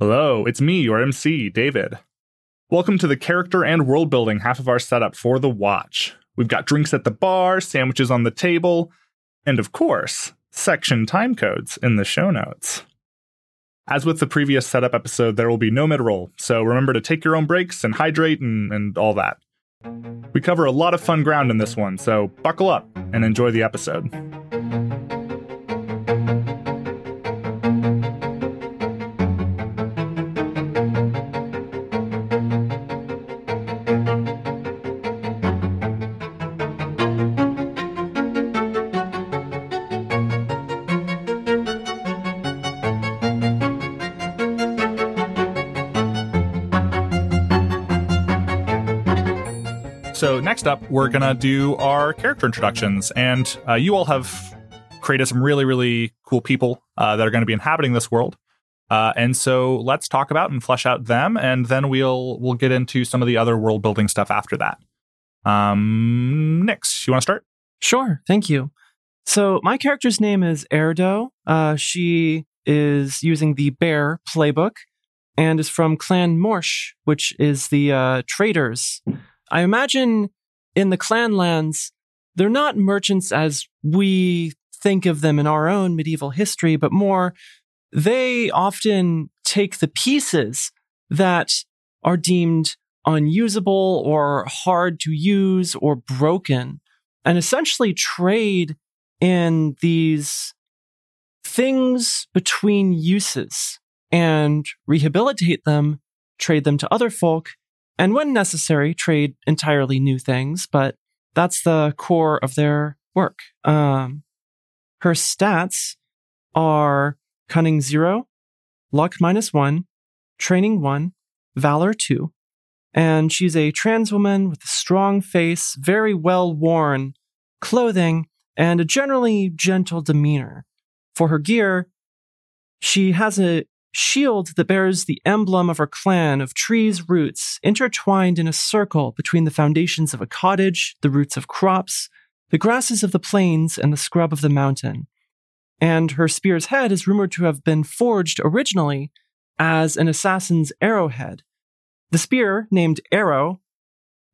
Hello, it's me, your MC, David. Welcome to the character and world building half of our setup for The Watch. We've got drinks at the bar, sandwiches on the table, and of course, section time codes in the show notes. As with the previous setup episode, there will be no mid-roll, so remember to take your own breaks and hydrate and all that. We cover a lot of fun ground in this one, so buckle up and enjoy the episode. So next up, we're going to do our character introductions, and you all have created some really, really cool people that are going to be inhabiting this world. And so let's talk about and flesh out them, and then we'll get into some of the other world building stuff after that. Nyx, you want to start? Sure. Thank you. So my character's name is Erdo. She is using the Bear playbook and is from Clan Morsh, which is the traders. I imagine in the clan lands, they're not merchants as we think of them in our own medieval history, but more, they often take the pieces that are deemed unusable or hard to use or broken, and essentially trade in these things between uses and rehabilitate them, trade them to other folk, and when necessary, trade entirely new things, but that's the core of their work. Her stats are Cunning 0, Luck -1, Training 1, Valor 2, and she's a trans woman with a strong face, very well-worn clothing, and a generally gentle demeanor. For her gear, she has a shield that bears the emblem of her clan of trees' roots intertwined in a circle between the foundations of a cottage, the roots of crops, the grasses of the plains, and the scrub of the mountain. And her spear's head is rumored to have been forged originally as an assassin's arrowhead. The spear, named Arrow,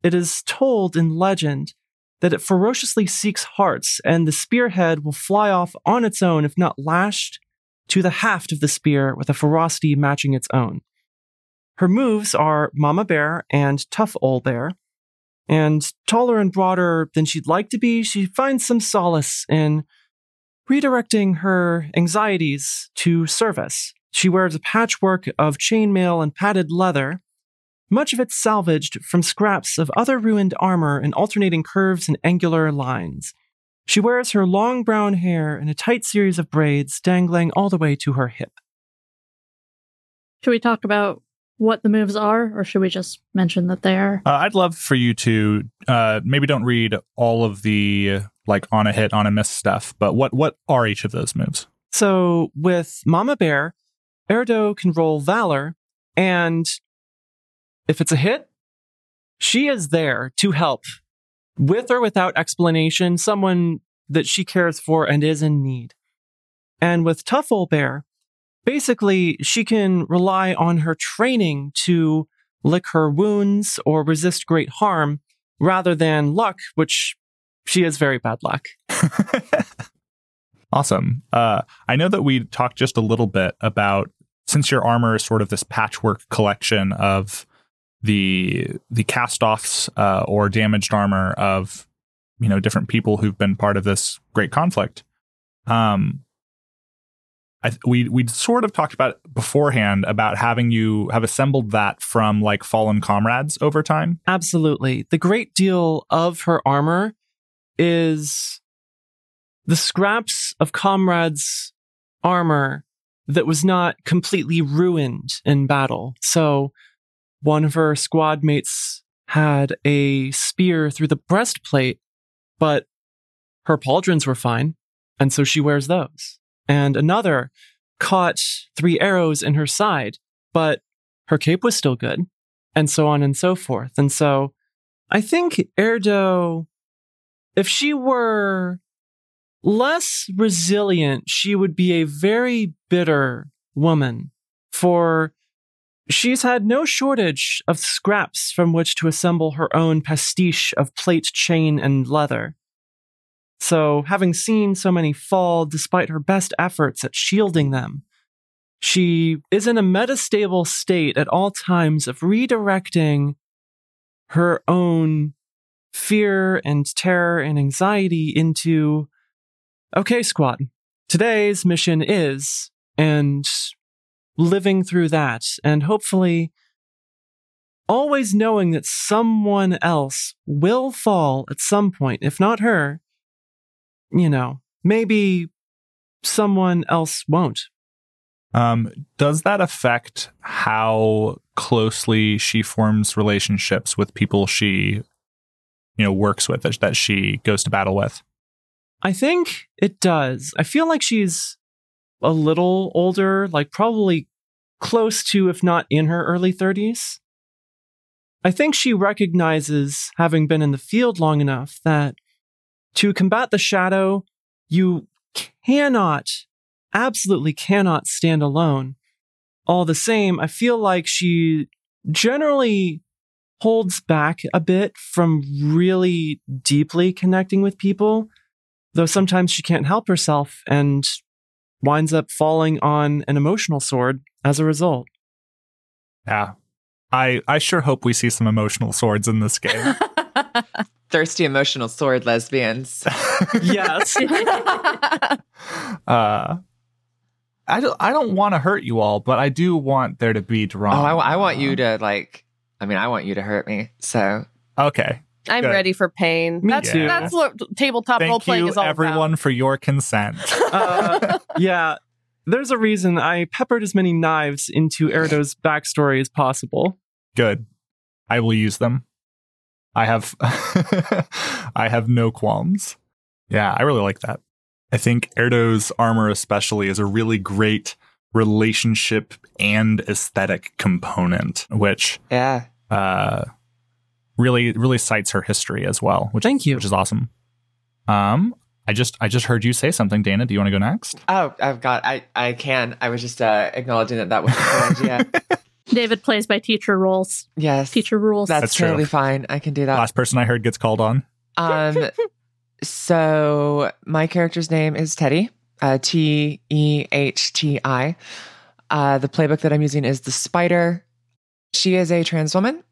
it is told in legend that it ferociously seeks hearts, and the spearhead will fly off on its own if not lashed to the haft of the spear with a ferocity matching its own. Her moves are Mama Bear and Tough Ol' Bear, and taller and broader than she'd like to be, she finds some solace in redirecting her anxieties to service. She wears a patchwork of chainmail and padded leather, much of it salvaged from scraps of other ruined armor in alternating curves and angular lines. She wears her long brown hair in a tight series of braids dangling all the way to her hip. Should we talk about what the moves are, or should we just mention that they are? I'd love for you to maybe don't read all of the on a hit, on a miss stuff, but what are each of those moves? So with Mama Bear, Erdo can roll Valor, and if it's a hit, she is there to help. With or without explanation, someone that she cares for and is in need. And with Tough Ol' Bear, basically, she can rely on her training to lick her wounds or resist great harm, rather than luck, which she is very bad luck. Awesome. I know that we talked just a little bit about, since your armor is sort of this patchwork collection of the cast-offs or damaged armor of, different people who've been part of this great conflict. We'd sort of talked about beforehand about having you have assembled that from fallen comrades over time. Absolutely. The great deal of her armor is the scraps of comrades' armor that was not completely ruined in battle. So one of her squad mates had a spear through the breastplate, but her pauldrons were fine, and so she wears those. And another caught 3 arrows in her side, but her cape was still good, and so on and so forth. And so I think Erdo, if she were less resilient, she would be a very bitter woman for She's had no shortage of scraps from which to assemble her own pastiche of plate, chain, and leather. So, having seen so many fall despite her best efforts at shielding them, she is in a metastable state at all times of redirecting her own fear and terror and anxiety into, okay, squad, today's mission is, and living through that, and hopefully always knowing that someone else will fall at some point. If not her, you know, maybe someone else won't. Does that affect how closely she forms relationships with people she, you know, works with, that she goes to battle with? I think it does. I feel like she's a little older, like probably close to, if not in her early 30s. I think she recognizes, having been in the field long enough, that to combat the shadow, you cannot, absolutely cannot stand alone. All the same, I feel like she generally holds back a bit from really deeply connecting with people, though sometimes she can't help herself and winds up falling on an emotional sword as a result. Yeah. I sure hope we see some emotional swords in this game. Thirsty emotional sword lesbians. Yes. I don't want to hurt you all, but I do want there to be drama. Oh, I want you to, like, I mean, I want you to hurt me, so. Okay. I'm good. Ready for pain. That's what tabletop role playing is all about. Thank you, everyone, for your consent. Yeah, there's a reason I peppered as many knives into Erdo's backstory as possible. Good. I will use them. I have I have no qualms. Yeah, I really like that. I think Erdo's armor especially is a really great relationship and aesthetic component, which really cites her history as well, which is awesome. I just heard you say something, Dana. Do you want to go next? Oh, I can. I was just acknowledging that was an idea. David plays by teacher rules. Yes. Teacher rules. That's totally fine. I can do that. Last person I heard gets called on. So my character's name is Teddy, T-E-H-T-I. The playbook that I'm using is the Spider. She is a trans woman.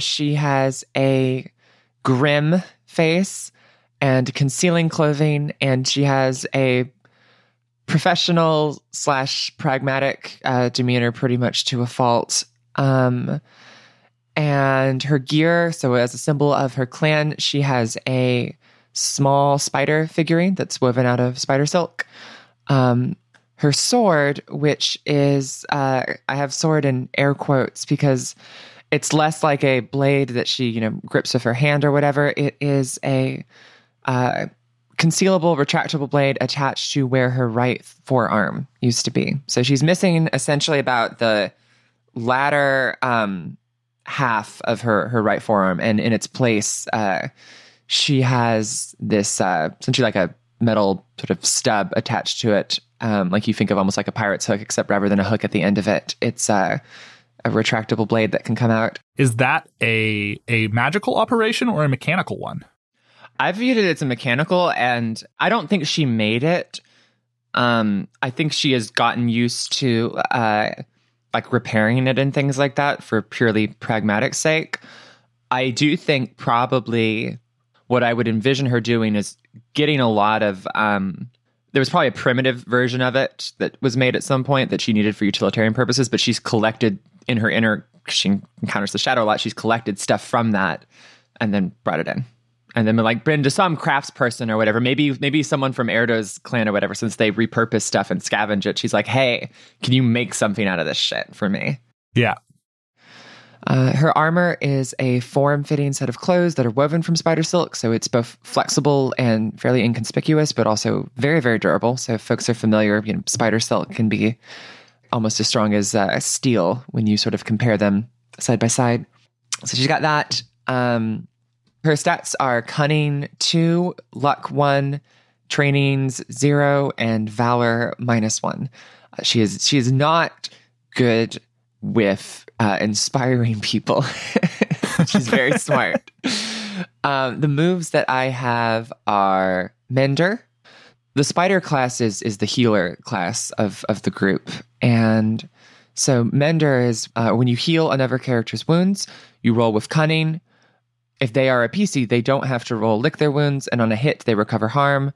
She has a grim face and concealing clothing, and she has a professional / pragmatic demeanor pretty much to a fault. And her gear, so as a symbol of her clan, she has a small spider figurine that's woven out of spider silk. Her sword, which is, I have sword in air quotes because it's less like a blade that she, you know, grips with her hand or whatever. It is a concealable, retractable blade attached to where her right forearm used to be. So she's missing essentially about the latter half of her right forearm. And in its place, she has this essentially like a metal sort of stub attached to it. Like you think of almost like a pirate's hook, except rather than a hook at the end of it, it's a retractable blade that can come out. Is that a magical operation or a mechanical one? I viewed it as a mechanical, and I don't think she made it. I think she has gotten used to like repairing it and things like that for purely pragmatic sake. I do think probably what I would envision her doing is getting a lot of there was probably a primitive version of it that was made at some point that she needed for utilitarian purposes, but she's collected in her inner, she encounters the shadow a lot, she's collected stuff from that and then brought it in. And then like bring to some craftsperson or whatever, maybe someone from Erdo's clan or whatever, since they repurpose stuff and scavenge it, she's like, hey, can you make something out of this shit for me? Yeah. Her armor is a form-fitting set of clothes that are woven from spider silk, so it's both flexible and fairly inconspicuous, but also very, very durable. So if folks are familiar, you know, spider silk can be almost as strong as steel when you sort of compare them side by side. So she's got that. Her stats are Cunning 2, Luck 1, Trainings 0, and Valor -1. She is not good with inspiring people. She's very smart. The moves that I have are Mender. The Spider class is the healer class of the group. And so Mender is when you heal another character's wounds, you roll with Cunning. If they are a PC, they don't have to roll Lick Their Wounds, and on a hit, they recover harm.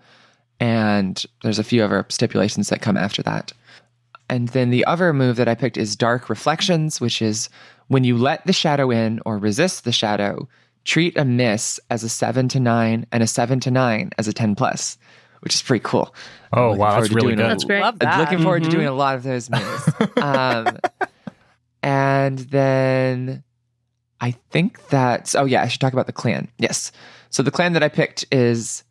And there's a few other stipulations that come after that. And then the other move that I picked is Dark Reflections, which is when you let the shadow in or resist the shadow, treat a miss as a 7-9 and a 7-9 as a 10+, which is pretty cool. Oh, wow. That's really good. That's great. Love that. Looking forward to doing a lot of those moves. And then I think that's... Oh, yeah. I should talk about the clan. Yes. So the clan that I picked is...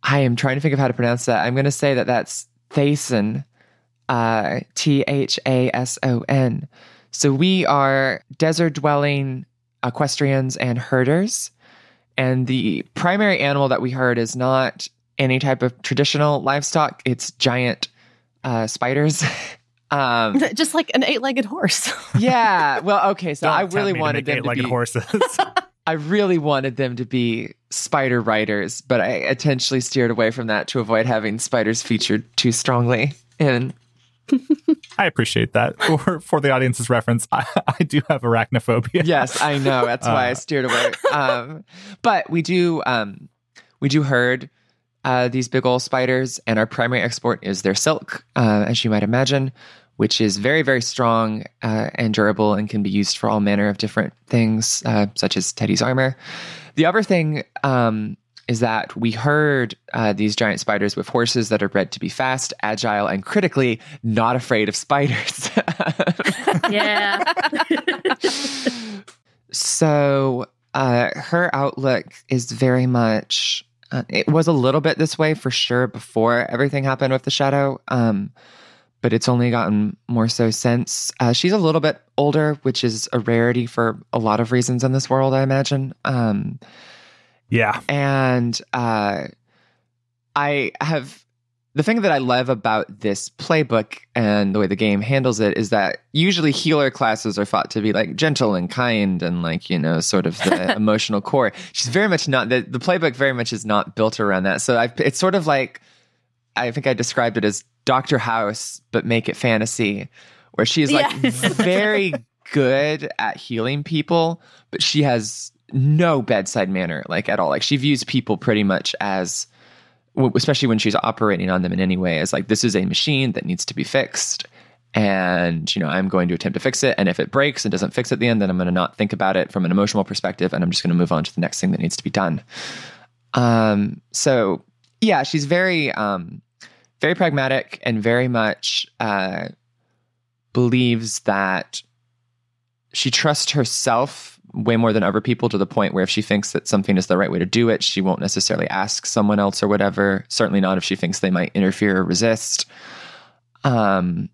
I am trying to think of how to pronounce that. I'm going to say that that's Thason, Thason. So we are desert-dwelling equestrians and herders. And the primary animal that we herd is not any type of traditional livestock. It's giant spiders. Just like an 8-legged horse. Yeah. Well, okay. So I really wanted them to be... 8-legged horses. I really wanted them to be spider riders, but I intentionally steered away from that to avoid having spiders featured too strongly. And I appreciate that. For the audience's reference, I do have arachnophobia. Yes, I know. That's why I steered away. But we do herd these big old spiders, and our primary export is their silk, as you might imagine, which is very, very strong and durable and can be used for all manner of different things, such as Teddy's armor. The other thing is that we herd these giant spiders with horses that are bred to be fast, agile, and critically not afraid of spiders. Yeah. So her outlook is very much... it was a little bit this way for sure before everything happened with the shadow, but it's only gotten more so since. She's a little bit older, which is a rarity for a lot of reasons in this world, I imagine. Yeah. And I have... The thing that I love about this playbook and the way the game handles it is that usually healer classes are thought to be like gentle and kind and like, you know, sort of the emotional core. She's very much not... The playbook very much is not built around that. So it's sort of like... I think I described it as Dr. House, but make it fantasy, where she's like very good at healing people, but she has no bedside manner, like at all. Like she views people pretty much as, especially when she's operating on them in any way, as like, this is a machine that needs to be fixed. And, you know, I'm going to attempt to fix it. And if it breaks and doesn't fix at the end, then I'm going to not think about it from an emotional perspective. And I'm just going to move on to the next thing that needs to be done. So yeah, she's very, very pragmatic and very much believes that she trusts herself way more than other people, to the point where if she thinks that something is the right way to do it, she won't necessarily ask someone else or whatever. Certainly not if she thinks they might interfere or resist. And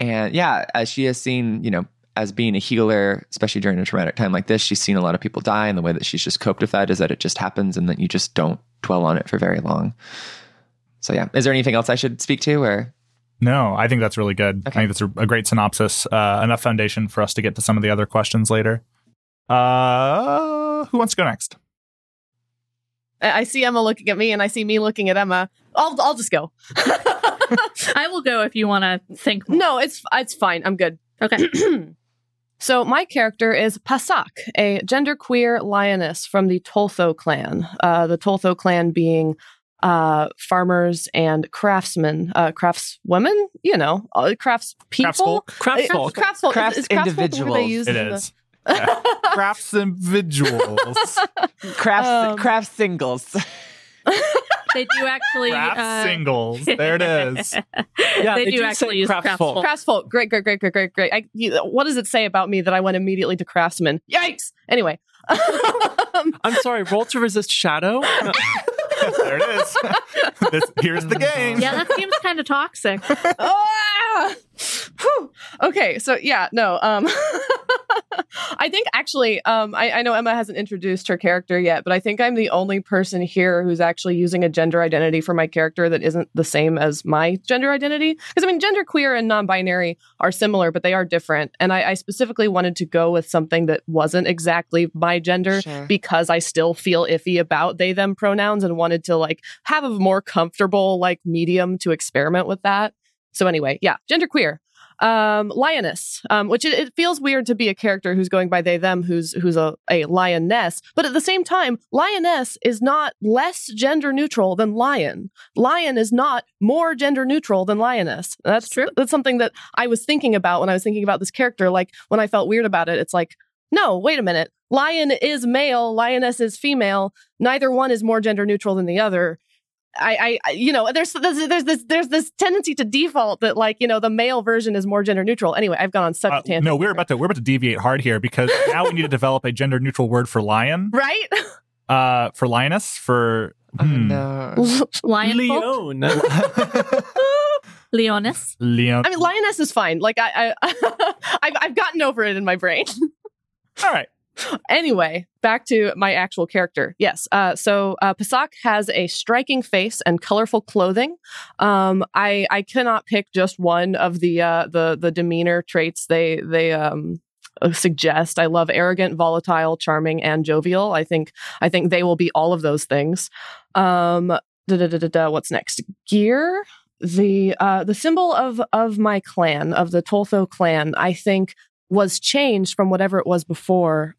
yeah, as she has seen, you know, as being a healer, especially during a traumatic time like this, she's seen a lot of people die, and the way that she's just coped with that is that it just happens and that you just don't dwell on it for very long. So yeah, is there anything else I should speak to, or? No, I think that's really good. Okay. I think that's a great synopsis, enough foundation for us to get to some of the other questions later. Who wants to go next? I see Emma looking at me, and I see me looking at Emma. I'll just go. I will go if you want to think more. No, it's fine. I'm good. Okay. So my character is Pasak, a genderqueer lioness from the Toltho clan. The Toltho clan being... farmers and craftsmen, craftswomen, you know, craftspeople. Craftsfolk. It is. Yeah. Crafts individuals. Crafts singles. They do actually. Craft singles. There it is. Yeah, they do actually use craftsfolk. Craftsfolk. Great. What does it say about me that I went immediately to craftsmen? Yikes. Anyway. I'm sorry. Roll to resist shadow. There it is. Here's the game. Yeah, that seems kind of toxic. Okay, so yeah, no. I think actually, I know Emma hasn't introduced her character yet, but I think I'm the only person here who's actually using a gender identity for my character that isn't the same as my gender identity. Because I mean, genderqueer and non-binary are similar, but they are different. And I specifically wanted to go with something that wasn't exactly my gender because I still feel iffy about they, them pronouns and wanted to like have a more comfortable like medium to experiment with that. So anyway, yeah, genderqueer. Lioness, which it feels weird to be a character who's going by they, them, who's a lioness. But at the same time, lioness is not less gender neutral than lion. Lion is not more gender neutral than lioness. That's true. That's something that I was thinking about when I was thinking about this character. Like when I felt weird about it, it's like, no, wait a minute. Lion is male. Lioness is female. Neither one is more gender neutral than the other. I you know, there's this tendency to default that, like, you know, the male version is more gender neutral. Anyway, I've gone on such a tangent. No, we're about to deviate hard here because now we need to develop a gender neutral word for lion, right? For lioness, for lion, Leon, Leonis, Leon. I mean, lioness is fine. Like I I've gotten over it in my brain. All right. Anyway, back to my actual character. Yes. So Pasak has a striking face and colorful clothing. I cannot pick just one of the demeanor traits they suggest. I love arrogant, volatile, charming, and jovial. I think they will be all of those things. What's next? Gear. The symbol of my clan, of the Toltho clan, I think was changed from whatever it was before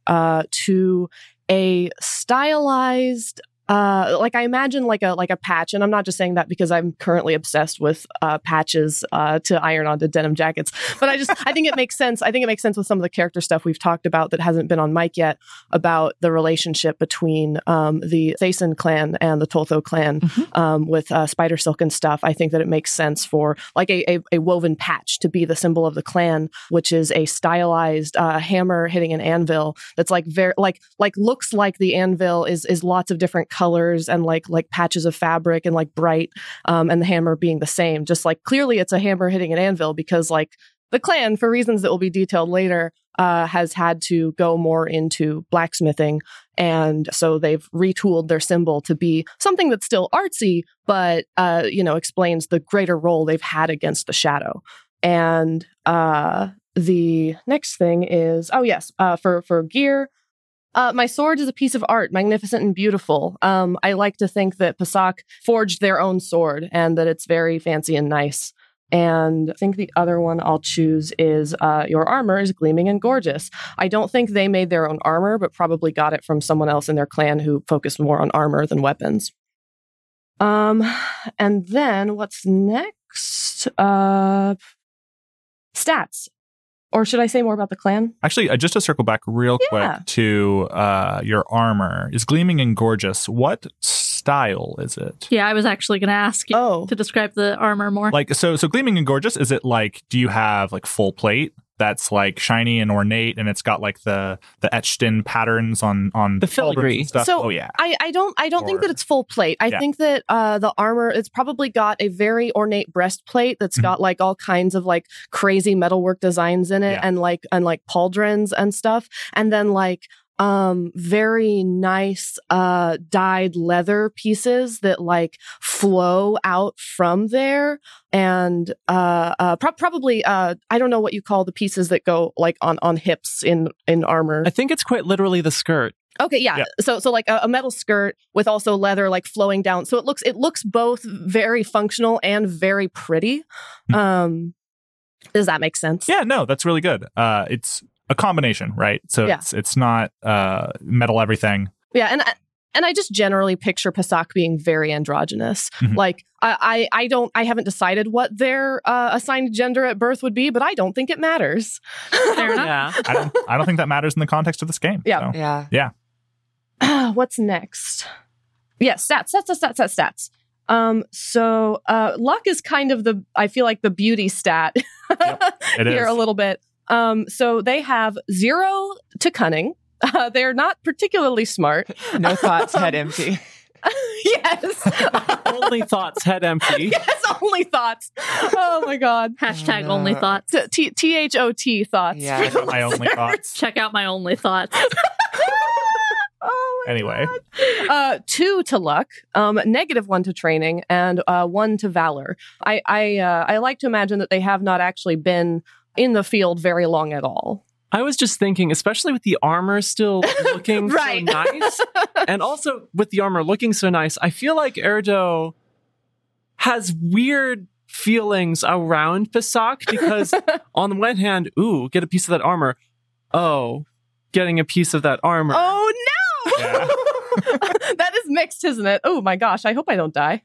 to a stylized, like I imagine like a patch. And I'm not just saying that because I'm currently obsessed with patches to iron onto denim jackets. But I think it makes sense. I think it makes sense with some of the character stuff we've talked about that hasn't been on mic yet about the relationship between the Thason clan and the Toltho clan with spider silk and stuff. I think that it makes sense for like a woven patch to be the symbol of the clan, which is a stylized hammer hitting an anvil. That's like very like looks like the anvil is lots of different colors and like patches of fabric and like bright and the hammer being the same, just like clearly it's a hammer hitting an anvil because like the clan, for reasons that will be detailed later, has had to go more into blacksmithing, and so they've retooled their symbol to be something that's still artsy but you know, explains the greater role they've had against the shadow. And the next thing is for gear, my sword is a piece of art, magnificent and beautiful. I like to think that Pasak forged their own sword and that it's very fancy and nice. And I think the other one I'll choose is your armor is gleaming and gorgeous. I don't think they made their own armor, but probably got it from someone else in their clan who focused more on armor than weapons. And then what's next? Stats. Or should I say more about the clan? Actually, just to circle back real quick to your armor is gleaming and gorgeous. What style is it? Yeah, I was actually going to ask you to describe the armor more. Like, so gleaming and gorgeous, is it like, do you have like full plate that's like shiny and ornate and it's got like the etched in patterns on the filigree stuff? So I don't think that it's full plate. I think that the armor, it's probably got a very ornate breastplate that's got like all kinds of like crazy metalwork designs in it and like pauldrons and stuff, and then like very nice dyed leather pieces that like flow out from there, and probably I don't know what you call the pieces that go like on hips in armor. I think it's quite literally the skirt. Okay, yeah. So like a metal skirt with also leather like flowing down. So it looks both very functional and very pretty. Does that make sense? Yeah, no, that's really good. It's a combination, right? So it's not metal everything. Yeah, and I just generally picture Pasak being very androgynous. Like I haven't decided what their assigned gender at birth would be, but I don't think it matters. Fair enough. Yeah. I don't think that matters in the context of this game. Yeah, so, yeah. What's next? Yeah, stats. Luck is kind of the, I feel like, the beauty stat here a little bit. So they have 0 to cunning. They're not particularly smart. No thoughts, head empty. Yes. Only thoughts, head empty. Yes, only thoughts. Oh my God. Hashtag only thoughts. THOT thoughts. Yeah, my only thoughts. Check out my only thoughts. Anyway, 2 to luck, -1 to training, and 1 to valor. I like to imagine that they have not actually been in the field very long at all. I was just thinking, especially with the armor still looking so nice, and also with the armor looking so nice, I feel like Erdo has weird feelings around Pasak because on the one hand, ooh, get a piece of that armor. Oh, getting a piece of that armor. Oh no! Yeah. That is mixed, isn't it? Oh my gosh, I hope I don't die.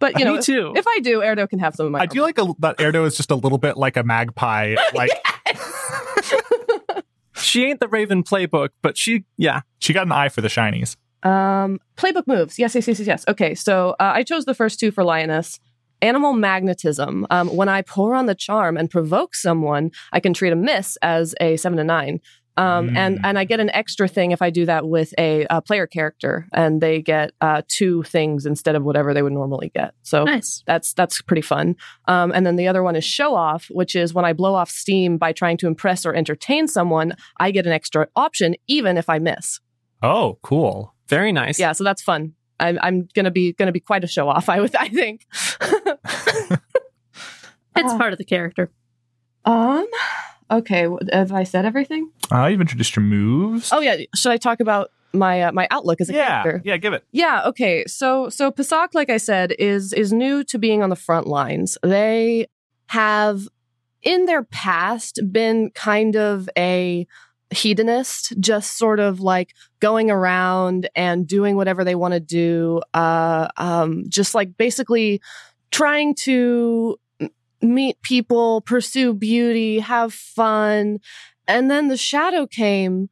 But you know, me too. If I do, Erdo can have some of my armor. I feel like that Erdo is just a little bit like a magpie. Like she ain't the Raven playbook, but she got an eye for the shinies. Playbook moves. Yes. Okay, so I chose the first 2 for Lioness. Animal magnetism. When I pour on the charm and provoke someone, I can treat a miss as a 7 to 9. And I get an extra thing if I do that with a player character, and they get 2 things instead of whatever they would normally get. So nice. That's pretty fun. And then the other one is show off, which is when I blow off steam by trying to impress or entertain someone, I get an extra option even if I miss. Oh, cool! Very nice. Yeah, so that's fun. I'm gonna be quite a show off. I think it's part of the character. Okay, have I said everything? You've introduced your moves. Oh, yeah. Should I talk about my my outlook as a character? Yeah, give it. Yeah, okay. So Pasak, like I said, is new to being on the front lines. They have, in their past, been kind of a hedonist, just sort of like going around and doing whatever they want to do, just like basically trying to meet people, pursue beauty, have fun. And then the shadow came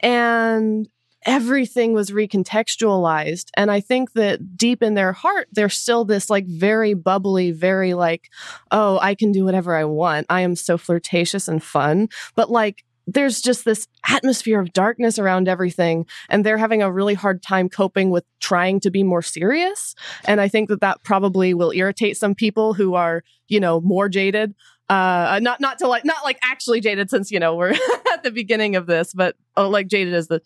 and everything was recontextualized. And I think that deep in their heart, they're still this like very bubbly, very like, oh, I can do whatever I want. I am so flirtatious and fun. But like, there's just this atmosphere of darkness around everything, and they're having a really hard time coping with trying to be more serious. And I think that probably will irritate some people who are, you know, more jaded. Not actually jaded, since, you know, we're at the beginning of this, but like jaded is the,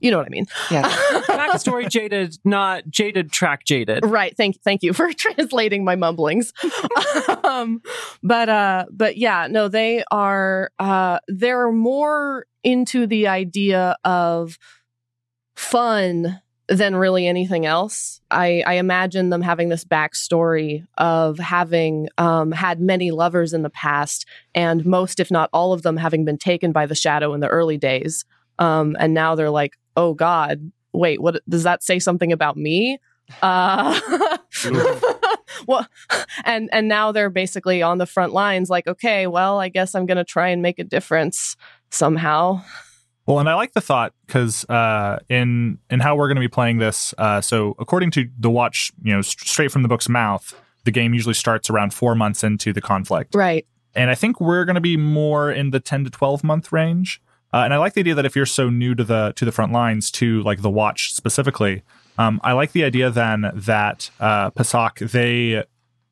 you know what I mean? Yeah. Backstory jaded, not jaded track jaded. Right. Thank you for translating my mumblings. But yeah, no, they are, they're more into the idea of fun than really anything else. I imagine them having this backstory of having had many lovers in the past, and most, if not all of them, having been taken by the shadow in the early days. And now they're like, oh God, wait, what does that say something about me? Well, and now they're basically on the front lines like, okay, well, I guess I'm going to try and make a difference somehow. Well, and I like the thought because in how we're going to be playing this, so according to The Watch, you know, straight from the book's mouth, the game usually starts around 4 months into the conflict. Right. And I think we're going to be more in the 10 to 12 month range. And I like the idea that if you're so new to the front lines, to like The Watch specifically, I like the idea then that Pasak,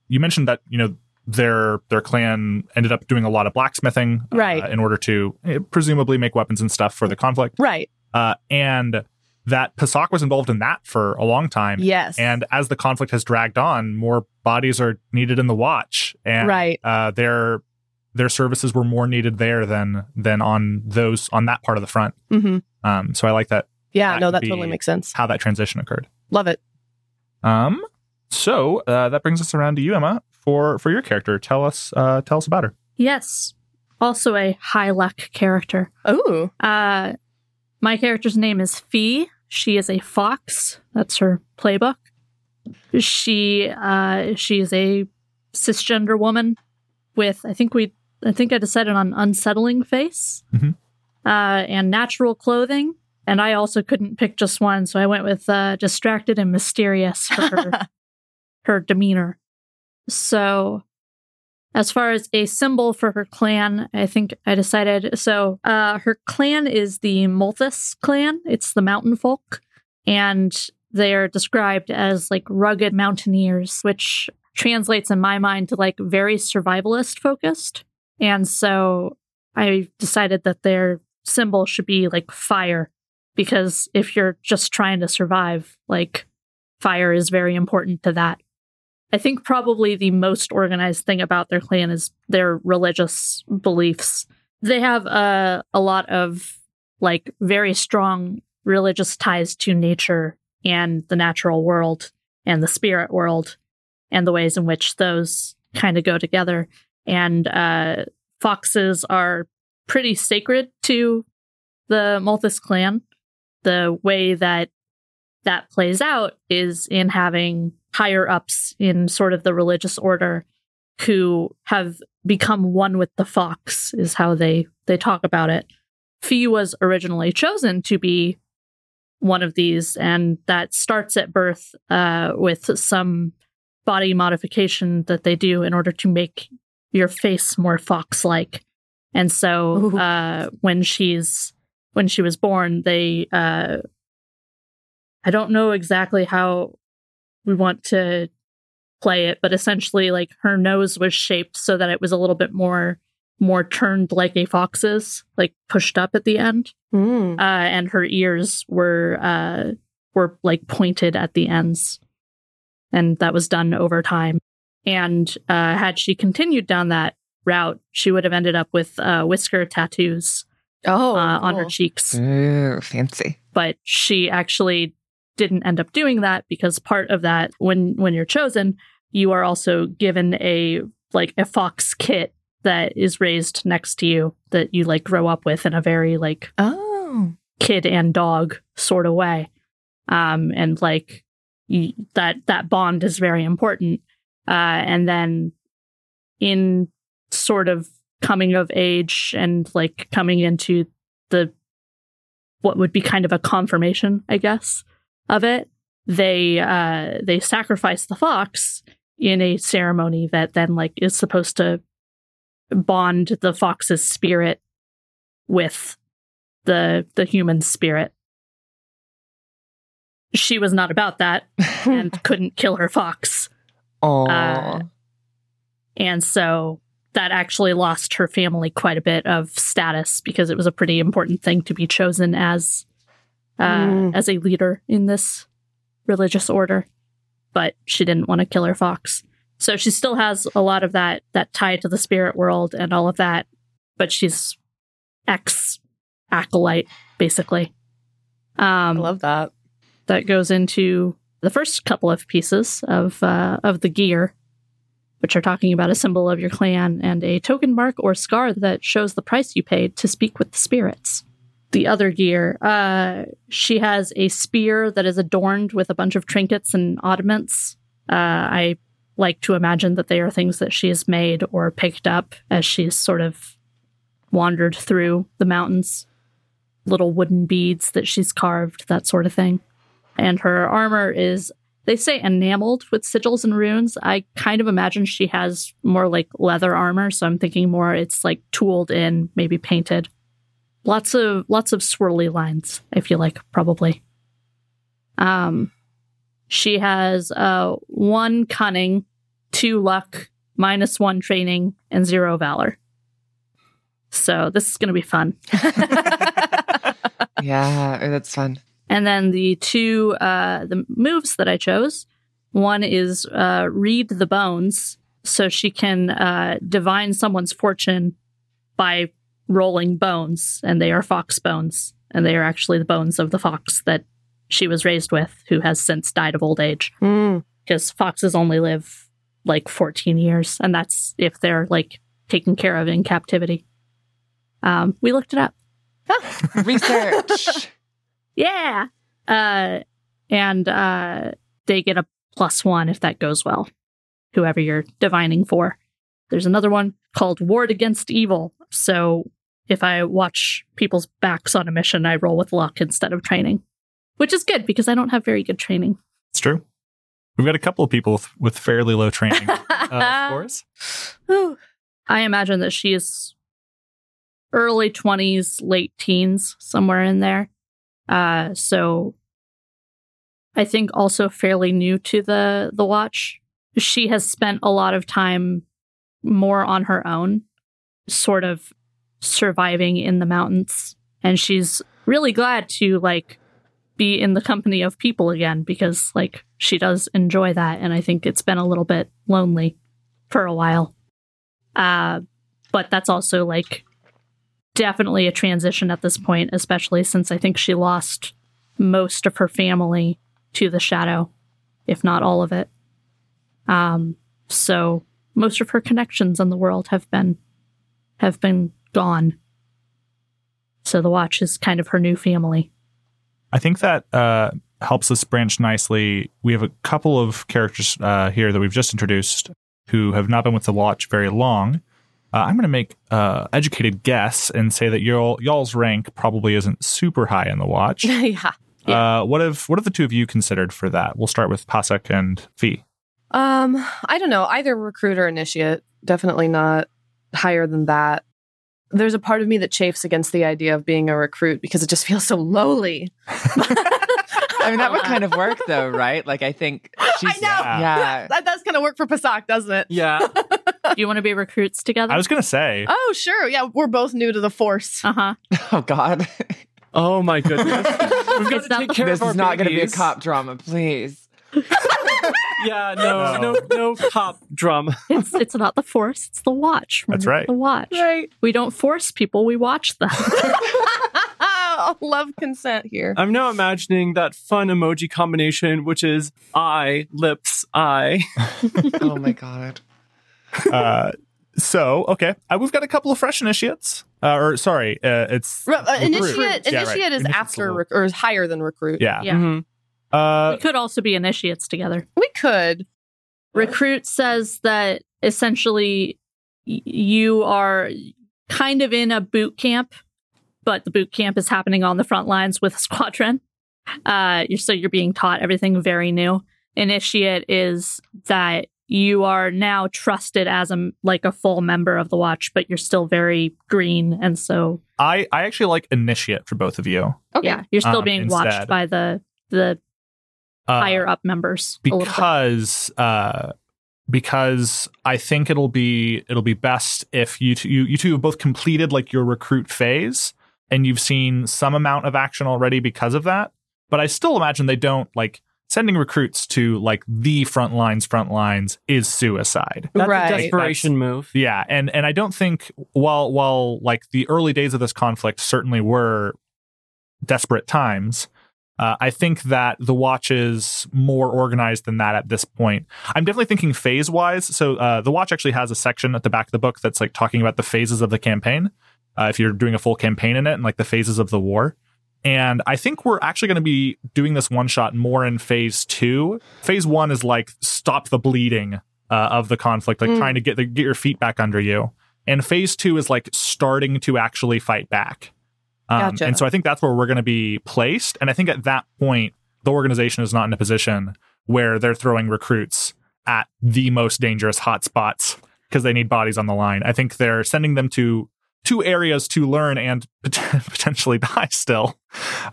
you mentioned that, you know, their clan ended up doing a lot of blacksmithing, right, in order to presumably make weapons and stuff for the conflict. Right. And that Pasak was involved in that for a long time. Yes. And as the conflict has dragged on, more bodies are needed in the Watch. And right. Their services were more needed there than on that part of the front. Mm-hmm. So I like that. Yeah, that totally makes sense. How that transition occurred. Love it. So that brings us around to you, Emma. For your character, tell us about her. Yes, also a high luck character. Oh, my character's name is Fee. She is a fox. That's her playbook. She is a cisgender woman with I think I decided on unsettling face, mm-hmm, and natural clothing. And I also couldn't pick just one, so I went with distracted and mysterious for her demeanor. So as far as a symbol for her clan, I think I decided. So her clan is the Malthus clan. It's the mountain folk. And They are described as like rugged mountaineers, which translates in my mind to like very survivalist focused. And so I decided that their symbol should be like fire, because if you're just trying to survive, like fire is very important to that. I think probably the most organized thing about their clan is their religious beliefs. They have a lot of like very strong religious ties to nature and the natural world and the spirit world and the ways in which those kind of go together. And foxes are pretty sacred to the Malthus clan. The way that that plays out is in having higher-ups in sort of the religious order who have become one with the fox, is how they talk about it. Fee was originally chosen to be one of these, and that starts at birth with some body modification that they do in order to make your face more fox-like. And so when she was born, they I don't know exactly how we want to play it, but essentially like her nose was shaped so that it was a little bit more turned like a fox's, like pushed up at the end. And her ears were like pointed at the ends, and that was done over time. And had she continued down that route, she would have ended up with whisker tattoos on her cheeks. Ooh, fancy. But she actually didn't end up doing that, because part of that, when you're chosen, you are also given a fox kit that is raised next to you that you like grow up with in a very like kid and dog sort of way, and like that bond is very important. And then in sort of coming of age and like coming into the what would be kind of a confirmation, I guess, of it, they sacrifice the fox in a ceremony that then like is supposed to bond the fox's spirit with the human spirit. She was not about that and couldn't kill her fox. And so that actually lost her family quite a bit of status, because it was a pretty important thing to be chosen as a leader in this religious order. But she didn't want to kill her fox. So she still has a lot of that tie to the spirit world and all of that, but she's ex-acolyte, basically. I love that. That goes into the first couple of pieces of the gear, which are talking about a symbol of your clan and a token mark or scar that shows the price you paid to speak with the spirits. The other gear, she has a spear that is adorned with a bunch of trinkets and oddments. I like to imagine that they are things that she has made or picked up as she's sort of wandered through the mountains. Little wooden beads that she's carved, that sort of thing. And her armor is, they say, enameled with sigils and runes. I kind of imagine she has more like leather armor, so I'm thinking more it's like tooled in, maybe painted. Lots of swirly lines, I feel like, probably. She has 1 cunning, 2 luck, -1 training, and 0 valor. So this is going to be fun. Yeah, that's fun. And then the two the moves that I chose, one is read the bones, so she can divine someone's fortune by rolling bones, and they are fox bones, and they are actually the bones of the fox that she was raised with, who has since died of old age, because foxes only live like 14 years, and that's if they're like taken care of in captivity. We looked it up. Research. Yeah. And they get a +1 if that goes well, whoever you're divining for. There's another one called Ward Against Evil. So if I watch people's backs on a mission, I roll with luck instead of training, which is good because I don't have very good training. It's true. We've got a couple of people with fairly low training scores. I imagine that she is early 20s, late teens, somewhere in there. So I think also fairly new to the Watch. She has spent a lot of time more on her own, sort of surviving in the mountains. And she's really glad to, like, be in the company of people again because, like, she does enjoy that. And I think it's been a little bit lonely for a while. But that's also, like, definitely a transition at this point, especially since I think she lost most of her family to the Shadow, if not all of it. So most of her connections in the world have been gone. So the Watch is kind of her new family. I think that helps us branch nicely. We have a couple of characters here that we've just introduced who have not been with the Watch very long. I'm going to make an educated guess and say that y'all's rank probably isn't super high in the Watch. Yeah. What have the two of you considered for that? We'll start with Pasak and Fee. I don't know. Either recruit or initiate. Definitely not higher than that. There's a part of me that chafes against the idea of being a recruit because it just feels so lowly. I mean, that would kind of work, though, right? Like, I think she's... I know! Yeah. That does kind of work for Pasak, doesn't it? Yeah. Do you want to be recruits together? I was going to say. Oh, sure. Yeah, we're both new to the Force. Uh-huh. Oh, God. Oh, my goodness. We've got to take care of our babies. This is not going to be a cop drama, please. Yeah, no cop drama. It's not the Force, it's the Watch. That's right. The Watch. Right. We don't force people, we watch them. I love consent here. I'm now imagining that fun emoji combination, which is eye, lips, eye. Oh my God. Okay. We've got a couple of fresh initiates. It's... Initiate is after, or is higher than recruit. Yeah. Mm-hmm. We could also be initiates together. We could. Recruit says that essentially you are kind of in a boot camp, but the boot camp is happening on the front lines with a squadron. So you're being taught everything very new. Initiate is that you are now trusted as a full member of the Watch, but you're still very green. And so I actually like initiate for both of you. Okay. Yeah, you're still being watched by the higher up members because I think it'll be best if you two have both completed like your recruit phase and you've seen some amount of action already because of that. But I still imagine they don't like sending recruits to like the front lines is suicide. That's right. A desperation move. Yeah, and I don't think while like the early days of this conflict certainly were desperate times. I think that the Watch is more organized than that at this point. I'm definitely thinking phase-wise. So the Watch actually has a section at the back of the book that's like talking about the phases of the campaign, if you're doing a full campaign in it, and like the phases of the war. And I think we're actually going to be doing this one-shot more in phase two. Phase one is like stop the bleeding of the conflict, like trying to get your feet back under you. And phase two is like starting to actually fight back. Gotcha. And so I think that's where we're going to be placed. And I think at that point, the organization is not in a position where they're throwing recruits at the most dangerous hotspots because they need bodies on the line. I think they're sending them to two areas to learn and potentially die still.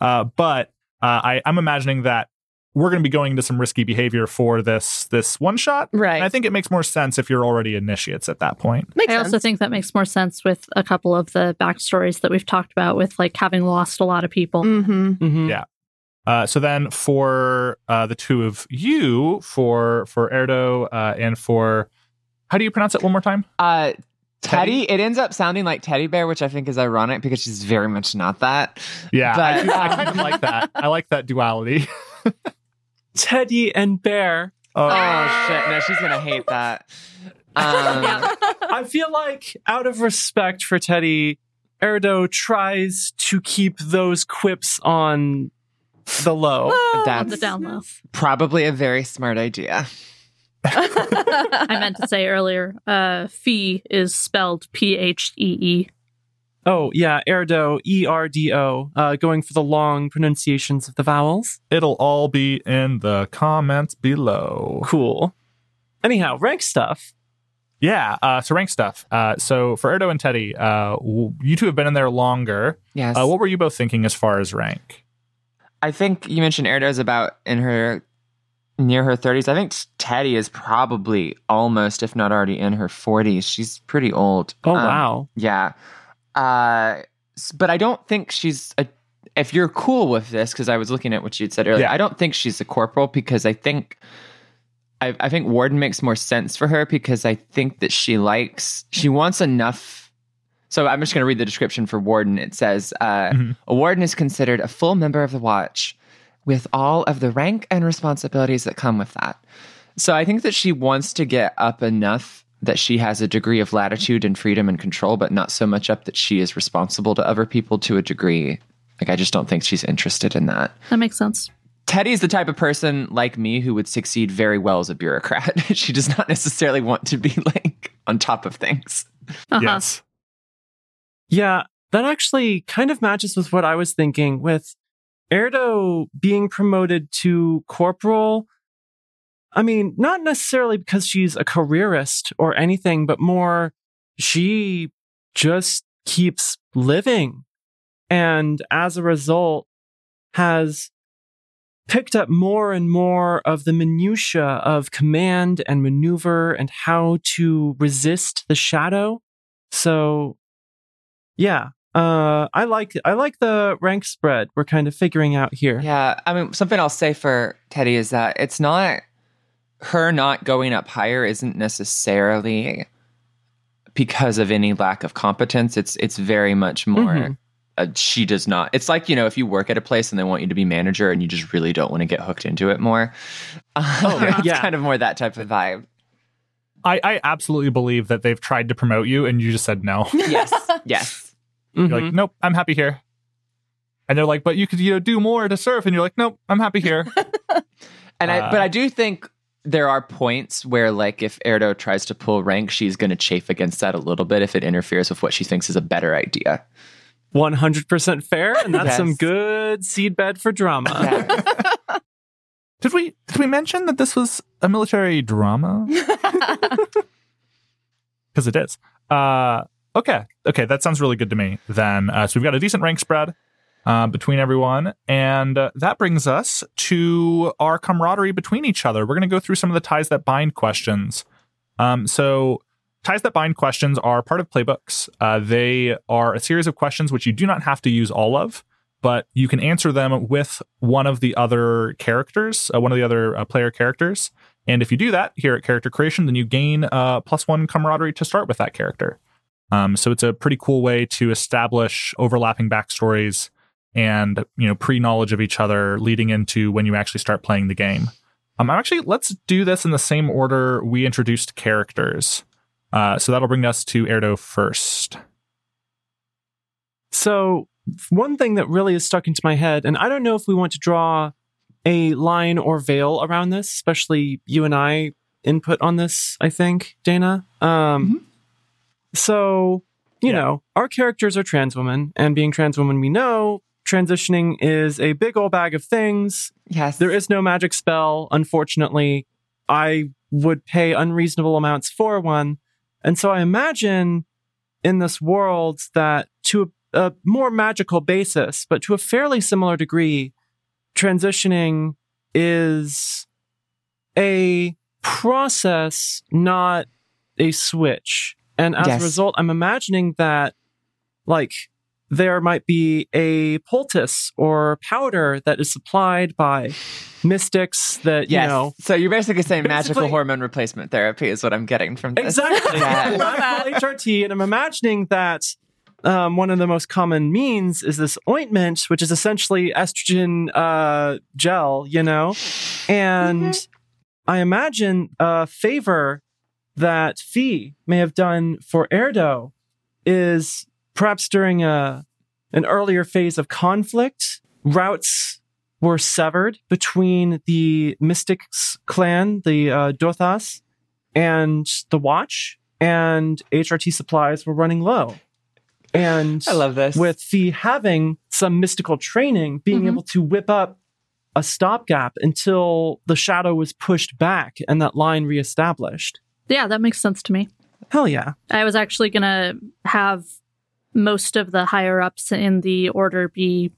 But I'm imagining that we're going to be going into some risky behavior for this one shot. Right. And I think it makes more sense if you're already initiates at that point. I also think that makes more sense with a couple of the backstories that we've talked about with like having lost a lot of people. Mm-hmm. Mm-hmm. Yeah. So then for the two of you, for Erdo and for, how do you pronounce it one more time? Teddy, it ends up sounding like Teddy Bear, which I think is ironic because she's very much not that. Yeah, but, I kind of like that. I like that duality. Teddy and Bear. Oh shit! No, she's gonna hate that. I feel like, out of respect for Teddy, Erdo tries to keep those quips on the low. That's the down low. Probably a very smart idea. I meant to say earlier, Fee is spelled Phee. Oh, yeah, Erdo, Erdo, going for the long pronunciations of the vowels. It'll all be in the comments below. Cool. Anyhow, rank stuff. Yeah, so rank stuff. So for Erdo and Teddy, you two have been in there longer. Yes. What were you both thinking as far as rank? I think you mentioned Erdo's about in her near her 30s. I think Teddy is probably almost, if not already, in her 40s. She's pretty old. Oh, wow. Yeah. But I don't think she's a, if you're cool with this, because I was looking at what you'd said earlier, yeah. I don't think she's a corporal because I think Warden makes more sense for her because I think that she wants enough. So I'm just going to read the description for Warden. It says, a Warden is considered a full member of the Watch with all of the rank and responsibilities that come with that. So I think that she wants to get up enough that she has a degree of latitude and freedom and control, but not so much up that she is responsible to other people to a degree. Like, I just don't think she's interested in that. That makes sense. Teddy's the type of person like me who would succeed very well as a bureaucrat. She does not necessarily want to be like on top of things. Uh-huh. Yes. Yeah, that actually kind of matches with what I was thinking with Erdo being promoted to corporal. I mean, not necessarily because she's a careerist or anything, but more she just keeps living. And as a result, has picked up more and more of the minutiae of command and maneuver and how to resist the shadow. So... yeah, I like the rank spread we're kind of figuring out here. Yeah, I mean, something I'll say for Teddy is that it's not... her not going up higher isn't necessarily because of any lack of competence. It's very much more... she does not... it's like, you know, if you work at a place and they want you to be manager and you just really don't want to get hooked into it more. It's kind of more that type of vibe. I absolutely believe that they've tried to promote you and you just said no. Yes. You're like, nope, I'm happy here. And they're like, but you could, you know, do more to serve. And you're like, nope, I'm happy here. But I do think there are points where, like, if Erdo tries to pull rank, she's going to chafe against that a little bit if it interferes with what she thinks is a better idea. 100% fair. And that's some good seedbed for drama. Yeah. Did we mention that this was a military drama? Because it is. Okay, that sounds really good to me then. So we've got a decent rank spread between everyone, and that brings us to our camaraderie between each other. We're going to go through some of the ties that bind questions. So ties that bind questions are part of playbooks. They are a series of questions which you do not have to use all of, but you can answer them with one of the other characters, player characters. And if you do that here at character creation, then you gain +1 camaraderie to start with that character. So it's a pretty cool way to establish overlapping backstories and, you know, pre-knowledge of each other leading into when you actually start playing the game. Let's do this in the same order we introduced characters. So that'll bring us to Erdo first. So one thing that really is stuck into my head, and I don't know if we want to draw a line or veil around this, especially you and I input on this, I think, Dana. So, you know, our characters are trans women, and being trans women, we know transitioning is a big old bag of things. Yes. There is no magic spell, unfortunately. I would pay unreasonable amounts for one. And so I imagine in this world that to a more magical basis, but to a fairly similar degree, transitioning is a process, not a switch. And as a result, I'm imagining that, like, there might be a poultice or powder that is supplied by mystics that, you know... So you're basically saying magical hormone replacement therapy is what I'm getting from this. Exactly. I love that. HRT, and I'm imagining that one of the most common means is this ointment, which is essentially estrogen gel, you know? And I imagine a favor that Fee may have done for Erdo is perhaps during an earlier phase of conflict, routes were severed between the Mystics clan, the Dothas, and the Watch, and HRT supplies were running low. And I love this. With Fee having some mystical training, being able to whip up a stopgap until the shadow was pushed back and that line reestablished. Yeah, that makes sense to me. Hell yeah. I was actually going to have most of the higher ups in the order be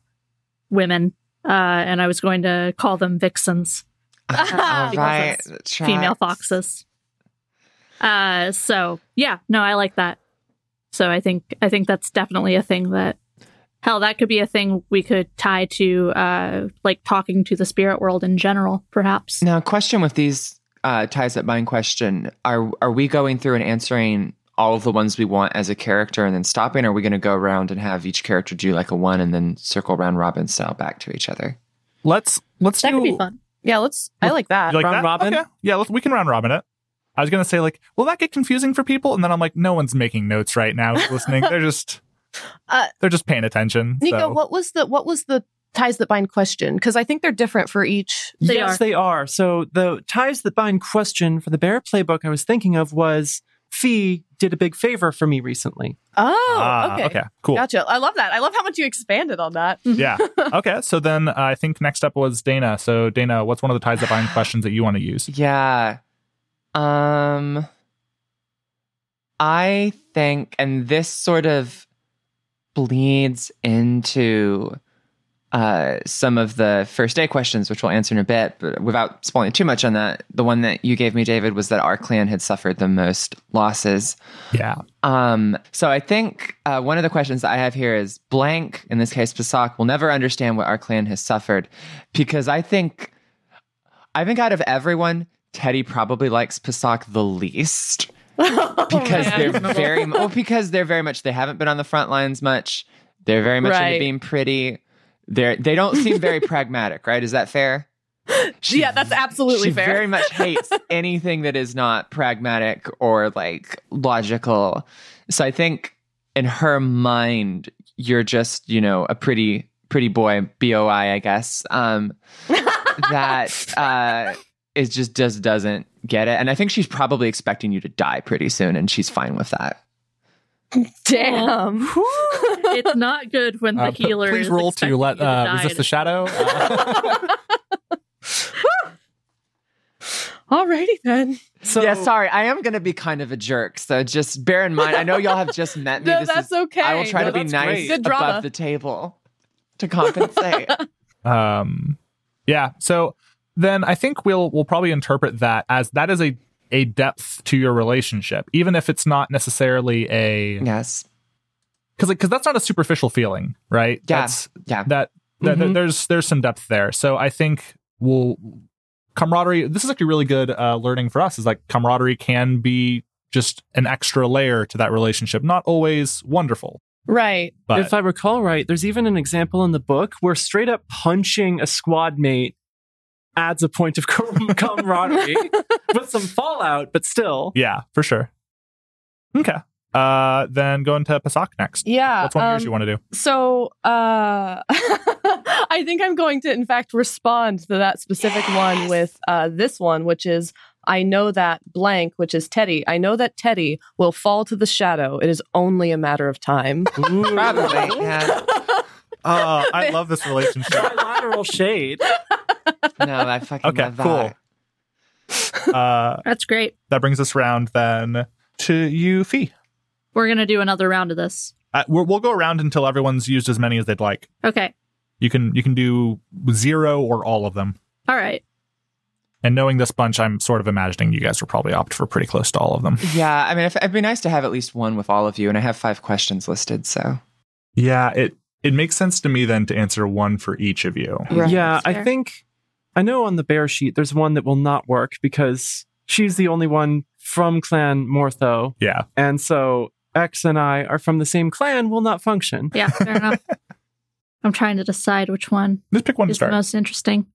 women, and I was going to call them vixens. Right. Female foxes. So yeah, no, I like that. So I think that's definitely a thing that, hell, that could be a thing we could tie to, like talking to the spirit world in general, perhaps. Now, question with these ties that bind question: Are we going through and answering all of the ones we want as a character and then stopping? Or are we going to go around and have each character do like a one and then circle round robin style back to each other? Let's that do. That could be fun. Yeah, I like that. You like round robin? Okay. Yeah, we can round robin it. I was going to say, like, will that get confusing for people? And then I'm like, no one's making notes right now listening. They're just paying attention. Nico, so. What was the ties that bind question? Because I think they're different for each. Yes, they are. So the ties that bind question for the Bear playbook I was thinking of was Fee did a big favor for me recently. Oh, okay. Okay, cool. Gotcha. I love that. I love how much you expanded on that. Yeah. Okay, so then I think next up was Dana. So Dana, what's one of the ties that bind questions that you want to use? Yeah. I think, and this sort of bleeds into some of the first day questions, which we'll answer in a bit, but without spoiling too much on that, the one that you gave me, David, was that our clan had suffered the most losses. Yeah. So I think one of the questions I have here is blank, in this case, Pasak, will never understand what our clan has suffered, because I think out of everyone, Teddy probably likes Pasak the least because they're very much, they haven't been on the front lines much. They're very much into being pretty. They don't seem very pragmatic, right? Is that fair? Yeah, that's absolutely fair. She very much hates anything that is not pragmatic or like logical. So I think in her mind, you're just, you know, a pretty boy, B-O-I, I guess. It just doesn't get it. And I think she's probably expecting you to die pretty soon, and she's fine with that. Damn. It's not good when the healer please roll to let resist the shadow. Alrighty then. So, yeah, sorry, I am going to be kind of a jerk, so just bear in mind, I know y'all have just met me. No, that's okay. I will try to be nice above the table to compensate. Yeah, so then I think we'll probably interpret that as that is a depth to your relationship, even if it's not necessarily a... Yes. Because that's not a superficial feeling, right? Yeah. There's some depth there. So I think camaraderie... This is actually really good learning for us, is like camaraderie can be just an extra layer to that relationship. Not always wonderful. Right. But if I recall right, there's even an example in the book where straight up punching a squad mate adds a point of camaraderie with some fallout, but still. Yeah, for sure. Okay. Then go into Pasak next. Yeah. What's one of yours you want to do? So I think I'm going to, in fact, respond to that specific one with this one, which is, I know that blank, which is Teddy. I know that Teddy will fall to the shadow. It is only a matter of time. Ooh. Probably. Yeah. I love this relationship. Trilateral shade. No, I fucking love that. Cool. That's great. That brings us round then to you, Fee. We're going to do another round of this. We'll go around until everyone's used as many as they'd like. Okay. You can do zero or all of them. All right. And knowing this bunch, I'm sort of imagining you guys will probably opt for pretty close to all of them. Yeah, I mean, it'd be nice to have at least one with all of you, and I have 5 questions listed, so. Yeah, it makes sense to me then to answer one for each of you. Right. Yeah, I think... I know on the Bear sheet, there's one that will not work because she's the only one from Clan Mortho. Yeah. And so X and I are from the same clan will not function. Yeah, fair enough. I'm trying to decide which one is the most interesting.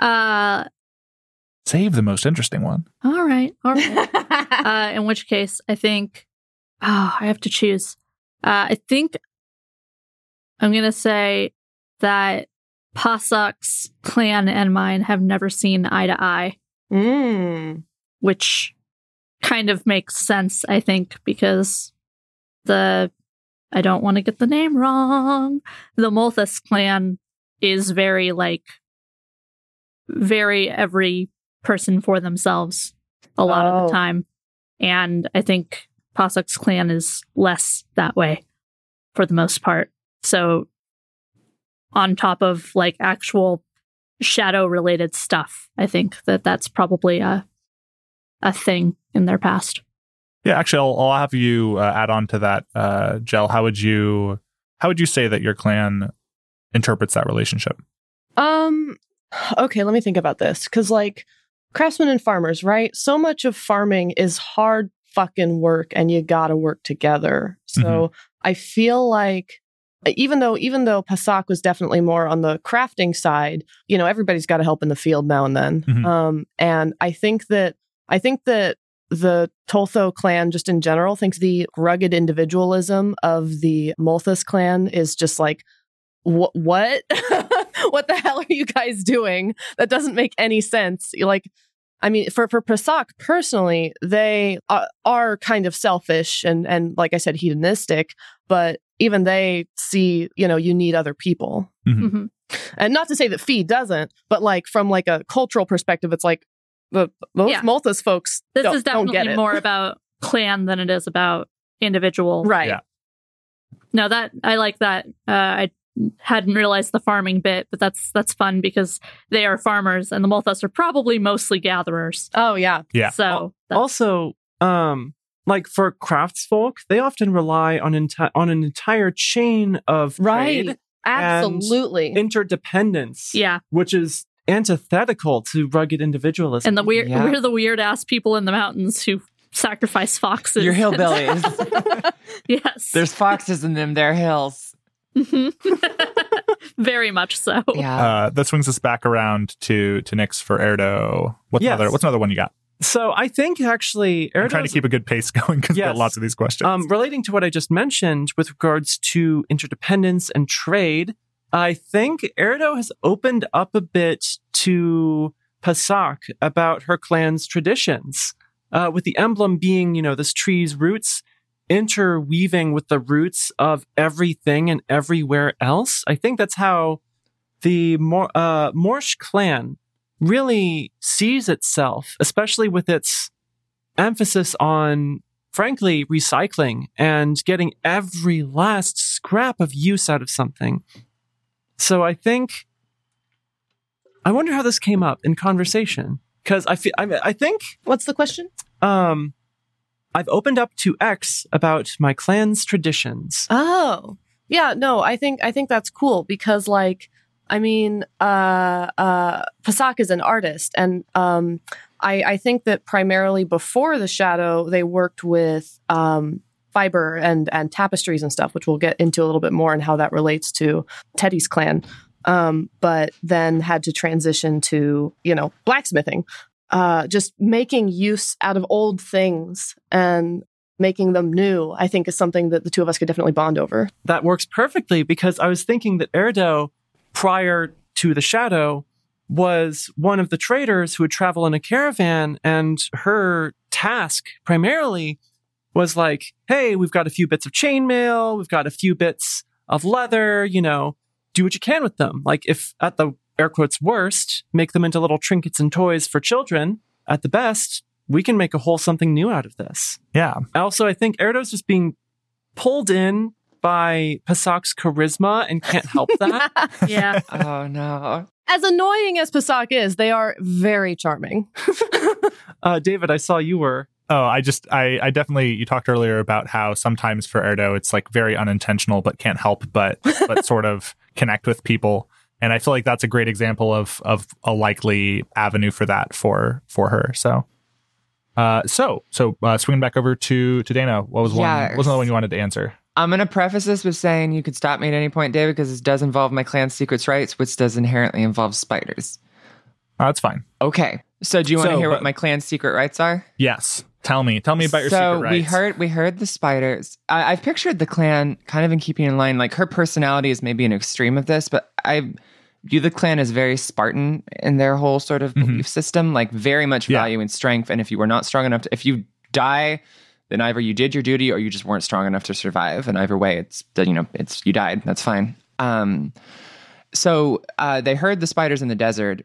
Save the most interesting one. All right. In which case, I think... Oh, I have to choose. I think I'm going to say that Pasak's clan and mine have never seen eye to eye, which kind of makes sense, I think, because I don't want to get the name wrong. The Malthus clan is very, like, very every person for themselves a lot of the time. And I think Pasak's clan is less that way for the most part. So on top of like actual shadow related stuff. I think that that's probably a thing in their past. Yeah, actually, I'll have you add on to that, Jel. How would you say that your clan interprets that relationship? Okay, let me think about this, because like craftsmen and farmers, right? So much of farming is hard fucking work, and you gotta work together. So mm-hmm. I feel like even though Pasak was definitely more on the crafting side, you know, everybody's got to help in the field now and then. Mm-hmm. And I think that the Toltho clan, just in general, thinks the rugged individualism of the Malthus clan is just like, what? What the hell are you guys doing? That doesn't make any sense. Like, I mean, for Pasak personally, they are kind of selfish and like I said, hedonistic, but even they see, you know, you need other people. Mm-hmm. Mm-hmm. And not to say that Fee doesn't, but like from like a cultural perspective, it's like those Malthus folks don't get it. More about clan than it is about individual. Right. Yeah. No, I like that. I hadn't realized the farming bit, but that's fun because they are farmers and the Malthus are probably mostly gatherers. Oh, yeah. Yeah. So also, like for craftsfolk, they often rely on an entire chain of trade. Absolutely. And interdependence. Yeah. Which is antithetical to rugged individualism. And we're the weird ass people in the mountains who sacrifice foxes. You're hillbillies. Yes. There's foxes in them, they're hills. Mm-hmm. Very much so. Yeah. That swings us back around to Nyx for Erdo. What's another one you got? So I think actually Erdo's... I'm trying to keep a good pace going because there are lots of these questions. Relating to what I just mentioned with regards to interdependence and trade, I think Erdo has opened up a bit to Pasak about her clan's traditions, with the emblem being, you know, this tree's roots interweaving with the roots of everything and everywhere else. I think that's how the Morsh clan really sees itself, especially with its emphasis on, frankly, recycling and getting every last scrap of use out of something. So I wonder how this came up in conversation, because I think... What's the question? I've opened up to X about my clan's traditions. Oh, yeah, no, I think that's cool because, like, I mean, Pasak is an artist, and I think that primarily before the Shadow, they worked with fiber and tapestries and stuff, which we'll get into a little bit more and how that relates to Teddy's clan, but then had to transition to, you know, blacksmithing, just making use out of old things and making them new, I think is something that the two of us could definitely bond over. That works perfectly because I was thinking that Erdo, prior to the Shadow, was one of the traders who would travel in a caravan, and her task primarily was like, hey, we've got a few bits of chainmail, we've got a few bits of leather, you know, do what you can with them. Like, if at the air quotes worst, make them into little trinkets and toys for children. At the best, we can make a whole something new out of this. Yeah. Also, I think Erdo's just being pulled in by Pasak's charisma and can't help that. Yeah. Oh, no. As annoying as Pasak is, they are very charming. David, I saw you were... Oh, I definitely, you talked earlier about how sometimes for Erdo, it's like very unintentional, but can't help but sort of connect with people. And I feel like that's a great example of a likely avenue for that for her. So, swinging back over to Dana, what was another one you wanted to answer? I'm going to preface this with saying you could stop me at any point, David, because this does involve my clan's secret rights, which does inherently involve spiders. That's fine. Okay. So do you want to hear what my clan's secret rights are? Yes. Tell me about your secret rights. So we heard the spiders. I've pictured the clan kind of in keeping in line, like her personality is maybe an extreme of this, but I view the clan as very Spartan in their whole sort of belief system, like very much value and strength. And if you were not strong enough, if you die, then either you did your duty or you just weren't strong enough to survive. And either way, it's you died. That's fine. So they heard the spiders in the desert.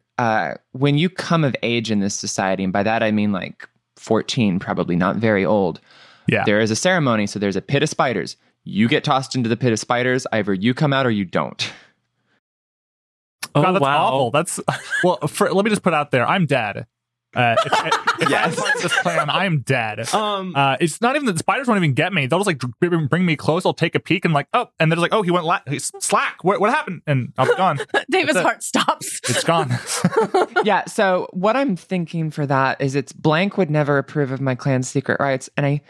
When you come of age in this society, and by that I mean like 14, probably not very old, there is a ceremony. So there's a pit of spiders. You get tossed into the pit of spiders. Either you come out or you don't. God, that's awful. That's let me just put out there. I'm dead. If yes. I'm part of this plan, I'm dead. It's not even that the spiders won't even get me. They'll just like bring me close. I'll take a peek and like, oh, and they're just like, oh, he went slack. What happened? And I'll be gone. David's heart stops. It's gone. Yeah. So what I'm thinking for that is it's Blank would never approve of my clan's secret rights, and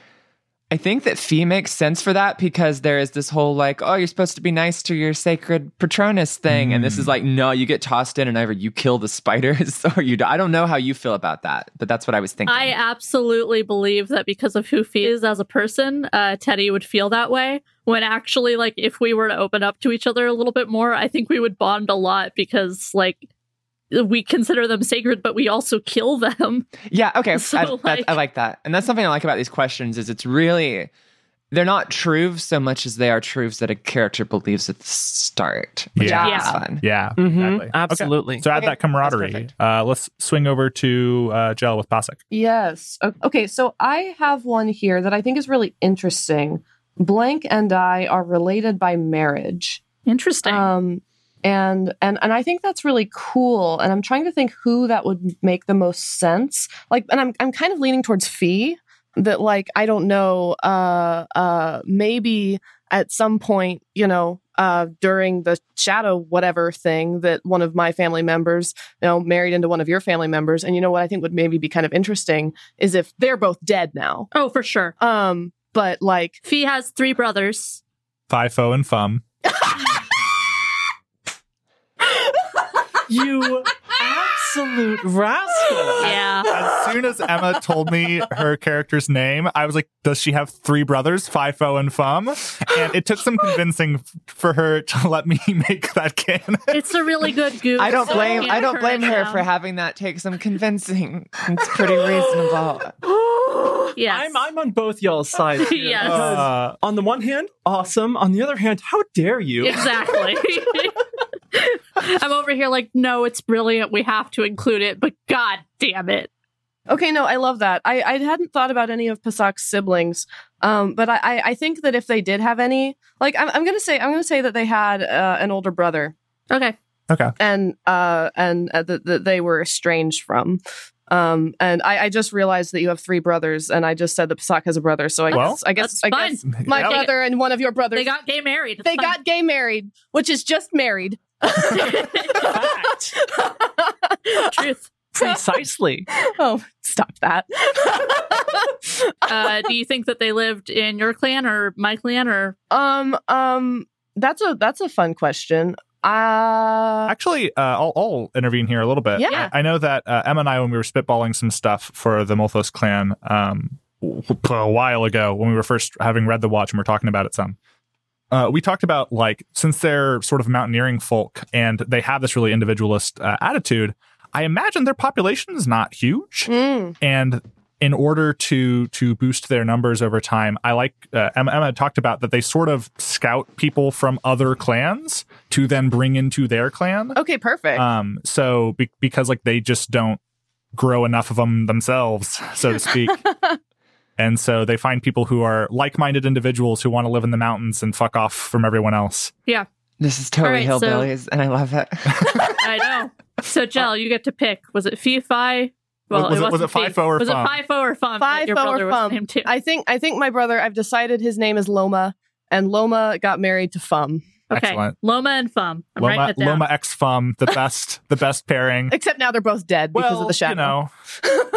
I think that Fee makes sense for that because there is this whole like, oh, you're supposed to be nice to your sacred Patronus thing. And this is like, no, you get tossed in and either you kill the spiders or you die. I don't know how you feel about that, but that's what I was thinking. I absolutely believe that because of who Fee is as a person, Teddy would feel that way. When actually, like, if we were to open up to each other a little bit more, I think we would bond a lot because, like, we consider them sacred, but we also kill them. Yeah, okay. So, I like that. And that's something I like about these questions is it's really, they're not truths so much as they are truths that a character believes at the start. Yeah. Fun. Yeah, mm-hmm. Exactly. Absolutely. Okay. So add that camaraderie. Let's swing over to Jell with Pasak. Yes. Okay, so I have one here that I think is really interesting. Blank and I are related by marriage. Interesting. And I think that's really cool. And I'm trying to think who that would make the most sense. Like, and I'm kind of leaning towards Fee. That like I don't know. Maybe at some point, you know, during the shadow whatever thing, that one of my family members, you know, married into one of your family members. And you know what I think would maybe be kind of interesting is if they're both dead now. Oh, for sure. But like Fee has 3 brothers. Fifo and Fum. You absolute rascal. Yeah. As soon as Emma told me her character's name, I was like, does she have 3 brothers, Fifo and Fum? And it took some convincing for her to let me make that canon. It's a really good goof. I don't blame her for having that take some convincing. It's pretty reasonable. Yes. I'm on both y'all's sides. Yes. On the one hand, awesome. On the other hand, how dare you? Exactly. I'm over here like, no, it's brilliant. We have to include it, but god damn it. Okay, no, I love that. I hadn't thought about any of Pasak's siblings, but I think that if they did have any, like, I'm gonna say that they had an older brother. Okay. Okay. And that they were estranged from. And I just realized that you have 3 brothers, and I just said that Pasak has a brother, so I guess my brother and one of your brothers. They got gay married. Which is just married. Fact. Truth. Precisely. Oh, stop that. Do you think that they lived in your clan or my clan or? That's a fun question. Actually, I'll intervene here a little bit. Yeah. I know that Emma and I, when we were spitballing some stuff for the Malthus clan a while ago, when we were first having read The Watch and we're talking about it some, we talked about, like, since they're sort of mountaineering folk and they have this really individualist attitude, I imagine their population is not huge. Mm. And in order to boost their numbers over time, I like Emma talked about that they sort of scout people from other clans to then bring into their clan. Okay, perfect. So because like they just don't grow enough of them themselves, so to speak. And so they find people who are like-minded individuals who want to live in the mountains and fuck off from everyone else. Yeah. This is totally right, hillbillies, and I love it. I know. So, Jell, you get to pick. Was it Fee-Fi? Well, was it Fifo or Fum? Was it Fifo or Fum? Fifo your brother or Fum. Was named too. I think my brother, I've decided his name is Loma, and Loma got married to Fum. Okay. Excellent. Loma and Fum. I'm writing it down. Loma x Fum, the best pairing. Except now they're both dead because of the shadow. You know.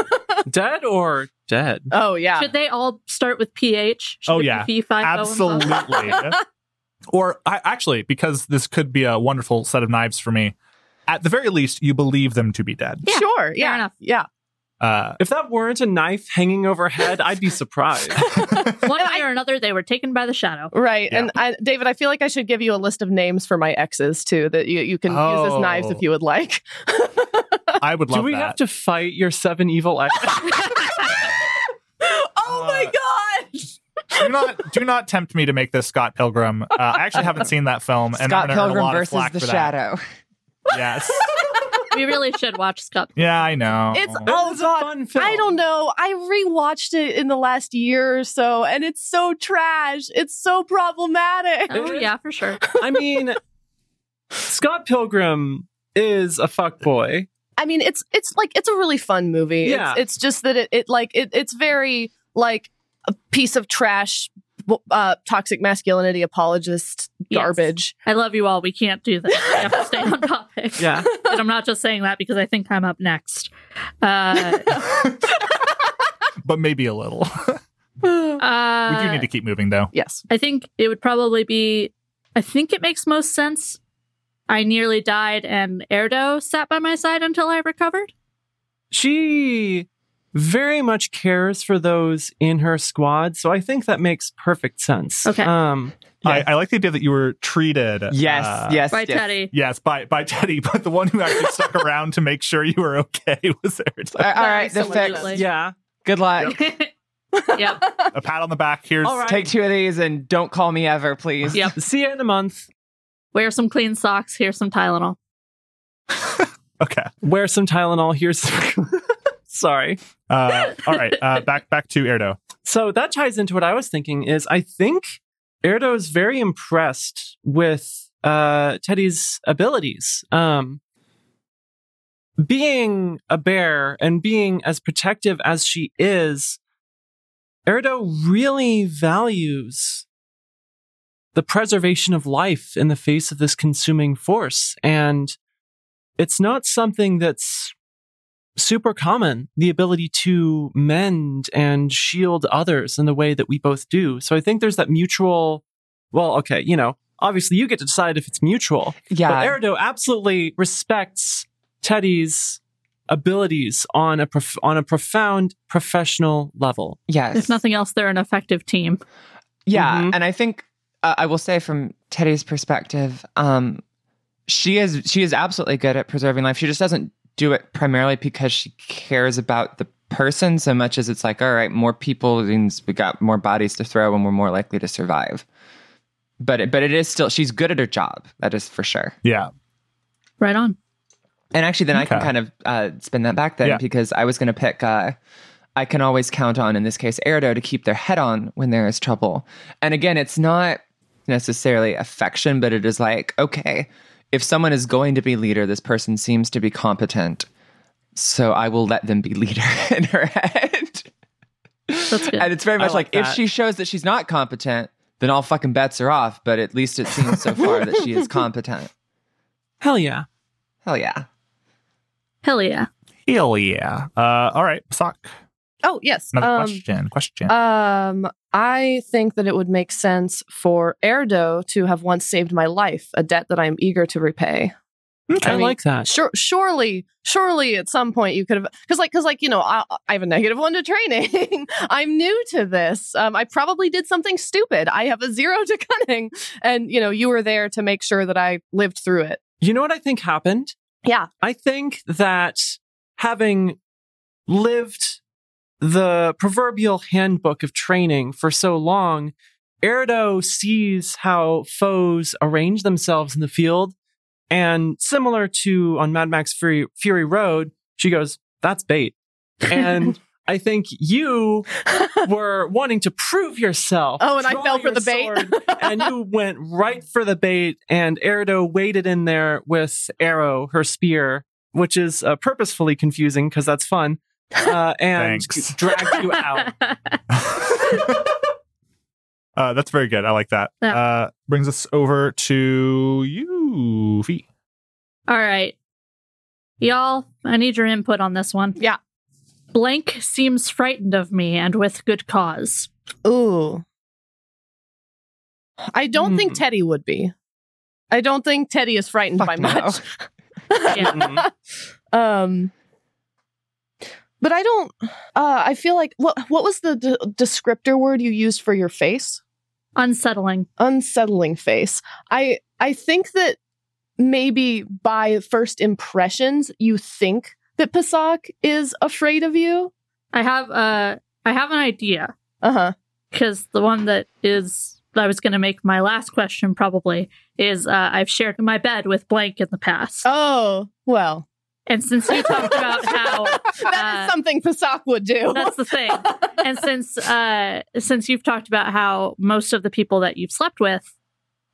Dead or dead? Oh, yeah. Should they all start with PH? Should P, 5, absolutely. Or actually, because this could be a wonderful set of knives for me, at the very least, you believe them to be dead. Yeah, sure. Yeah. Fair enough. Yeah. If that weren't a knife hanging overhead, I'd be surprised. One way or another, they were taken by the shadow. Right. Yeah. And David, I feel like I should give you a list of names for my exes, too, that you can use as knives if you would like. I would love that. Do we have to fight your 7 evil exes? Oh, my gosh! Do not tempt me to make this Scott Pilgrim. I actually haven't seen that film. And Scott Pilgrim versus the Shadow. Yes. We really should watch Scott. Yeah, I know. It's a fun film. I don't know. I rewatched it in the last year or so, and it's so trash. It's so problematic. Oh, yeah, for sure. I mean, Scott Pilgrim is a fuckboy. I mean, it's like, it's a really fun movie. Yeah. It's just that it's very like a piece of trash, toxic masculinity apologist garbage. Yes. I love you all. We can't do this. We have to stay on topic. Yeah. And I'm not just saying that because I think I'm up next. But maybe a little. We do need to keep moving, though. Yes. I think it would probably be... I think it makes most sense. I nearly died, and Erdo sat by my side until I recovered. She very much cares for those in her squad, so I think that makes perfect sense. Okay. Yes. I like the idea that you were treated. Yes, Teddy. Yes, by Teddy. But the one who actually stuck around to make sure you were okay was Erdo. All right, the fix. Yeah. Good luck. Yep. Yep. A pat on the back. Here's right. Take two of these and don't call me ever, please. Yep. See you in a month. Wear some clean socks. Here's some Tylenol. Okay. Wear some Tylenol. Here's. Sorry. All right. Back to Erdo. So that ties into what I was thinking. Is I think Erdo is very impressed with Teddy's abilities. Being a bear and being as protective as she is, Erdo really values the preservation of life in the face of this consuming force. And it's not something that's super common, the ability to mend and shield others in the way that we both do. So I think there's that mutual, well, okay, you know, obviously you get to decide if it's mutual. Yeah. But Erdo absolutely respects Teddy's abilities on a profound professional level. Yes. If nothing else, they're an effective team. Yeah. Mm-hmm. And I think I will say from Teddy's perspective, she is absolutely good at preserving life. She just doesn't do it primarily because she cares about the person so much as it's like, all right, more people means we got more bodies to throw and we're more likely to survive. But it is still, she's good at her job. That is for sure. Yeah. Right on. And actually, then okay. I can kind of spin that back then because I was going to pick, I can always count on, in this case, Erdo, to keep their head on when there is trouble. And again, it's not necessarily affection, but it is like, okay, if someone is going to be leader, this person seems to be competent. So I will let them be leader in her head. That's good. And it's very much like if she shows that she's not competent, then all fucking bets are off. But at least it seems so far that she is competent. Hell yeah. Hell yeah. Hell yeah. Hell yeah. All right, Pasak. Oh, yes. Another question. I think that it would make sense for Erdo to have once saved my life, a debt that I am eager to repay. Okay. I mean, like that. Surely at some point you could have... Because, you know, I have a -1 to training. I'm new to this. I probably did something stupid. I have a 0 to cunning. And, you know, you were there to make sure that I lived through it. You know what I think happened? Yeah. I think that having lived the proverbial handbook of training for so long, Erdo sees how foes arrange themselves in the field. And similar to on Mad Max Fury Road, she goes, that's bait. And I think you were wanting to prove yourself. Oh, and I fell for the bait. And you went right for the bait. And Erdo waded in there with Arrow, her spear, which is purposefully confusing because that's fun. And dragged you out. That's very good. I like that. Yeah. Brings us over to you, Fee. All right. Y'all, I need your input on this one. Yeah. Blank seems frightened of me, and with good cause. Ooh. I don't think Teddy would be. I don't think Teddy is frightened by much. Yeah. But I don't... I feel like... What was the descriptor word you used for your face? Unsettling. Unsettling face. I think that maybe by first impressions, you think that Pasak is afraid of you? I have an idea. Uh-huh. Because the one that I was going to make my last question probably is I've shared my bed with blank in the past. Oh, well. And since you talked about how... that is something Pasak would do. That's the thing. And since you've talked about how most of the people that you've slept with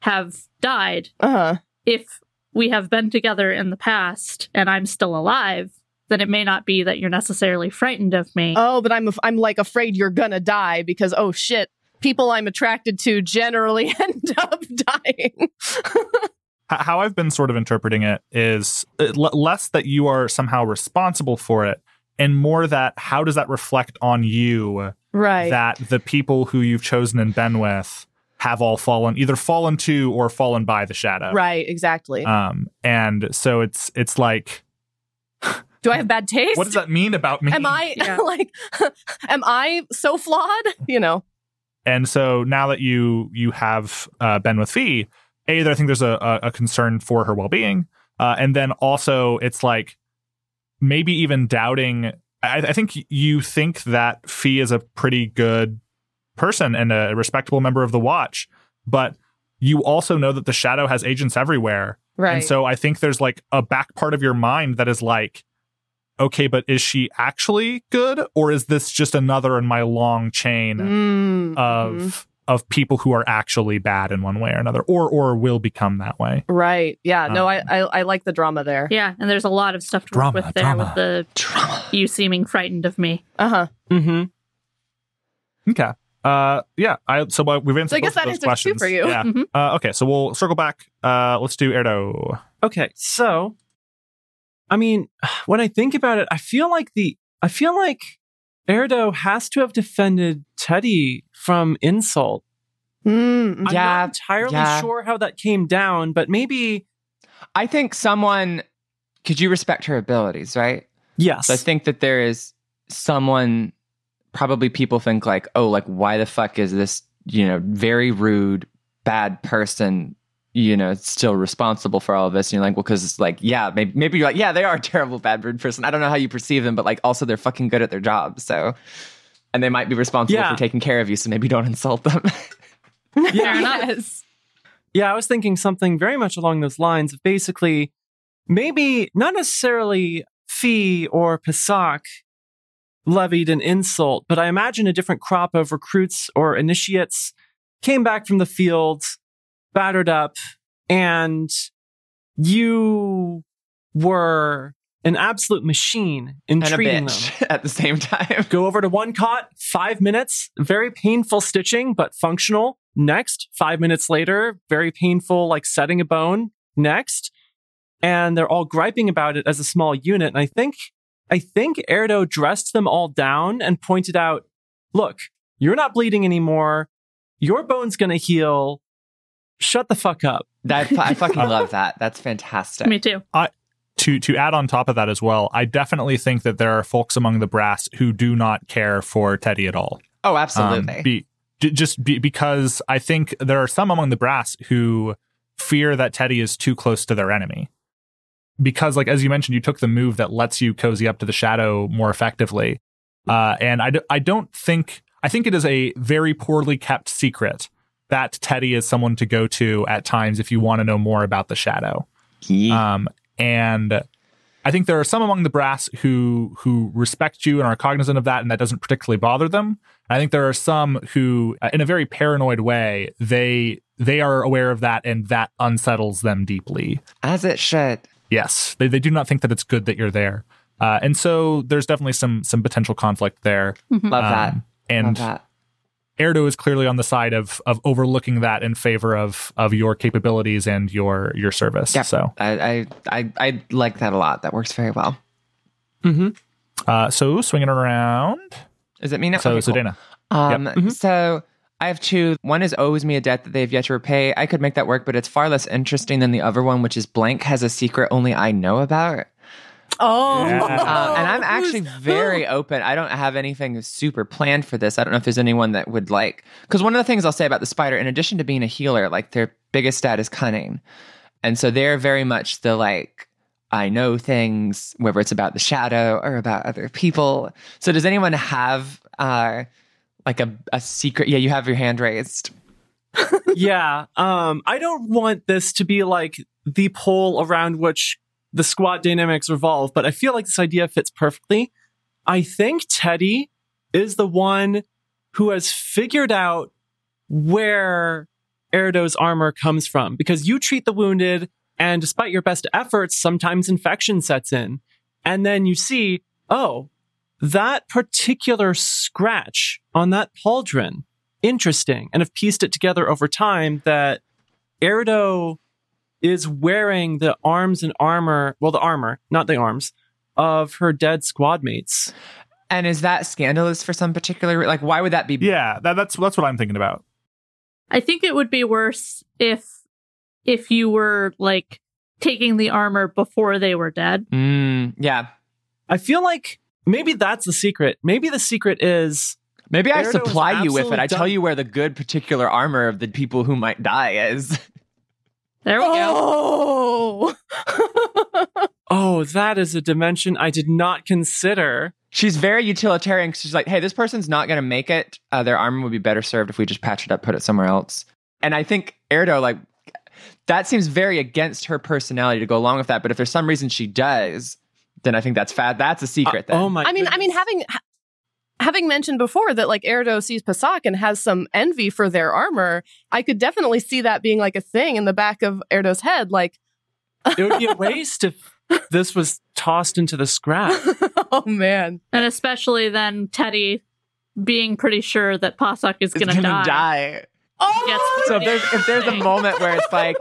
have died, uh-huh. if we have been together in the past and I'm still alive, then it may not be that you're necessarily frightened of me. Oh, but I'm like afraid you're gonna die because, oh shit, people I'm attracted to generally end up dying. How I've been sort of interpreting it is less that you are somehow responsible for it and more that how does that reflect on you, right? That the people who you've chosen and been with have all fallen to or fallen by the shadow. Right, exactly. And so it's like... Do I have bad taste? What does that mean about me? Am I like, am I so flawed? You know. And so now that you have been with Fee, I think there's a concern for her well-being. And then also it's like maybe even doubting. I think you think that Fee is a pretty good person and a respectable member of the Watch. But you also know that the Shadow has agents everywhere. Right. And so I think there's like a back part of your mind that is like, okay, but is she actually good, or is this just another in my long chain of people who are actually bad in one way or another, or will become that way? Right. Yeah. No, I like the drama there. Yeah, and there's a lot of stuff to work with there with the drama. You seeming frightened of me. Uh-huh. Mm-hmm. Okay. Yeah. So we've answered both of those questions. I guess that answers two for you. Yeah. Mm-hmm. Okay. So we'll circle back. Let's do Erdo. Okay. So. I mean, when I think about it, I feel like Erdo has to have defended Teddy from insult. I'm not entirely sure how that came down, but maybe I think someone could you respect her abilities, right? Yes. So I think that there is someone probably people think like, oh, like why the fuck is this, very rude, bad person still responsible for all of this. And you're like, well, because it's like, maybe you're like, they are a terrible, bad, rude person. I don't know how you perceive them, but like also they're fucking good at their job. So, and they might be responsible for taking care of you. So maybe don't insult them. Yes. Yeah, I was thinking something very much along those lines of basically, maybe not necessarily Fee or Pasak levied an insult, but I imagine a different crop of recruits or initiates came back from the fields, battered up, and you were an absolute machine in and treating a bitch them at the same time. Go over to one cot, 5 minutes, very painful stitching, but functional. Next, 5 minutes later, very painful, like setting a bone. Next, and they're all griping about it as a small unit. And I think Erdo dressed them all down and pointed out, "Look, you're not bleeding anymore. Your bone's gonna heal. Shut the fuck up." I fucking love that. That's fantastic. Me too. To add on top of that as well, I definitely think that there are folks among the brass who do not care for Teddy at all. Oh, absolutely. Because I think there are some among the brass who fear that Teddy is too close to their enemy. Because, like as you mentioned, you took the move that lets you cozy up to the shadow more effectively. And I think it is a very poorly kept secret that Teddy is someone to go to at times if you want to know more about the shadow. Yeah. And I think there are some among the brass who respect you and are cognizant of that, and that doesn't particularly bother them. I think there are some who, in a very paranoid way, they are aware of that, and that unsettles them deeply. As it should. Yes. They do not think that it's good that you're there. And so there's definitely some potential conflict there. Love that. And love that. Erdo is clearly on the side of overlooking that in favor of your capabilities and your service. Yep. So I like that a lot. That works very well. Mm-hmm. So swinging around. Is it me now? So Dana. Yep. Mm-hmm. So I have two. One is owes me a debt that they have yet to repay. I could make that work, but it's far less interesting than the other one, which is blank has a secret only I know about. Oh, yeah. And I'm actually very open. I don't have anything super planned for this. I don't know if there's anyone that would like, because one of the things I'll say about the spider, in addition to being a healer, like their biggest stat is cunning. And so they're very much the like, I know things, whether it's about the shadow or about other people. So does anyone have like a secret? Yeah, you have your hand raised. Yeah. I don't want this to be like the pole around which the squad dynamics revolve, but I feel like this idea fits perfectly. I think Teddy is the one who has figured out where Erdo's armor comes from, because you treat the wounded, And despite your best efforts, sometimes infection sets in. And then you see, oh, that particular scratch on that pauldron, interesting. And have pieced it together over time that Erdo is wearing the arms and armor, well, the armor, not the arms, of her dead squad mates. And is that scandalous for some particular, like, why would that be? Yeah, that's what I'm thinking about. I think it would be worse if you were, like, taking the armor before they were dead. Yeah. I feel like maybe that's the secret. Maybe the secret is... Maybe I supply you with it. I tell you where the good particular armor of the people who might die is. There we go. Oh, that is a dimension I did not consider. She's very utilitarian. She's like, hey, this person's not going to make it. Their armor would be better served if we just patch it up, put it somewhere else. And I think Erdo, like, that seems very against her personality to go along with that. But if there's some reason she does, then I think that's fad. That's a secret. Then. Oh my! I mean, having mentioned before that, like, Erdo sees Pasak and has some envy for their armor, I could definitely see that being, like, a thing in the back of Erdo's head. Like, it would be a waste if this was tossed into the scrap. Oh, man. And especially then Teddy being pretty sure that Pasak is going to die. Oh! So if there's a moment where it's like...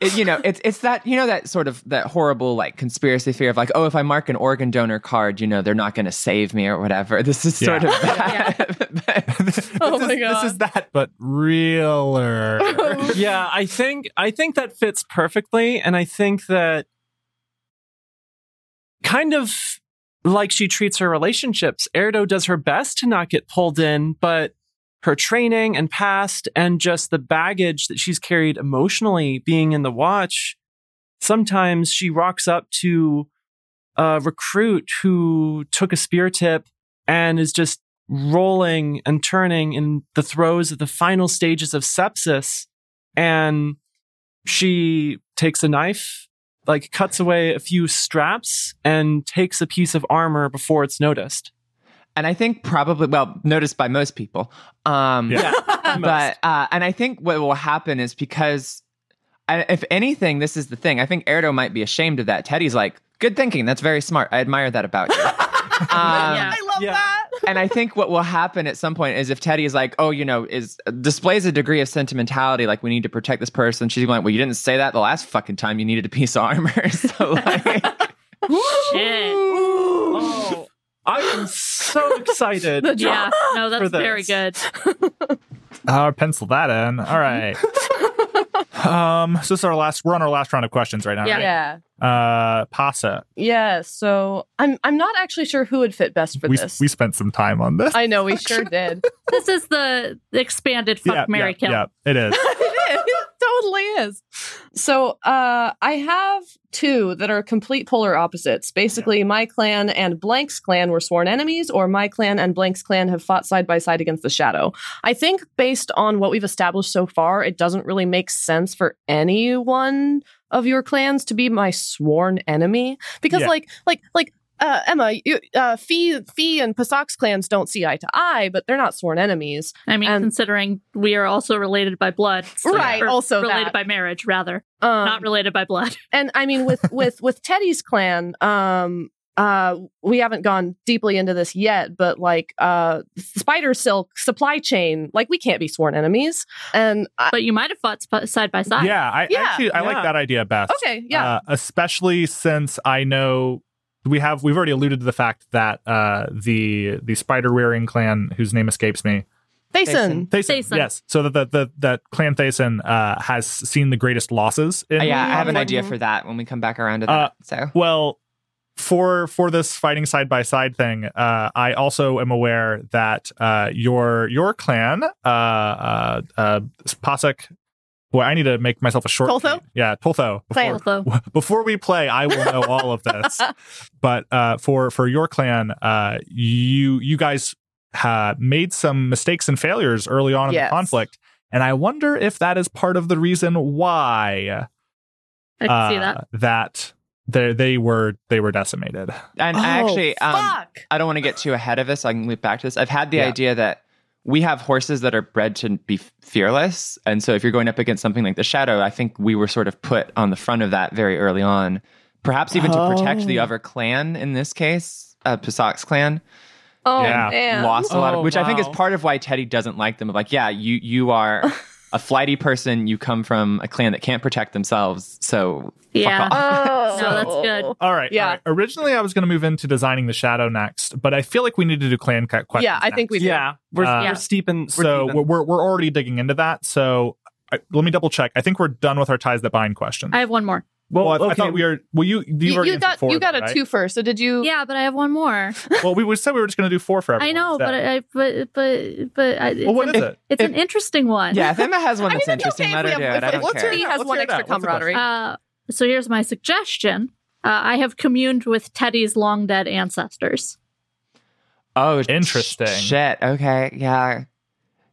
It's that, you know, that sort of that horrible, like, conspiracy theory of, like, oh, if I mark an organ donor card, you know, they're not going to save me or whatever. This is sort of that. Oh my God. This is that, but realer. Yeah, I think that fits perfectly. And I think that kind of like she treats her relationships, Erdo does her best to not get pulled in, but her training and past and just the baggage that she's carried emotionally being in the Watch, sometimes she rocks up to a recruit who took a spear tip and is just rolling and turning in the throes of the final stages of sepsis. And she takes a knife, like, cuts away a few straps and takes a piece of armor before it's noticed. And I think probably, well, noticed by most people. But, and I think what will happen is because, if anything, this is the thing. I think Erdo might be ashamed of that. Teddy's like, good thinking. That's very smart. I admire that about you. I love that. And I think what will happen at some point is if Teddy is like, oh, you know, displays a degree of sentimentality, like, we need to protect this person. She's like, well, you didn't say that the last fucking time you needed a piece of armor. So, like... Shit. Oh. I am so excited. Yeah, no, that's very good. I'll pencil that in. All right. So this is we're on our last round of questions right now. Yeah. Right? Pasa. Yeah. So I'm not actually sure who would fit best for this. We spent some time on this. I know we sure did. This is the expanded fuck Mary Kill. Yeah, it is. It totally is. So I have two that are complete polar opposites. Basically, my clan and Blank's clan were sworn enemies, or my clan and Blank's clan have fought side by side against the Shadow. I think based on what we've established so far, it doesn't really make sense for any one of your clans to be my sworn enemy. Because Emma, Fee and Pasak's clans don't see eye to eye, but they're not sworn enemies. I mean, considering we are also related by blood. So, right, also related by marriage, rather. Not related by blood. And I mean, with Teddy's clan, we haven't gone deeply into this yet, but like Spider Silk supply chain, like, we can't be sworn enemies. And but you might have fought side by side. Yeah, I like that idea best. Okay, yeah. Especially since I know... We've already alluded to the fact that the spider-wearing clan, whose name escapes me, Thason. Yes, so that Clan Thason has seen the greatest losses. I have an idea for that when we come back around to that. Well, for this fighting side by side thing, I also am aware that your clan, Pasak. Boy, I need to make myself a short... Toltho? Yeah, Toltho. Before we play, I will know all of this. But for your clan, you guys made some mistakes and failures early on in the conflict. And I wonder if that is part of the reason why I can see that they were decimated. And I don't want to get too ahead of us. I can loop back to this. I've had the idea that we have horses that are bred to be fearless. And so if you're going up against something like the Shadow, I think we were sort of put on the front of that very early on, perhaps even to protect the other clan, in this case, Pasak's clan. Oh, yeah. Man. Lost a lot of, which I think is part of why Teddy doesn't like them. Of like, yeah, you are a flighty person. You come from a clan that can't protect themselves. So yeah. Fuck off. Oh, no, that's good. All right. Yeah. All right. Originally, I was going to move into designing the Shadow next, but I feel like we need to do clan questions. Yeah, I think we do. Yeah. We're steep in. So we're already digging into that. So let me double check. I think we're done with our ties that bind questions. I have one more. Well, okay. I thought we were. Well, you got a right? 2 first. So did you? Yeah, but I have one more. Well, we said we were just going to do 4 for everyone. I know, but well, what is it? It's an interesting one. Yeah, if Emma has one that's interesting. Okay, let her do it. I don't care. He has one extra camaraderie. So here's my suggestion. I have communed with Teddy's long dead ancestors. Oh, interesting. Shit. Okay. Yeah.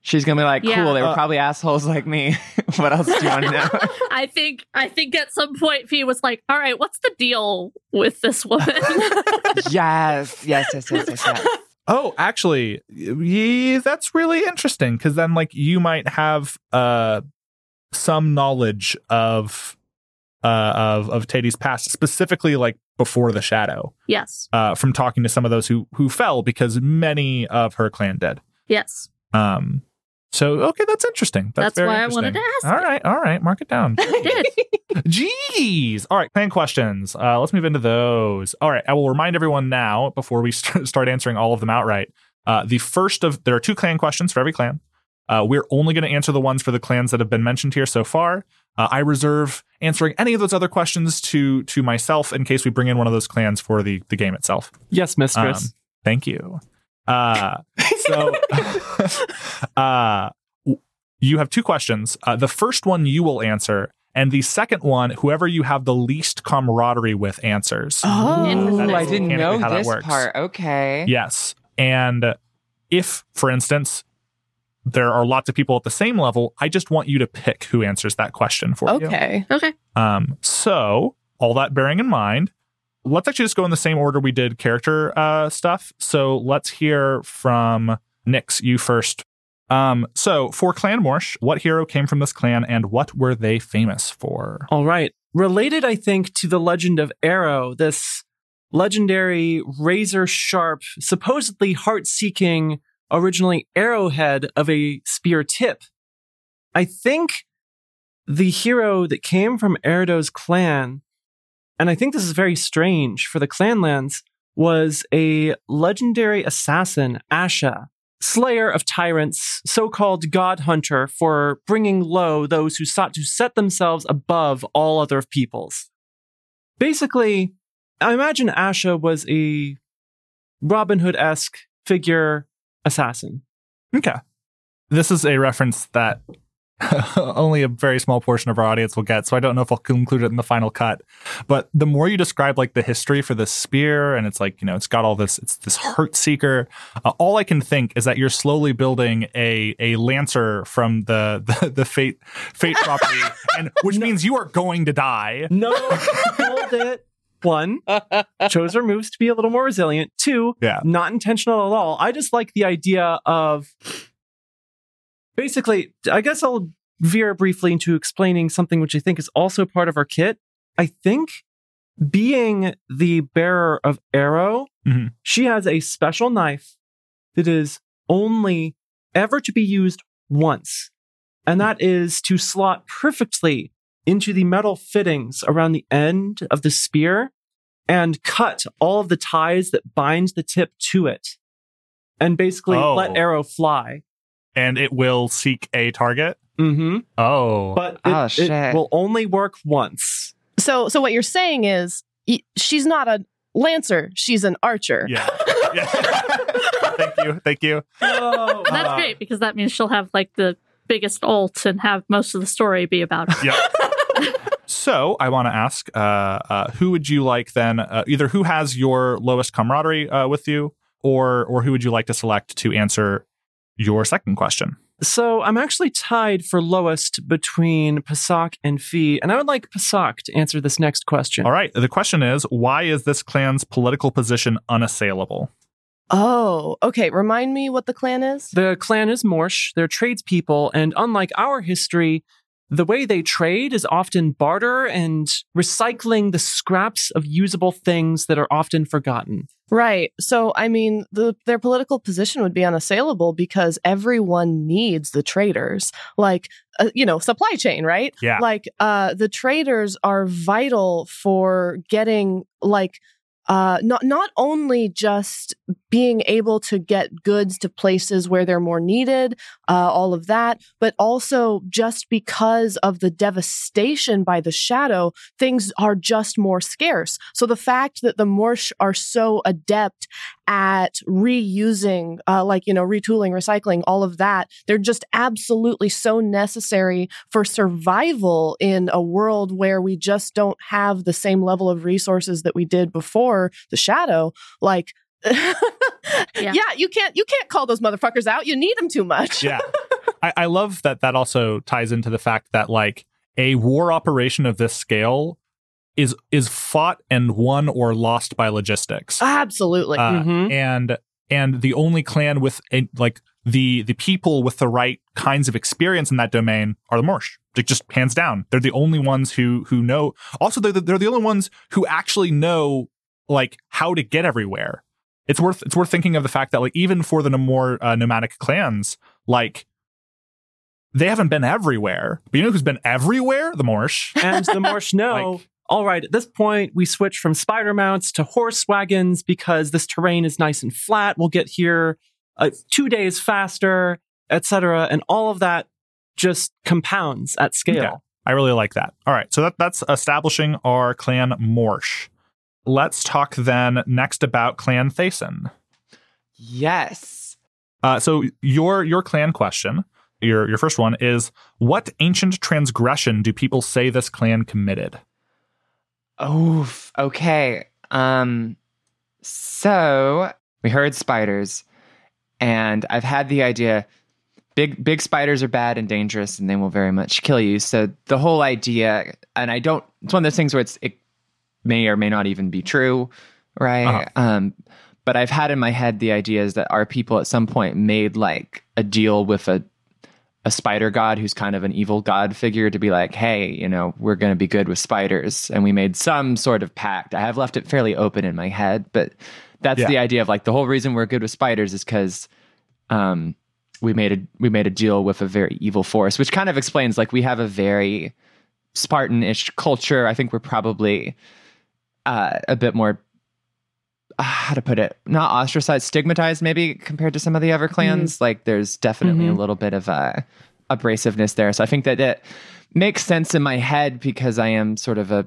She's going to be like, cool, they were probably assholes like me. What else do you want to know? I think at some point, Fee was like, all right, what's the deal with this woman? Yes. Oh, actually, that's really interesting. Because then, like, you might have some knowledge of Teddy's past, specifically, like, before the Shadow. Yes. From talking to some of those who fell, because many of her clan did. Yes. So, okay, that's interesting. That's why I wanted to ask. All right. Mark it down. I did. Jeez. All right, clan questions. Let's move into those. All right, I will remind everyone now, before we start answering all of them outright, there are 2 clan questions for every clan. We're only going to answer the ones for the clans that have been mentioned here so far. I reserve answering any of those other questions to myself in case we bring in one of those clans for the game itself. Yes, mistress. Thank you. You have 2 questions. The first one you will answer, and the second one, whoever you have the least camaraderie with answers. Oh, I didn't know this part. Okay. Yes. And if, for instance, there are lots of people at the same level, I just want you to pick who answers that question for you. Okay. So, all that bearing in mind, let's actually just go in the same order we did character stuff. So let's hear from Nyx, you first. So for Clan Morsh, what hero came from this clan and what were they famous for? All right. Related, I think, to the legend of Arrow, this legendary, razor-sharp, supposedly heart-seeking, originally arrowhead of a spear tip. I think the hero that came from Erdo's clan, and I think this is very strange for the Clanlands, was a legendary assassin, Asha, slayer of tyrants, so-called god hunter for bringing low those who sought to set themselves above all other peoples. Basically, I imagine Asha was a Robin Hood-esque figure assassin. Okay. This is a reference that only a very small portion of our audience will get, so I don't know if I'll include it in the final cut. But the more you describe, like, the history for this spear, and it's like, you know, it's got all this, it's this heart seeker. All I can think is that you're slowly building a lancer from the fate property, and which means you are going to die. No, hold it. 1, chose her moves to be a little more resilient. 2, not intentional at all. I just like the idea of. Basically, I guess I'll veer briefly into explaining something which I think is also part of our kit. I think being the bearer of Arrow, she has a special knife that is only ever to be used once. And that is to slot perfectly into the metal fittings around the end of the spear and cut all of the ties that bind the tip to it. And basically let Arrow fly. And it will seek a target? Mm-hmm. Oh. But it will only work once. So what you're saying is, she's not a lancer, she's an archer. Yeah. Thank you. Oh, that's great, because that means she'll have, like, the biggest ult and have most of the story be about her. Yeah. So, I want to ask, who would you like then, either who has your lowest camaraderie with you, or who would you like to select to answer your second question? So I'm actually tied for lowest between Pasak and Fee, and I would like Pasak to answer this next question. All right. The question is, why is this clan's political position unassailable? Oh, okay. Remind me what the clan is? The clan is Morsh. They're tradespeople, and unlike our history, the way they trade is often barter and recycling the scraps of usable things that are often forgotten. Right. So, I mean, their political position would be unassailable because everyone needs the traders. Like, supply chain, right? Yeah. Like, the traders are vital for getting, like... not only just being able to get goods to places where they're more needed, all of that, but also just because of the devastation by the shadow, things are just more scarce. So the fact that the Morsh are so adept at reusing, retooling, recycling, all of that, they're just absolutely so necessary for survival in a world where we just don't have the same level of resources that we did before the shadow, like, yeah, you can't call those motherfuckers out. You need them too much. Yeah, I love that also ties into the fact that like a war operation of this scale is fought and won or lost by logistics. Absolutely, mm-hmm. and the only clan with the people with the right kinds of experience in that domain are the Morsh. Like, just hands down, they're the only ones who know. Also, they're the only ones who actually know. Like how to get everywhere. It's worth thinking of the fact that like even for the more nomadic clans, like they haven't been everywhere. But you know who's been everywhere? The Morsh. And the Morsh know. Like, all right, at this point we switch from spider mounts to horse wagons because this terrain is nice and flat. We'll get here 2 days faster, etc. And all of that just compounds at scale. Yeah, I really like that. All right, so that's establishing our clan Morsh. Let's talk then next about Clan Thason. Yes. So your clan question, your first one is, what ancient transgression do people say this clan committed? Oh, okay. So we heard spiders, and I've had the idea big spiders are bad and dangerous, and they will very much kill you. So the whole idea, and it's one of those things where it may or may not even be true, right? Uh-huh. But I've had in my head the idea is that our people at some point made like a deal with a spider god who's kind of an evil god figure to be like, hey, we're going to be good with spiders. And we made some sort of pact. I have left it fairly open in my head, but that's the idea of like the whole reason we're good with spiders is because we made a deal with a very evil force, which kind of explains like we have a very Spartan-ish culture. I think we're probably... a bit more, how to put it, not ostracized, stigmatized maybe compared to some of the other clans. Mm-hmm. Like there's definitely a little bit of abrasiveness there. So I think that it makes sense in my head because I am sort of a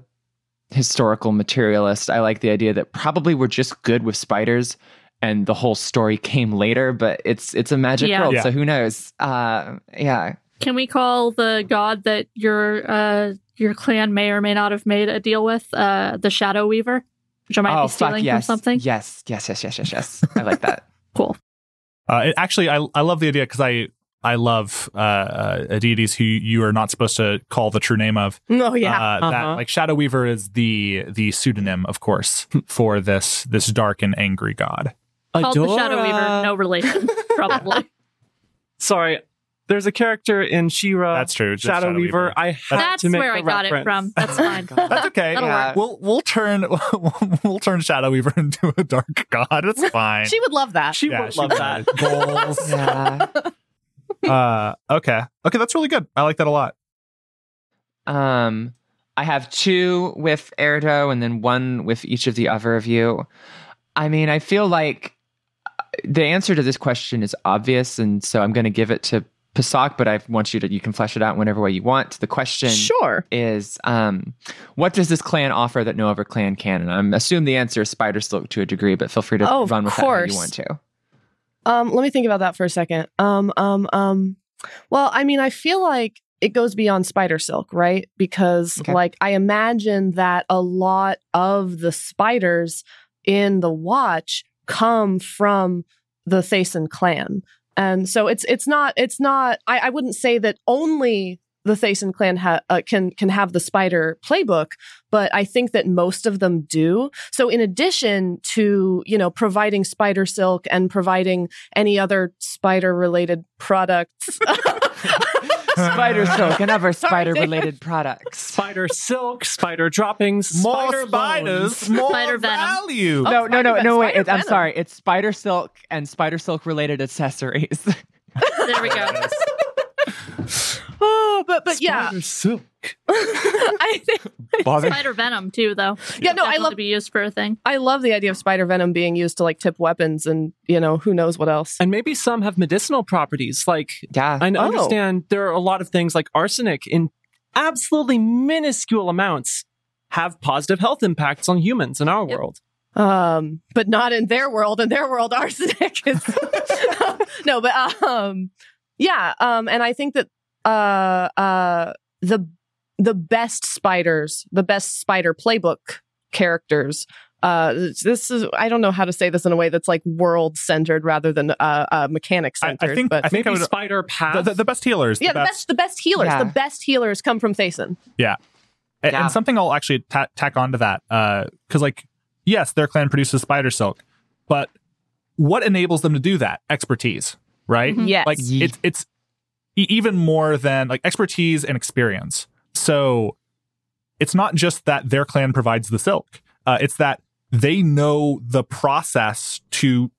historical materialist. I like the idea that probably we're just good with spiders and the whole story came later, but it's a magic world. Yeah. So who knows? Yeah. Can we call the god that you're... your clan may or may not have made a deal with the Shadow Weaver, which I might be stealing from something. Yes. I like that. Cool. I love the idea because I love deities who you are not supposed to call the true name of. Oh yeah. That like Shadow Weaver is the pseudonym, of course, for this dark and angry god. Called Adora. The Shadow Weaver, no relation, probably. Sorry. There's a character in She-Ra. That's true. Shadow Weaver. I had to make a reference. That's where I got it from. That's fine. That's okay. Yeah. We'll turn Shadow Weaver into a dark god. It's fine. She would love that. She would love that. Goals. Yeah. Okay. Okay. That's really good. I like that a lot. I have two with Erdo, and then one with each of the other of you. I mean, I feel like the answer to this question is obvious, and so I'm going to give it to Pasak, but I want you can flesh it out whenever way you want. The question is, what does this clan offer that no other clan can? And I assume the answer is spider silk to a degree, but feel free to run with that if you want to. Let me think about that for a second. Well, I mean, I feel like it goes beyond spider silk, right? Because I imagine that a lot of the spiders in the Watch come from the Thason clan. And so it's not I wouldn't say that only the Thason clan can have the Spider playbook, but I think that most of them do. So in addition to, you know, providing spider silk and providing any other spider-related products... Spider silk and other spider-related products. Spider silk, spider droppings, more spiders, more spider value. Oh, no, wait. I'm sorry. It's spider silk and spider silk-related accessories. There we go. Oh, but yeah. Spider silk. I think spider venom too, though. Yeah, no, I love to be used for a thing. I love the idea of spider venom being used to like tip weapons, and you know who knows what else. And maybe some have medicinal properties. Like, yeah, I understand there are a lot of things like arsenic in absolutely minuscule amounts have positive health impacts on humans in our world. But not in their world. In their world, arsenic is no, but yeah, and I think that. The best spiders, the best spider playbook characters. This is, I don't know how to say this in a way that's like world centered rather than mechanic centered. I think maybe spider path. The best healers. Yeah, the best healers. Yeah. The best healers come from Thason. Yeah. And something I'll actually tack onto that, because like, yes, their clan produces spider silk, but what enables them to do that? Expertise, right? Mm-hmm. Yes. Like it's even more than like expertise and experience. So it's not just that their clan provides the silk. It's that they know the process to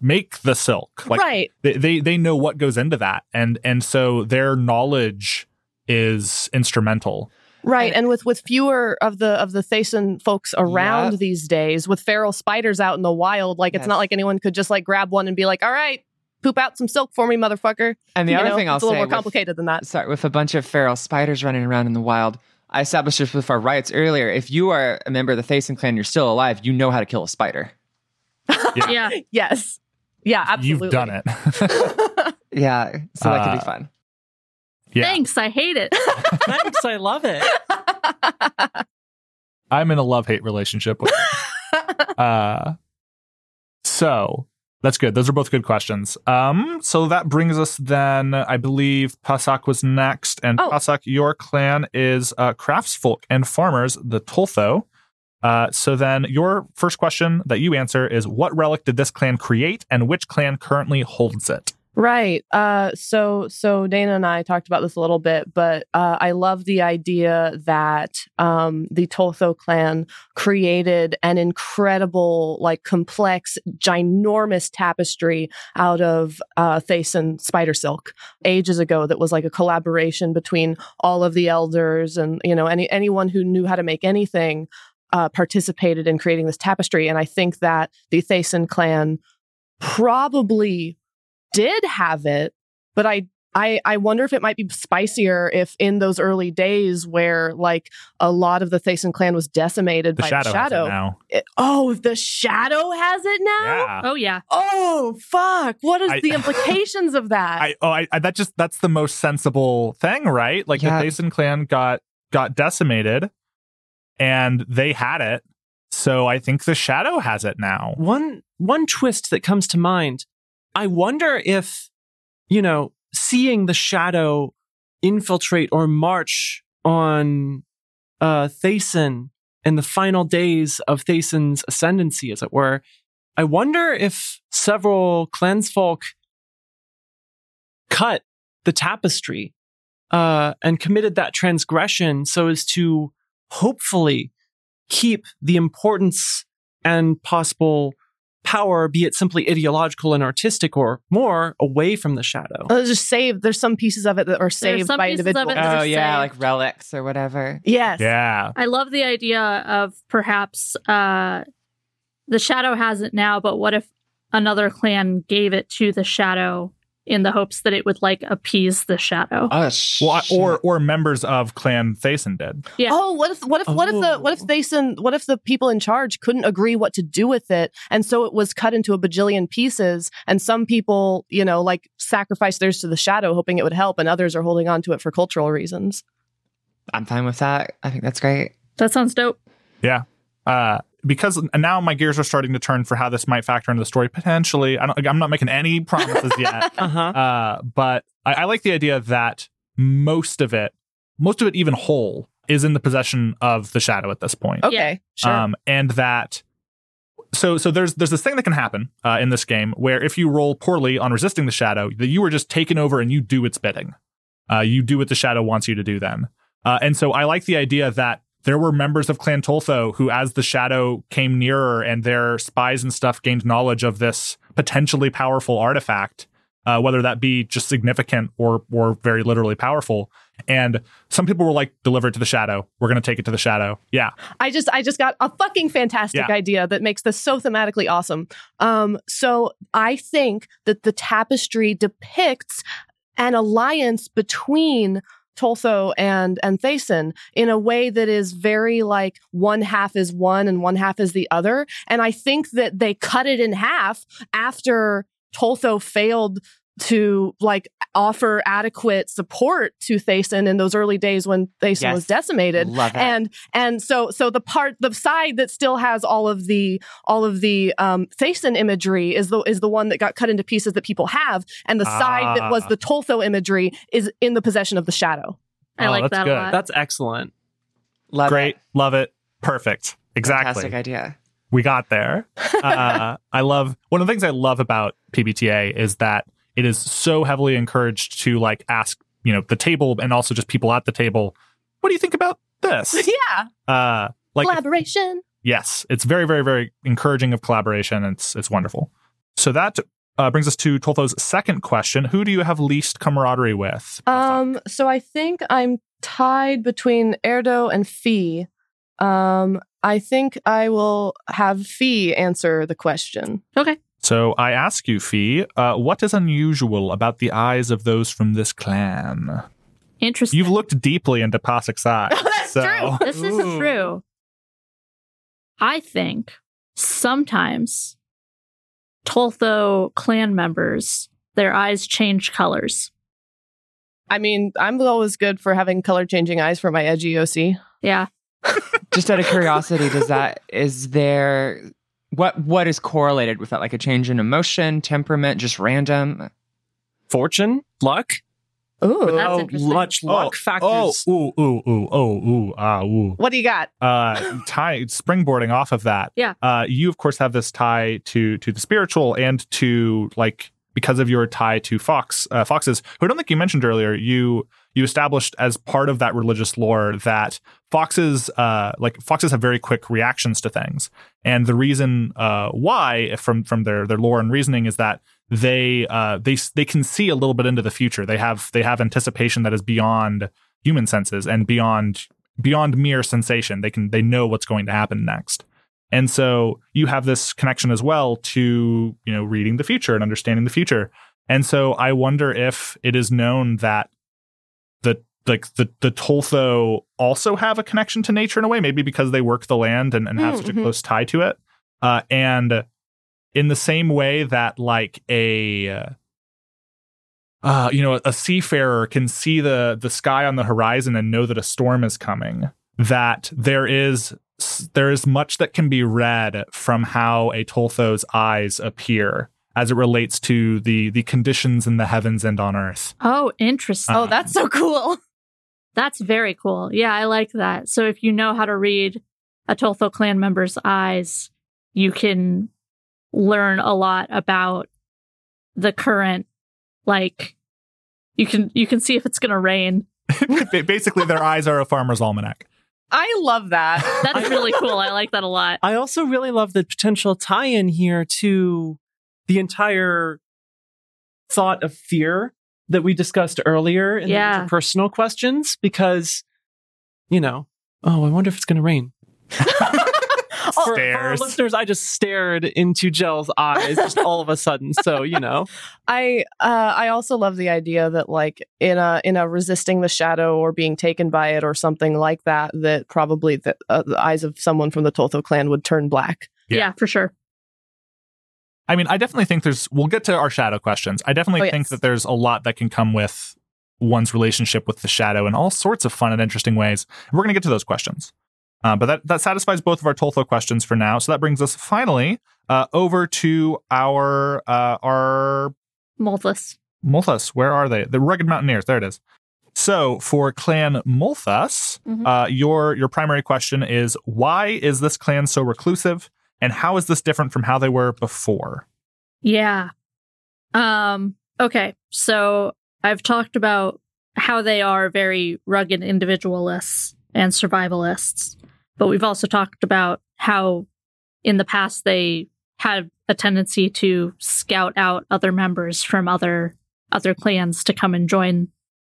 make the silk. Like, right. They know what goes into that. And so their knowledge is instrumental. Right. And with fewer of the Thason folks around these days, with feral spiders out in the wild, like it's not like anyone could just like grab one and be like, all right, poop out some silk for me, motherfucker. And the other thing I'll say, it's a little more complicated than that. Sorry, with a bunch of feral spiders running around in the wild, I established this with our riots earlier. If you are a member of the Thason clan, you're still alive, you know how to kill a spider. Yeah. Yes. Yeah, absolutely. You've done it. Yeah. So that could be fun. Yeah. Thanks, I hate it. Thanks, I love it. I'm in a love-hate relationship with it. So... That's good. Those are both good questions. So that brings us then, I believe Pasak was next. And Pasak, your clan is craftsfolk and farmers, the Toltho. So then your first question that you answer is, what relic did this clan create and which clan currently holds it? Right. So Dana and I talked about this a little bit, but I love the idea that the Toltho clan created an incredible, like, complex, ginormous tapestry out of Thason spider silk ages ago that was like a collaboration between all of the elders and, you know, anyone who knew how to make anything participated in creating this tapestry. And I think that the Thason clan probably did have it, but I wonder if it might be spicier if in those early days where like a lot of the Thason clan was decimated by the Shadow. If the Shadow has it now? Yeah. Oh yeah. Oh fuck! What is the implications of that? That's the most sensible thing, right? Like the Thason clan got decimated, and they had it, so I think the Shadow has it now. One twist that comes to mind. I wonder if, you know, seeing the Shadow infiltrate or march on Thason in the final days of Thason's ascendancy, as it were, I wonder if several clansfolk cut the tapestry and committed that transgression so as to hopefully keep the importance and possible power, be it simply ideological and artistic or more, away from the Shadow. There's some pieces of it that are saved by individuals. Oh yeah, saved. Like relics or whatever. Yes. Yeah. I love the idea of perhaps the Shadow has it now, but what if another clan gave it to the Shadow in the hopes that it would like appease the Shadow? Or members of Clan Thason did. Yeah. Oh, what if the people in charge couldn't agree what to do with it, and so it was cut into a bajillion pieces, and some people, you know, like sacrificed theirs to the Shadow hoping it would help, and others are holding on to it for cultural reasons. I'm fine with that. I think that's great. That sounds dope. Yeah. Because now my gears are starting to turn for how this might factor into the story. Potentially, I'm not making any promises yet. But I like the idea that most of it most of it even whole, is in the possession of the Shadow at this point. Okay, sure. And that... So there's this thing that can happen in this game where if you roll poorly on resisting the Shadow, that you are just taken over and you do its bidding. You do what the Shadow wants you to do then. And so I like the idea that there were members of Clan Toltho who, as the Shadow came nearer and their spies and stuff gained knowledge of this potentially powerful artifact, whether that be just significant or very literally powerful. And some people were like, deliver it to the Shadow. We're going to take it to the Shadow. Yeah. I just got a fucking fantastic idea that makes this so thematically awesome. So I think that the tapestry depicts an alliance between Toltho and Thason in a way that is very like one half is one and one half is the other. And I think that they cut it in half after Toltho failed to like offer adequate support to Thason in those early days when Thason was decimated. Love that. And so the side that still has all of the Thason imagery is the one that got cut into pieces that people have, and the side that was the Toltho imagery is in the possession of the Shadow. I like that good. A lot. That's excellent. Love Great. It. Love it. Perfect. Exactly. Fantastic idea. We got there. I love one of the things I love about PBTA is that it is so heavily encouraged to like ask, the table and also just people at the table, what do you think about this? Yeah. Collaboration. Yes. It's very, very, very encouraging of collaboration. It's wonderful. So that brings us to Toltho's second question. Who do you have least camaraderie with? So I think I'm tied between Erdo and Fee. I think I will have Fee answer the question. Okay. So I ask you, Fee, what is unusual about the eyes of those from this clan? Interesting. You've looked deeply into Pasak's eyes. Oh, that's true. This is true. I think sometimes Toltho clan members, their eyes change colors. I mean, I'm always good for having color-changing eyes for my edgy OC. Yeah. Just out of curiosity, What is correlated with that? Like a change in emotion, temperament, just random? Fortune? Luck? Ooh. That's interesting. Much luck factors. What do you got? Tie springboarding off of that. Yeah. You, of course, have this tie to the spiritual and to, like, because of your tie to Foxes, who I don't think you mentioned earlier, you established as part of that religious lore that foxes have very quick reactions to things. And the reason why from their lore and reasoning is that they can see a little bit into the future. They have anticipation that is beyond human senses and beyond mere sensation. They know what's going to happen next. And so you have this connection as well to, reading the future and understanding the future. And so I wonder if it is known that the Toltho also have a connection to nature in a way, maybe because they work the land and have such a close tie to it. And in the same way that like a seafarer can see the sky on the horizon and know that a storm is coming, that there is much that can be read from how a Toltho's eyes appear as it relates to the conditions in the heavens and on earth. Oh, interesting. Oh, that's so cool. That's very cool. Yeah, I like that. So if you know how to read a Toltho clan member's eyes, you can learn a lot about the current, like, you can see if it's going to rain. Basically, their eyes are a farmer's almanac. I love that. That's really cool. I like that a lot. I also really love the potential tie-in here to the entire thought of fear that we discussed earlier in the interpersonal questions, because, I wonder if it's going to rain. For our listeners, I just stared into Jell's eyes just all of a sudden. So, I also love the idea that like in a resisting the Shadow or being taken by it or something like that, that probably the eyes of someone from the Toltho clan would turn black. Yeah, for sure. I mean, I definitely think we'll get to our Shadow questions. I definitely think that there's a lot that can come with one's relationship with the Shadow in all sorts of fun and interesting ways. And we're going to get to those questions. But that satisfies both of our Toltho questions for now. So that brings us finally over to our Malthus. Where are they? The Rugged Mountaineers. There it is. So for Clan Malthus, your primary question is, why is this clan so reclusive? And how is this different from how they were before? Yeah. Okay. So I've talked about how they are very rugged individualists and survivalists. But we've also talked about how in the past they had a tendency to scout out other members from other clans to come and join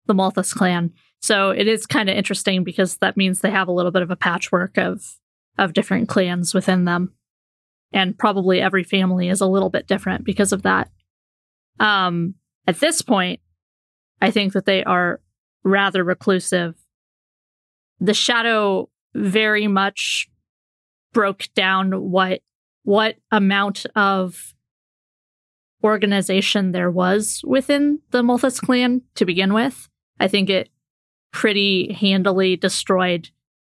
the Malthus clan. So it is kind of interesting because that means they have a little bit of a patchwork of different clans within them. And probably every family is a little bit different because of that. At this point, I think that they are rather reclusive. The Shadow very much broke down what amount of organization there was within the Malthus clan to begin with. I think it pretty handily destroyed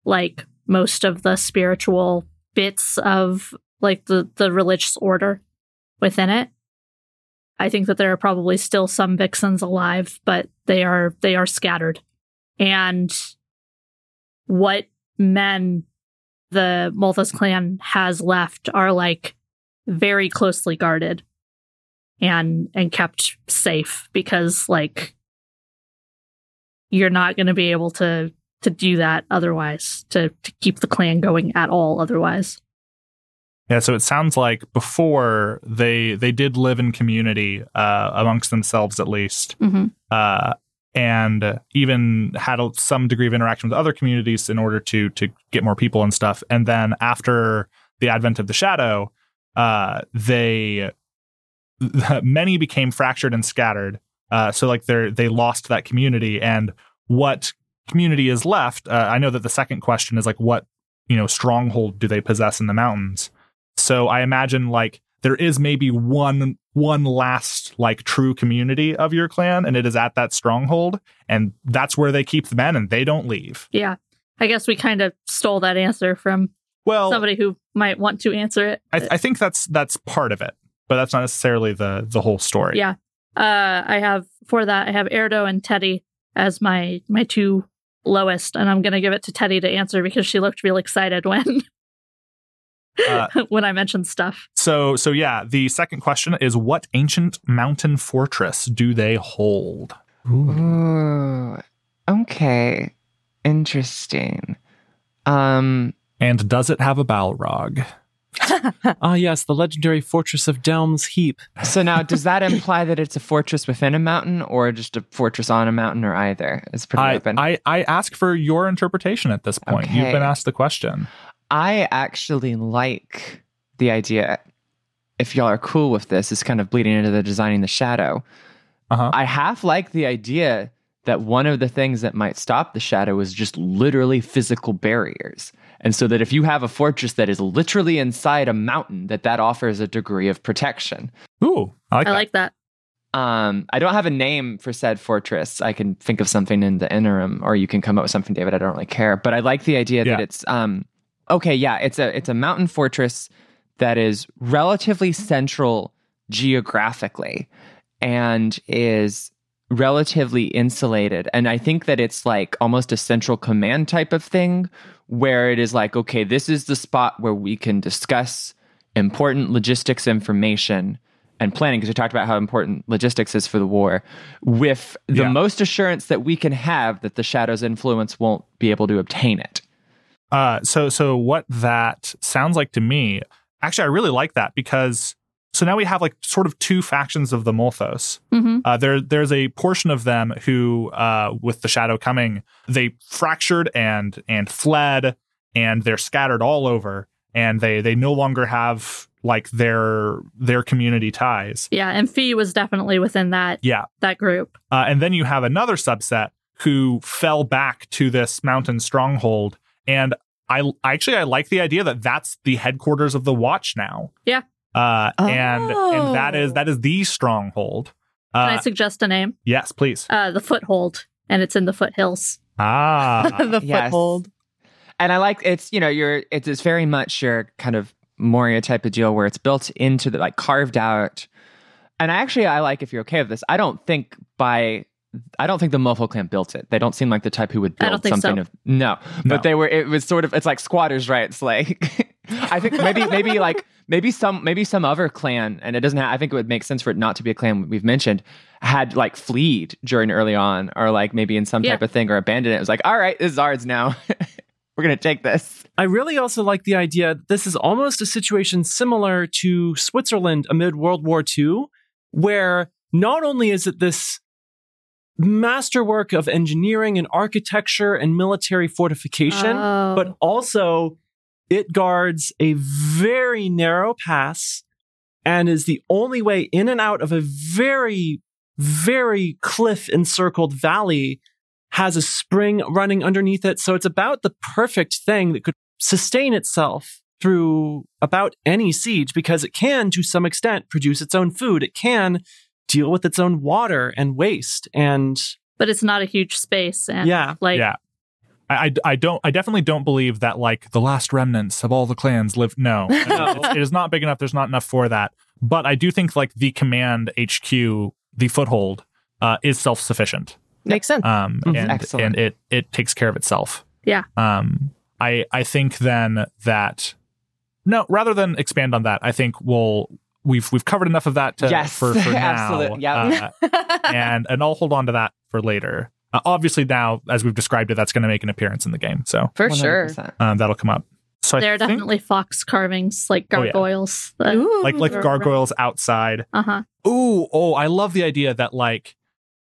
like most of the spiritual bits of like the religious order within it. I think that there are probably still some vixens alive, but they are scattered. And what men the Malthus clan has left are like very closely guarded and kept safe, because like you're not going to be able to do that otherwise, to keep the clan going at all otherwise. Yeah, so it sounds like before they did live in community amongst themselves, at least, and even had some degree of interaction with other communities in order to get more people and stuff. And then after the advent of the Shadow, many became fractured and scattered. So like they lost that community, and what community is left? I know that the second question is like, what stronghold do they possess in the mountains? So I imagine like there is maybe one last like true community of your clan, and it is at that stronghold, and that's where they keep the men and they don't leave. Yeah, I guess we kind of stole that answer from somebody who might want to answer it. I think that's part of it, but that's not necessarily the whole story. Yeah, I have Erdo and Teddy as my two lowest, and I'm going to give it to Teddy to answer because she looked real excited when. When I mentioned stuff. So yeah, the second question is, what ancient mountain fortress do they hold? Ooh. Okay. Interesting. And does it have a Balrog? Ah, yes, the legendary fortress of Delm's Heap. So now, does that imply that it's a fortress within a mountain, or just a fortress on a mountain, or either? It's pretty open. I ask for your interpretation at this point. Okay. You've been asked the question. I actually like the idea, if y'all are cool with this, it's kind of bleeding into the designing the Shadow. I half like the idea that one of the things that might stop the Shadow is just literally physical barriers. And so that if you have a fortress that is literally inside a mountain, that offers a degree of protection. Ooh, I like that. I don't have a name for said fortress. I can think of something in the interim, or you can come up with something, David. I don't really care. But I like the idea that it's... Okay, yeah, it's a mountain fortress that is relatively central geographically and is relatively insulated. And I think that it's like almost a central command type of thing, where it is like, okay, this is the spot where we can discuss important logistics information and planning, because we talked about how important logistics is for the war, with the most assurance that we can have that the Shadow's influence won't be able to obtain it. So what that sounds like to me, actually, I really like that, because so now we have like sort of two factions of the Malthus. There's a portion of them who, with the Shadow coming, they fractured and fled, and they're scattered all over, and they no longer have like their community ties. Yeah, and Fee was definitely within that group. And then you have another subset who fell back to this mountain stronghold. And I like the idea that that's the headquarters of the Watch now. Yeah. And that is the stronghold. Can I suggest a name? Yes, please. The Foothold, and it's in the foothills. Ah, the Foothold. And I like it's very much your kind of Moria type of deal where it's built into the like carved out. And I like, if you're okay with this, I don't think by I don't think the Mofo clan built it. They don't seem like the type who would build but they were, it was sort of, it's like squatters' rights. Like, I think maybe some other clan, and it doesn't have, I think it would make sense for it not to be a clan we've mentioned, had like fleed during early on, or like maybe in some type of thing, or abandoned it. It was like, all right, this is ours now. We're going to take this. I really also like the idea. This is almost a situation similar to Switzerland amid World War II, where not only is it this masterwork of engineering and architecture and military fortification, but also it guards a very narrow pass and is the only way in and out of a very, very cliff-encircled valley, has a spring running underneath it. So it's about the perfect thing that could sustain itself through about any siege, because it can, to some extent, produce its own food. It can deal with its own water and waste, and but it's not a huge space. And I definitely don't believe that like the last remnants of all the clans live. No, it is not big enough. There's not enough for that. But I do think like the command HQ, the Foothold, is self-sufficient. Makes sense. And it takes care of itself. Yeah. I think then that rather than expand on that, I think we've covered enough of that for now. Yeah. and I'll hold on to that for later. Obviously, now as we've described it, that's going to make an appearance in the game. So for 100%. Sure, that'll come up. So there are definitely fox carvings, like gargoyles, like gargoyles outside. I love the idea that like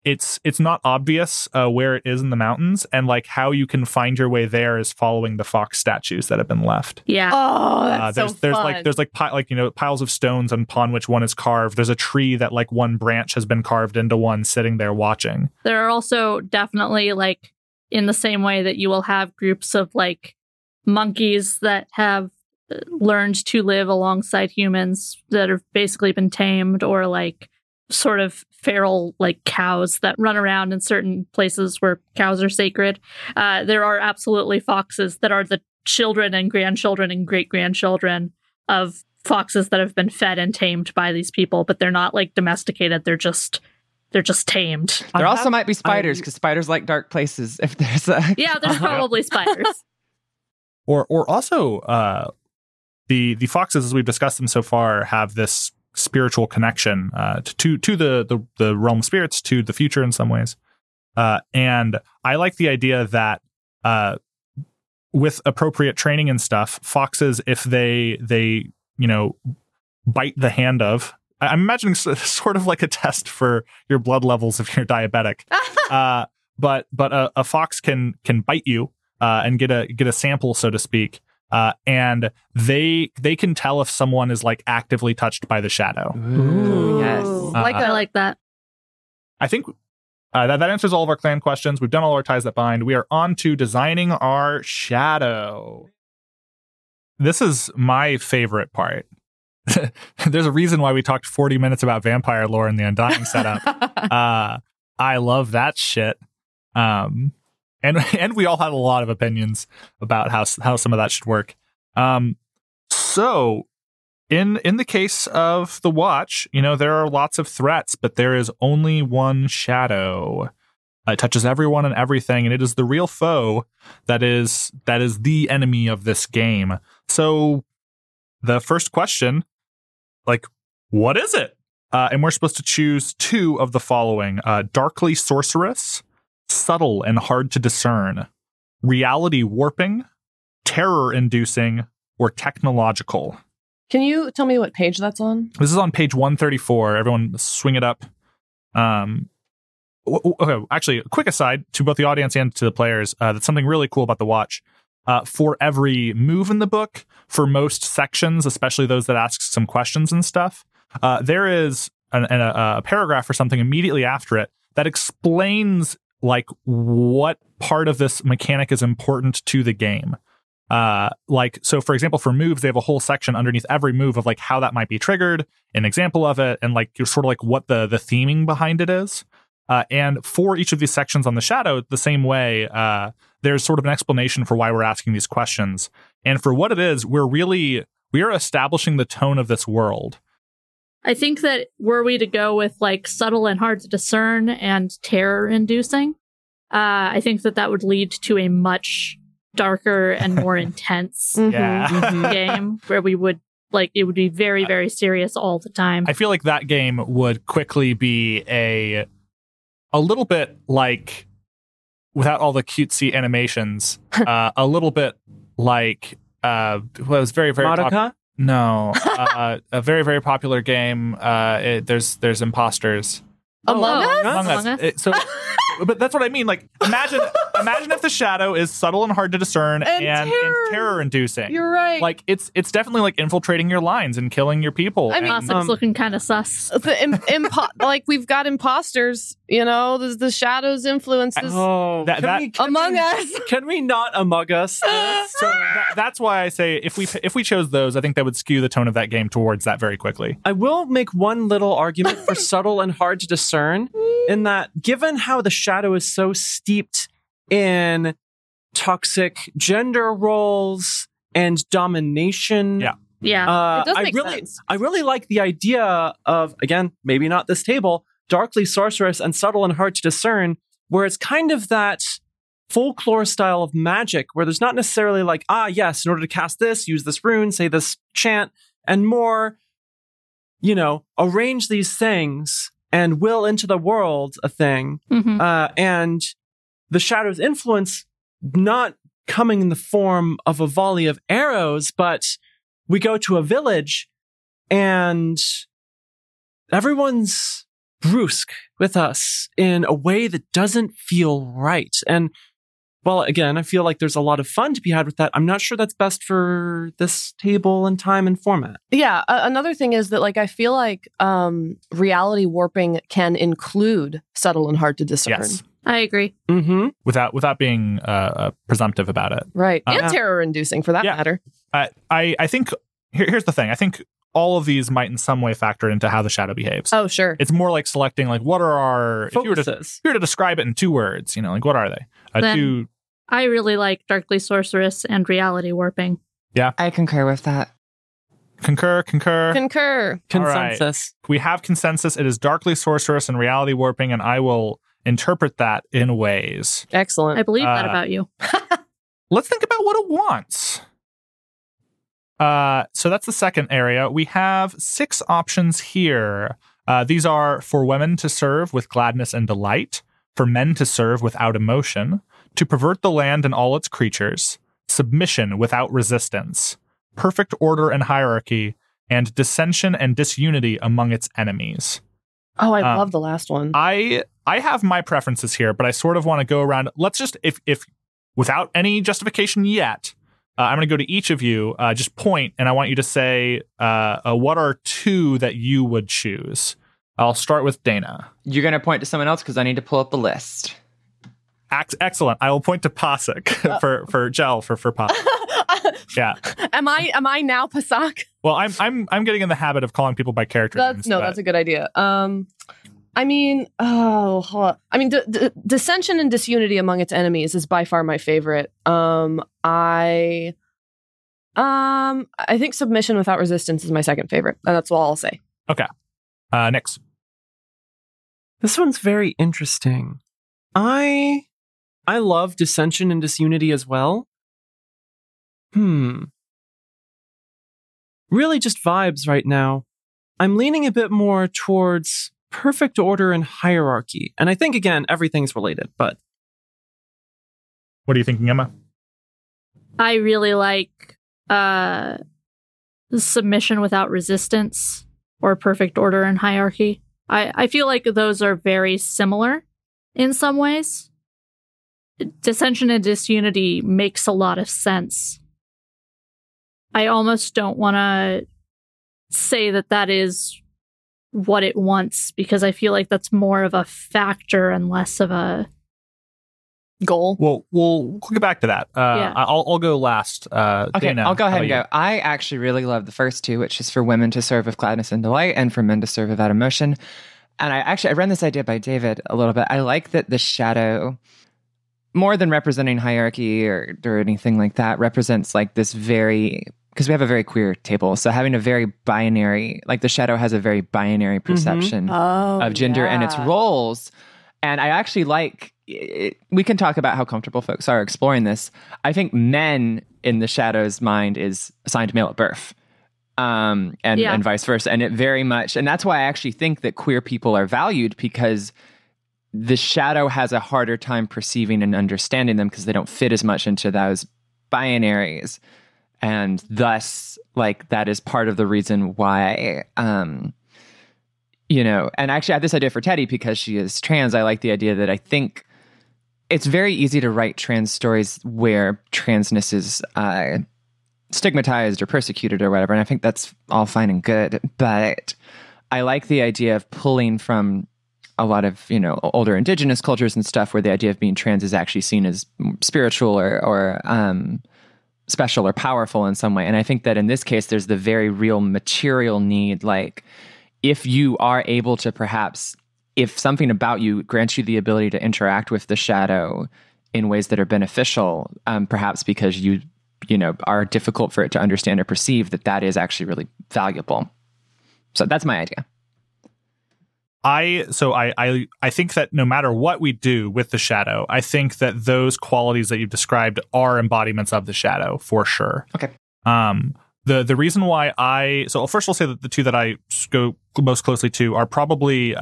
it's not obvious where it is in the mountains, and like how you can find your way there is following the fox statues that have been left. Yeah. Oh, that's so fun. There's piles of stones upon which one is carved. There's a tree that like one branch has been carved into one, sitting there watching. There are also definitely like, in the same way that you will have groups of like monkeys that have learned to live alongside humans that have basically been tamed, or like sort of feral like cows that run around in certain places where cows are sacred. There are absolutely foxes that are the children and grandchildren and great-grandchildren of foxes that have been fed and tamed by these people, but they're not like domesticated. They're just tamed. There also might be spiders, because spiders like dark places. If there's a there's probably spiders. Or also the foxes, as we've discussed them so far, have this spiritual connection to the realm of spirits, to the future in some ways, and I like the idea that with appropriate training and stuff, foxes, if they bite the hand of, I'm imagining sort of like a test for your blood levels if you're diabetic, but a fox can bite you and get a sample, so to speak. And they can tell if someone is like actively touched by the shadow. Ooh, yes. I like that. I think that answers all of our clan questions. We've done all our ties that bind. We are on to designing our shadow. This is my favorite part. There's a reason why we talked 40 minutes about vampire lore in the Undying setup. I love that shit. And we all had a lot of opinions about how some of that should work. So in the case of the Watch, there are lots of threats, but there is only one shadow. It touches everyone and everything, and it is the real foe that is the enemy of this game. So the first question, like, what is it? And we're supposed to choose two of the following: Darkly Sorceress, subtle and hard to discern, reality warping, terror inducing, or technological. Can you tell me what page that's on? This is on page 134. Everyone swing it up. Okay, actually, a quick aside to both the audience and to the players, that's something really cool about the Watch. For every move in the book, for most sections, especially those that ask some questions and stuff, there is a paragraph or something immediately after it that explains like what part of this mechanic is important to the game. So for example, for moves, they have a whole section underneath every move of like how that might be triggered, an example of it, and like you're sort of like what the theming behind it is. And for each of these sections on the shadow, the same way, there's sort of an explanation for why we're asking these questions. And for what it is, we are establishing the tone of this world. I think that were we to go with like subtle and hard to discern and terror inducing, I think that that would lead to a much darker and more intense game where we would like it would be very, very serious all the time. I feel like that game would quickly be a little bit like, without all the cutesy animations, a little bit like well, it was very, very popular. No, a very, very popular game. There's imposters. Among Us. But that's what I mean. Like, imagine if the shadow is subtle and hard to discern and terror-inducing. You're right. Like, it's definitely like infiltrating your lines and killing your people. I mean, it's looking kind of sus. Like, we've got imposters. You know, the shadow's influences. Oh, Among Us. Can we not Among Us? So that's why I say if we chose those, I think that would skew the tone of that game towards that very quickly. I will make one little argument for subtle and hard to discern in that, given how the shadow is so steeped in toxic gender roles and domination. Yeah. It does make sense. I really like the idea of, again, maybe not this table, darkly sorcerous and subtle and hard to discern, where it's kind of that folklore style of magic where there's not necessarily like, in order to cast this, use this rune, say this chant, and more, you know, arrange these things and will into the world a thing. Mm-hmm. And the shadow's influence not coming in the form of a volley of arrows, but we go to a village and everyone's brusque with us in a way that doesn't feel right. And well, again, I feel like there's a lot of fun to be had with that. I'm not sure that's best for this table and time and format. Yeah. Another thing is that, like, I feel like reality warping can include subtle and hard to discern. Yes. I agree. Mm-hmm. Without being presumptive about it. Right. And terror-inducing, for that matter. I think, here's the thing. I think all of these might in some way factor into how the shadow behaves. Oh, sure. It's more like selecting, like, what are our... If you were to describe it in two words, you know, like, what are they? I really like darkly sorcerous and reality warping. Yeah. I concur with that. Concur. Consensus. Right. We have consensus. It is darkly sorcerous and reality warping, and I will interpret that in ways. Excellent. I believe that about you. Let's think about what it wants. So that's the second area. We have 6 options here. These are for women to serve with gladness and delight, for men to serve without emotion, to pervert the land and all its creatures, submission without resistance, perfect order and hierarchy, and dissension and disunity among its enemies. Oh, I love the last one. I have my preferences here, but I sort of want to go around. Let's just, if without any justification yet, I'm going to go to each of you, just point, and I want you to say what are 2 that you would choose. I'll start with Dana. You're going to point to someone else because I need to pull up the list. Excellent. I will point to Pasak for Pasak. Yeah. Am I now Pasak? Well, I'm getting in the habit of calling people by character names. No, that's a good idea. Dissension and disunity among its enemies is by far my favorite. I think submission without resistance is my second favorite, and that's all I'll say. Okay. Next. This one's very interesting. I love dissension and disunity as well. Really just vibes right now. I'm leaning a bit more towards perfect order and hierarchy. And I think, again, everything's related, but... What are you thinking, Emma? I really like submission without resistance or perfect order and hierarchy. I feel like those are very similar in some ways. Dissension and disunity makes a lot of sense. I almost don't want to say that is what it wants, because I feel like that's more of a factor and less of a goal. Well, we'll get back to that. I'll go last. Okay, Dana, I'll go ahead and go. I actually really love the first 2, which is for women to serve with gladness and delight and for men to serve without emotion. And I ran this idea by David a little bit. I like that the shadow, more than representing hierarchy or anything like that, represents like this very because we have a very queer table, so having a very binary, like the shadow has a very binary perception of gender and its roles. And I actually like, we can talk about how comfortable folks are exploring this. I think men in the shadow's mind is assigned male at birth, and vice versa. And it very much, and that's why I actually think that queer people are valued, because the shadow has a harder time perceiving and understanding them because they don't fit as much into those binaries. And thus, like, that is part of the reason why, you know, and actually I have this idea for Teddy because she is trans. I like the idea that I think it's very easy to write trans stories where transness is stigmatized or persecuted or whatever. And I think that's all fine and good. But I like the idea of pulling from a lot of, you know, older indigenous cultures and stuff where the idea of being trans is actually seen as spiritual or special or powerful in some way. And I think that in this case, there's the very real material need. Like, if you are able to perhaps, if something about you grants you the ability to interact with the shadow in ways that are beneficial, perhaps because you know, are difficult for it to understand or perceive, that is actually really valuable. So that's my idea. I think that no matter what we do with the shadow, I think that those qualities that you've described are embodiments of the shadow for sure. Okay. The reason why first I'll say that the two that I go most closely to are probably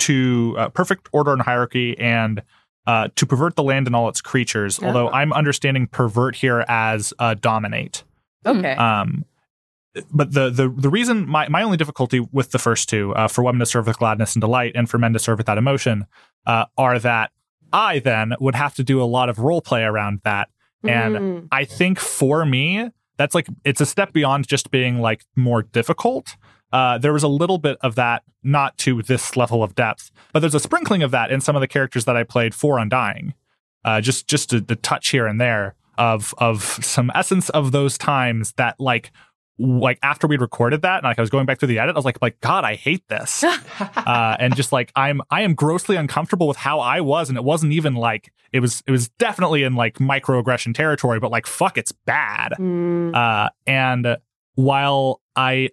Perfect Order and Hierarchy and To Pervert the Land and All Its Creatures. Oh. Although I'm understanding pervert here as dominate. Okay. But the reason my only difficulty with the first two, for women to serve with gladness and delight and for men to serve without emotion, are that I then would have to do a lot of role play around that. And I think for me, that's like, it's a step beyond just being like more difficult. There was a little bit of that, not to this level of depth, but there's a sprinkling of that in some of the characters that I played for Undying. Just the touch here and there of some essence of those times that like after we'd recorded that and like I was going back through the edit, I was like God, I hate this. And just like I am grossly uncomfortable with how I was, and it wasn't even like it was definitely in like microaggression territory, but like fuck, it's bad. And while I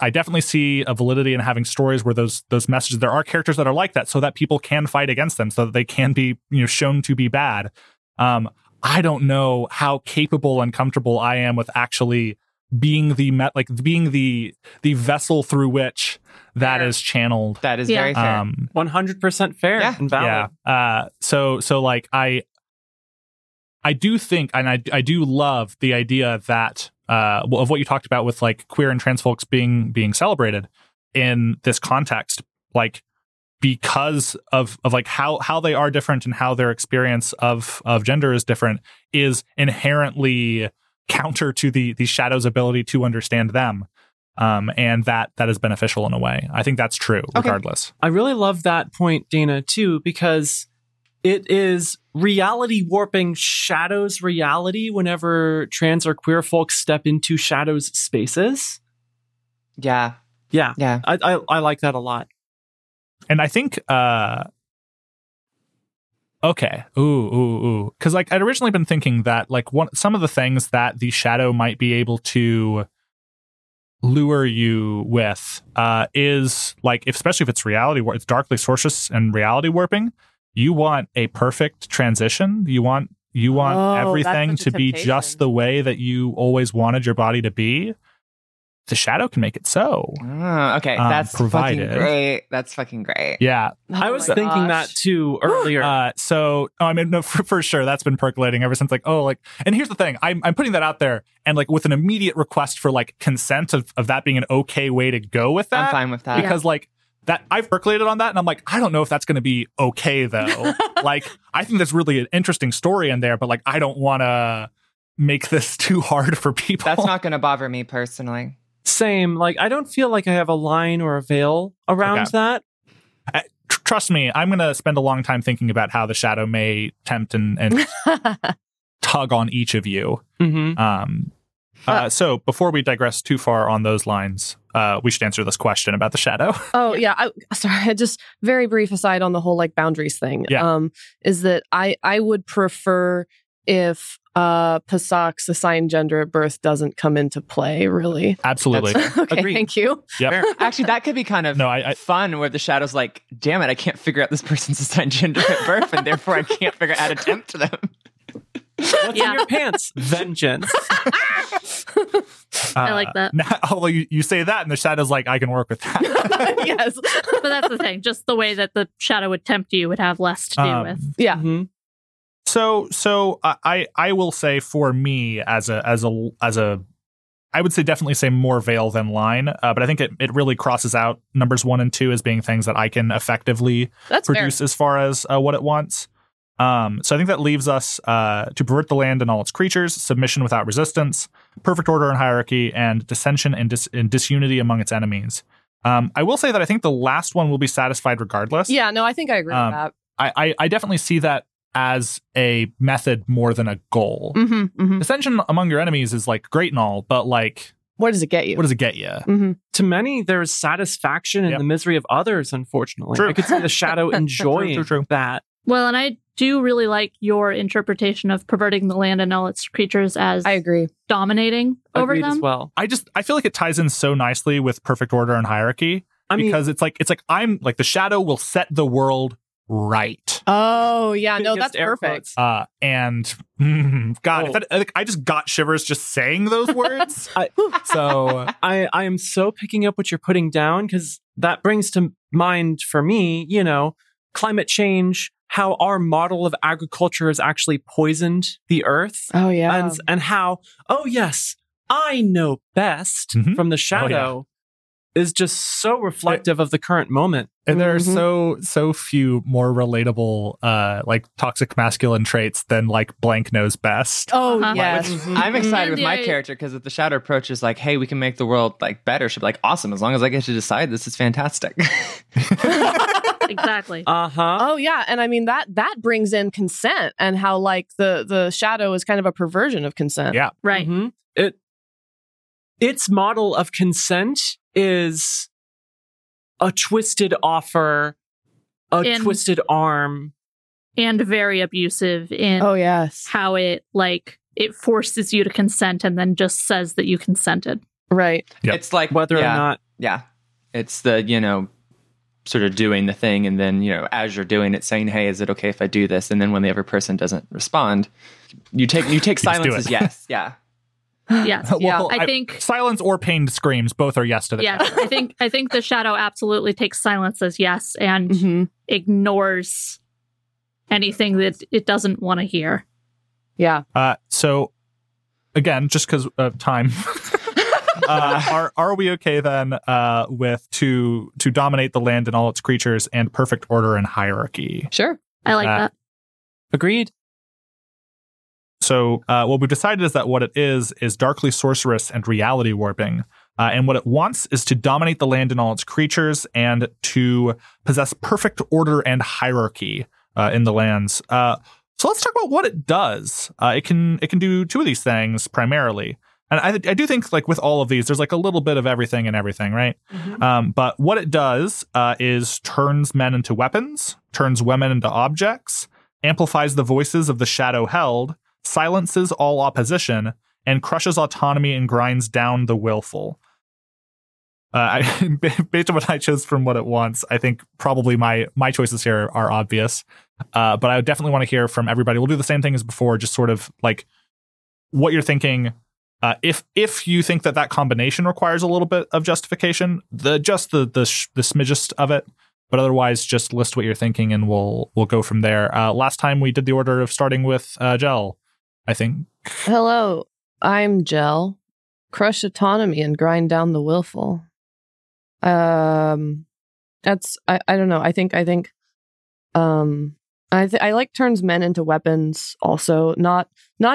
definitely see a validity in having stories where those messages, there are characters that are like that so that people can fight against them, so that they can be, you know, shown to be bad. I don't know how capable and comfortable I am with actually being the vessel through which that is channeled. That is very fair. 100% fair and valid. Yeah. So like I do think, and I do love the idea that of what you talked about with like queer and trans folks being celebrated in this context, like because of like how they are different and how their experience of gender is different is inherently counter to the shadow's ability to understand them, and that is beneficial in a way. I think that's true regardless. I really love that point, Dana, too, because it is reality warping shadows reality whenever trans or queer folks step into shadows spaces. Yeah. I like that a lot. And I think okay. Ooh. Because like I'd originally been thinking that like some of the things that the shadow might be able to lure you with is like, especially if it's reality, it's darkly sorcerous and reality warping. You want a perfect transition. You want everything to be just the way that you always wanted your body to be. The shadow can make it so. Oh, okay, that's provided. Fucking great. That's fucking great. Yeah, oh, I was thinking that too earlier. For sure, that's been percolating ever since. And here's the thing: I'm putting that out there, and like with an immediate request for like consent of that being an okay way to go with that. I'm fine with that because like that I've percolated on that, and I'm like, I don't know if that's going to be okay though. Like, I think that's really an interesting story in there, but like, I don't want to make this too hard for people. That's not going to bother me personally. Same. Like, I don't feel like I have a line or a veil around that. Trust me, I'm going to spend a long time thinking about how the shadow may tempt and tug on each of you. Mm-hmm. So before we digress too far on those lines, we should answer this question about the shadow. Oh, yeah. Sorry. Just very brief aside on the whole, like, boundaries thing. Yeah. Is that I would prefer if Pasak's assigned gender at birth doesn't come into play, really. Absolutely. Okay, agreed. Thank you. Yep. Actually, that could be kind of fun where the Shadow's like, damn it, I can't figure out this person's assigned gender at birth, and therefore I can't figure out how to tempt them. What's in your pants? Vengeance. I like that. Now, although you say that, and the Shadow's like, I can work with that. Yes. But that's the thing. Just the way that the Shadow would tempt you would have less to do with. Yeah. Mm-hmm. So I will say for me as a I would say definitely say more veil than line, but I think it really crosses out numbers 1 and 2 as being things that I can effectively produce fair. As far as what it wants. So I think that leaves us to pervert the land and all its creatures, submission without resistance, perfect order and hierarchy, and dissension and disunity among its enemies. I will say that I think the last one will be satisfied regardless. Yeah, no, I think I agree with that. I definitely see that as a method more than a goal. Mm-hmm, mm-hmm. Dissension among your enemies is like great and all, but like, what does it get you? Mm-hmm. To many, there is satisfaction in the misery of others. Unfortunately, true. I could see the Shadow enjoying true. That. Well, and I do really like your interpretation of perverting the land and all its creatures as I agree dominating over Agreed them as well. I feel like it ties in so nicely with perfect order and hierarchy because it's like I'm like the Shadow will set the world. Right. Oh, yeah. No, that's perfect. And God, I just got shivers just saying those words. I am so picking up what you're putting down because that brings to mind for me, climate change, how our model of agriculture has actually poisoned the earth. Oh, yeah. And how, oh, yes, I know best from the Shadow. Oh, yeah. Is just so reflective of the current moment. And there are so few more relatable like toxic masculine traits than like blank knows best. Oh, yes. I'm excited with my character because if the Shadow approach is like, hey, we can make the world like better, she'll be like, awesome, as long as I get to decide, this is fantastic. Exactly. Uh-huh. Oh, yeah. And I mean, that brings in consent and how like the Shadow is kind of a perversion of consent. Yeah. Right. Mm-hmm. Its model of consent is a twisted offer, twisted arm. And very abusive in how it like it forces you to consent and then just says that you consented. Right. Yep. It's like whether or not. Yeah. It's the, sort of doing the thing and then, as you're doing it saying, hey, is it okay if I do this? And then when the other person doesn't respond, you take silence as yes. Yeah. Yes. Well, I think silence or pained screams both are yes to the Shadow. I think the Shadow absolutely takes silence as yes and ignores anything that it doesn't want to hear. Yeah. So again, just because of time, are we okay then with to dominate the land and all its creatures and perfect order and hierarchy? Sure, I like that. Agreed. So what we've decided is that what it is darkly sorcerous and reality warping. And what it wants is to dominate the land and all its creatures and to possess perfect order and hierarchy in the lands. So let's talk about what it does. It can do two of these things primarily. And I do think like with all of these, there's like a little bit of everything and everything, right? Mm-hmm. But what it does is turns men into weapons, turns women into objects, amplifies the voices of the Shadow held, silences all opposition, and crushes autonomy and grinds down the willful. Based on what I chose from what it wants, I think probably my choices here are obvious. But I would definitely want to hear from everybody. We'll do the same thing as before, just sort of like what you're thinking. If you think that combination requires a little bit of justification, the smidgest of it. But otherwise, just list what you're thinking and we'll go from there. Last time we did the order of starting with Jel, I think. Hello, I'm Jel. Crush autonomy and grind down the willful. That's I don't know. I like turns men into weapons. Also, not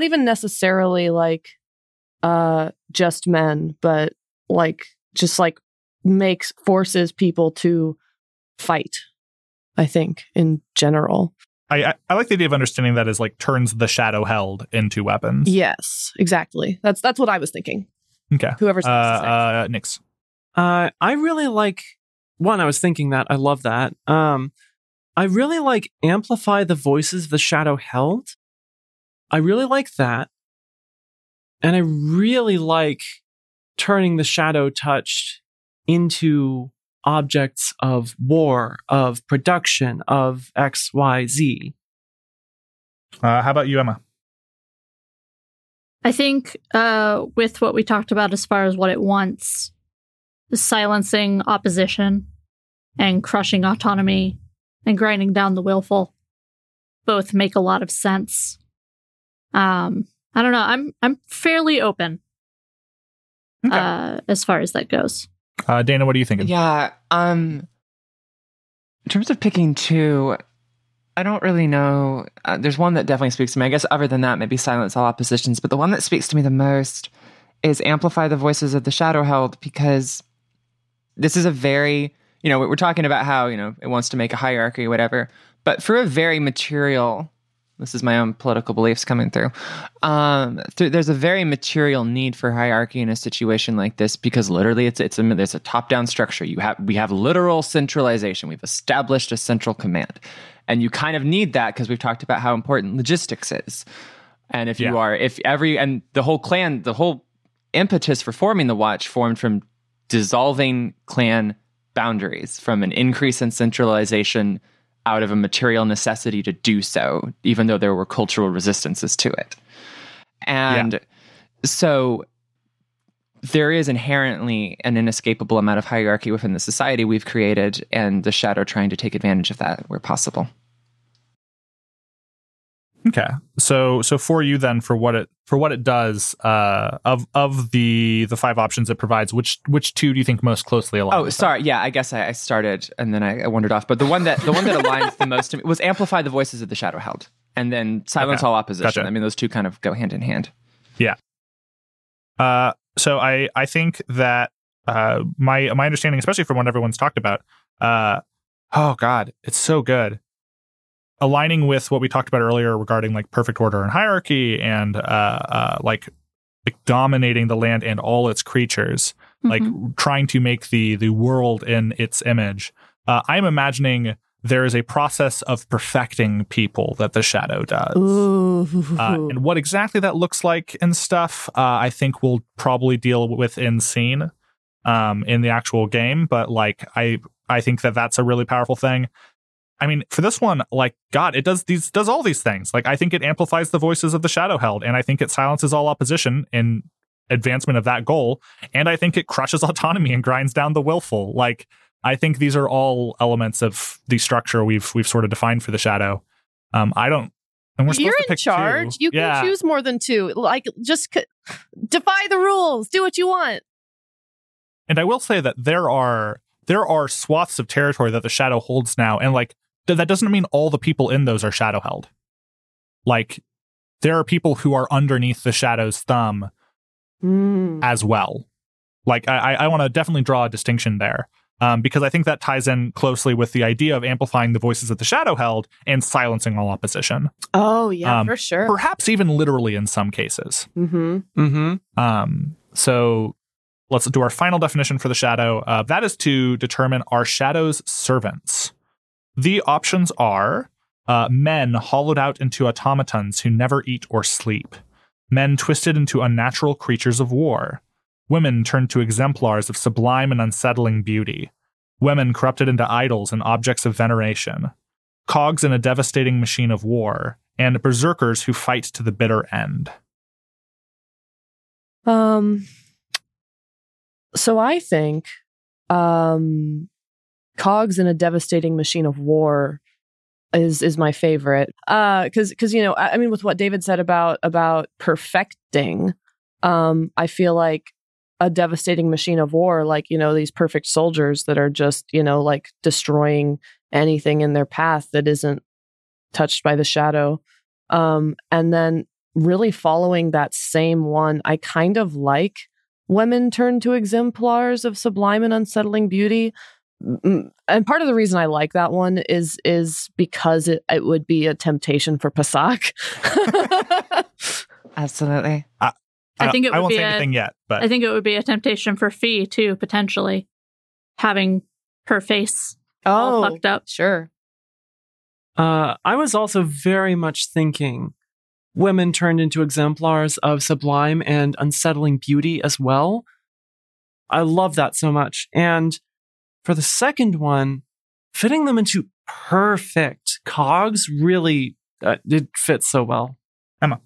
even necessarily like just men, but like just like forces people to fight. I think in general. I like the idea of understanding that as like turns the Shadow held into weapons. Yes, exactly. That's what I was thinking. Okay. Whoever's next. I really like one. I was thinking that I love that. I really like amplify the voices of the Shadow held. I really like that. And I really like turning the shadow touched into objects of war, of production, of X, Y, Z. How about you, Emma? I think with what we talked about as far as what it wants, silencing opposition and crushing autonomy and grinding down the willful, both make a lot of sense. I don't know. I'm fairly open as far as that goes. Dana, what are you thinking? Yeah. In terms of picking two, I don't really know. There's one that definitely speaks to me. I guess other than that, maybe silence all oppositions. But the one that speaks to me the most is amplify the voices of the Shadowheld, because this is a very, we're talking about how, it wants to make a hierarchy or whatever. But for a very material... This is my own political beliefs coming through. There's a very material need for hierarchy in a situation like this, because literally it's a top-down structure. We have literal centralization. We've established a central command, and you kind of need that because we've talked about how important logistics is. And the whole clan, the whole impetus for forming the Watch formed from dissolving clan boundaries, from an increase in centralization out of a material necessity to do so, even though there were cultural resistances to it. And so there is inherently an inescapable amount of hierarchy within the society we've created, and the Shadow trying to take advantage of that where possible. Okay. So for you then, for what it does, of the five options it provides, which two do you think most closely aligns? Oh, sorry. That? Yeah, I guess I started and then I wandered off. But the one that aligns the most to me was amplify the voices of the Shadowheld, and then silence all opposition. Gotcha. I mean, those two kind of go hand in hand. Yeah. So I think that my understanding, especially from what everyone's talked about, oh God, it's so good. Aligning with what we talked about earlier regarding like perfect order and hierarchy and like dominating the land and all its creatures, like trying to make the world in its image. I'm imagining there is a process of perfecting people that the Shadow does. And what exactly that looks like and stuff, I think we'll probably deal with in scene in the actual game. But like I think that that's a really powerful thing. I mean, for this one, like, God, it does all these things. Like, I think it amplifies the voices of the Shadowheld, and I think it silences all opposition in advancement of that goal, and I think it crushes autonomy and grinds down the willful. Like, I think these are all elements of the structure we've sort of defined for the Shadow. And we're supposed to pick two. You're in charge. You can choose more than two. Like, just defy the rules. Do what you want. And I will say that there are swaths of territory that the Shadow holds now, and like, that doesn't mean all the people in those are Shadowheld. Like, there are people who are underneath the Shadow's thumb as well. Like, I want to definitely draw a distinction there, because I think that ties in closely with the idea of amplifying the voices of the Shadowheld and silencing all opposition. Oh, yeah, for sure. Perhaps even literally in some cases. So let's do our final definition for the Shadow. That is to determine our Shadow's servants. The options are men hollowed out into automatons who never eat or sleep, men twisted into unnatural creatures of war, women turned to exemplars of sublime and unsettling beauty, women corrupted into idols and objects of veneration, cogs in a devastating machine of war, and berserkers who fight to the bitter end. So I think... cogs in a devastating machine of war is my favorite. Because I mean, with what David said about perfecting, I feel like a devastating machine of war, like, these perfect soldiers that are just, like destroying anything in their path that isn't touched by the Shadow. And then really following that same one, I kind of like women turned to exemplars of sublime and unsettling beauty. And part of the reason I like that one is because it would be a temptation for Pasak. Absolutely. I think it would I won't be say anything yet, but I think it would be a temptation for Fee too, potentially, having her face all fucked up. Sure. I was also very much thinking women turned into exemplars of sublime and unsettling beauty as well. I love that so much. And for the second one, fitting them into perfect cogs really it fits so well. Emma.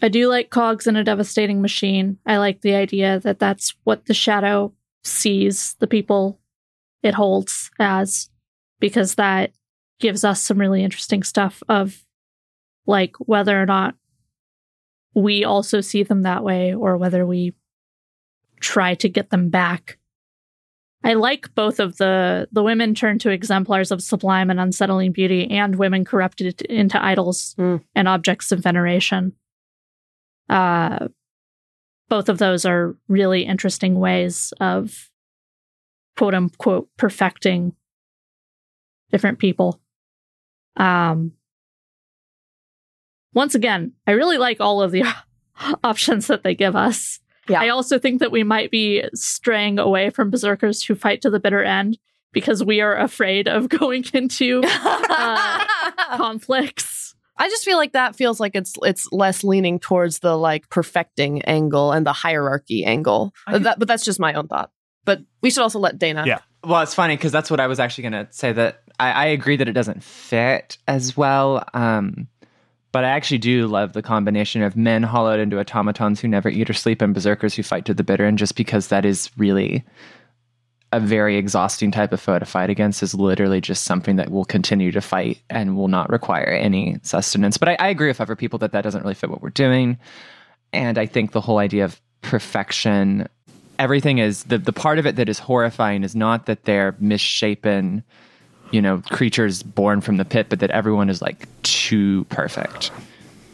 I do like cogs in a devastating machine. I like the idea that that's what the shadow sees the people it holds as, because that gives us some really interesting stuff of like whether or not we also see them that way or whether we try to get them back. I like both of the women turned to exemplars of sublime and unsettling beauty and women corrupted into idols and objects of veneration. Both of those are really interesting ways of quote unquote perfecting different people. Once again, I really like all of the options that they give us. Yeah. I also think that we might be straying away from berserkers who fight to the bitter end because we are afraid of going into conflicts. I just feel like that feels like it's less leaning towards the like perfecting angle and the hierarchy angle. But that's just my own thought. But we should also let Dana. Yeah. Well, it's funny because that's what I was actually going to say, that I agree that it doesn't fit as well. But I actually do love the combination of men hollowed into automatons who never eat or sleep and berserkers who fight to the bitter end, just because that is really a very exhausting type of foe to fight against, is literally just something that will continue to fight and will not require any sustenance. But I agree with other people that that doesn't really fit what we're doing. And I think the whole idea of perfection, everything is, the part of it that is horrifying is not that they're misshapen, creatures born from the pit, but that everyone is like too perfect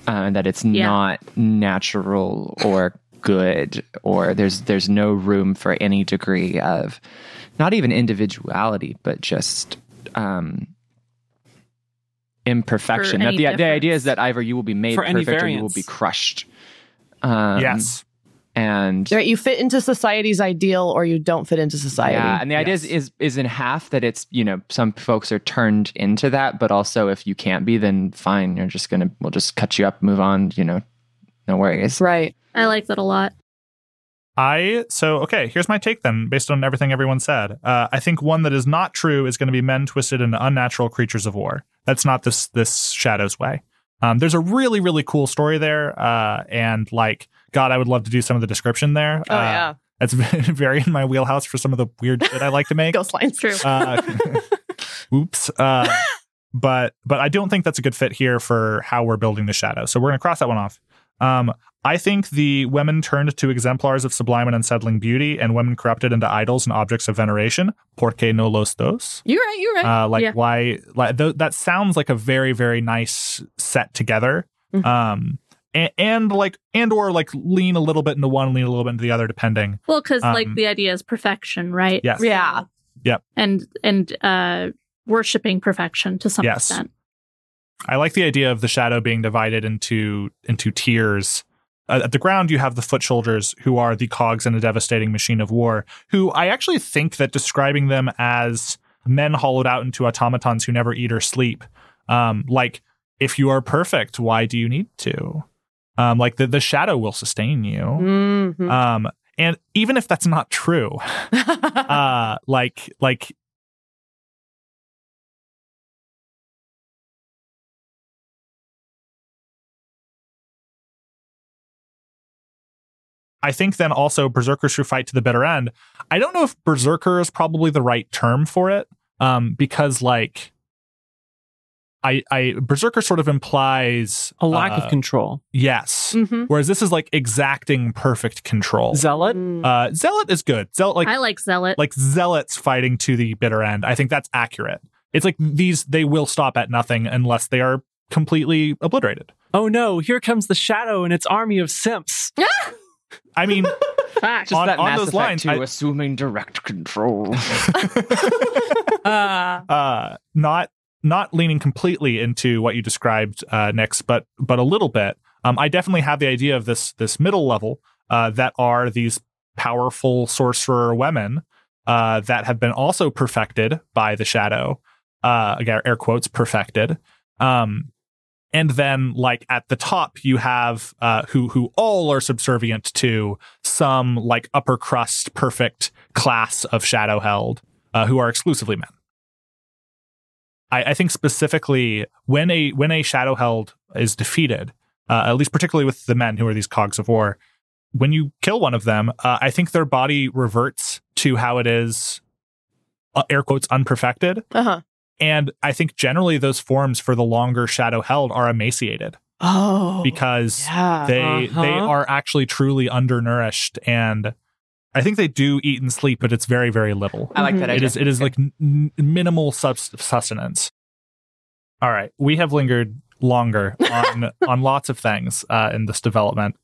and that it's not natural or good, or there's no room for any degree of not even individuality, but just imperfection. Now, the idea is that either you will be made perfect or you will be crushed. Yes. And you fit into society's ideal or you don't fit into society. Yeah, and the idea is in half that it's, some folks are turned into that, but also if you can't be, then fine, we'll just cut you up, move on, no worries. Right. I like that a lot. Okay, here's my take then, based on everything everyone said. I think one that is not true is going to be men twisted into unnatural creatures of war. That's not this Shadow's way. There's a really, really cool story there. And like, God, I would love to do some of the description there. Oh, yeah. That's very in my wheelhouse for some of the weird shit I like to make. Ghost lines, true. Oops. But I don't think that's a good fit here for how we're building the Shadow. So we're going to cross that one off. I think the women turned to exemplars of sublime and unsettling beauty and women corrupted into idols and objects of veneration. ¿Por qué no los dos? You're right. That sounds like a very, very nice set together. Mm-hmm. And lean a little bit into one, lean a little bit into the other, depending. Well, because the idea is perfection, right? Yes. Yeah. Yep. And worshiping perfection to some extent. I like the idea of the Shadow being divided into tiers. At the ground, you have the foot soldiers, who are the cogs in a devastating machine of war, who I actually think that describing them as men hollowed out into automatons who never eat or sleep, if you are perfect, why do you need to? The Shadow will sustain you. Mm-hmm. And even if that's not true, I think then also berserkers who fight to the bitter end. I don't know if berserker is probably the right term for it, because berserker sort of implies a lack of control. Yes. Mm-hmm. Whereas this is like exacting perfect control. Zealot. Zealot is good. Zealot. I like zealot. Like zealots fighting to the bitter end. I think that's accurate. It's like they will stop at nothing unless they are completely obliterated. Oh no! Here comes the Shadow and its army of simps. I mean, just on those lines, assuming direct control. Not leaning completely into what you described, Nyx, but a little bit. I definitely have the idea of this middle level that are these powerful sorcerer women that have been also perfected by the Shadow. Again, air quotes perfected. And then, like, at the top, you have who all are subservient to some, like, upper crust, perfect class of Shadowheld who are exclusively men. I think specifically when a Shadowheld is defeated, at least particularly with the men who are these cogs of war, when you kill one of them, I think their body reverts to how it is, air quotes, unperfected. Uh-huh. And I think generally those forms for the longer Shadowheld are emaciated. Oh, because yeah. They are actually truly undernourished, and I think they do eat and sleep, but it's very, very little. I like that idea. It is like minimal sustenance. All right, we have lingered longer on on lots of things in this development.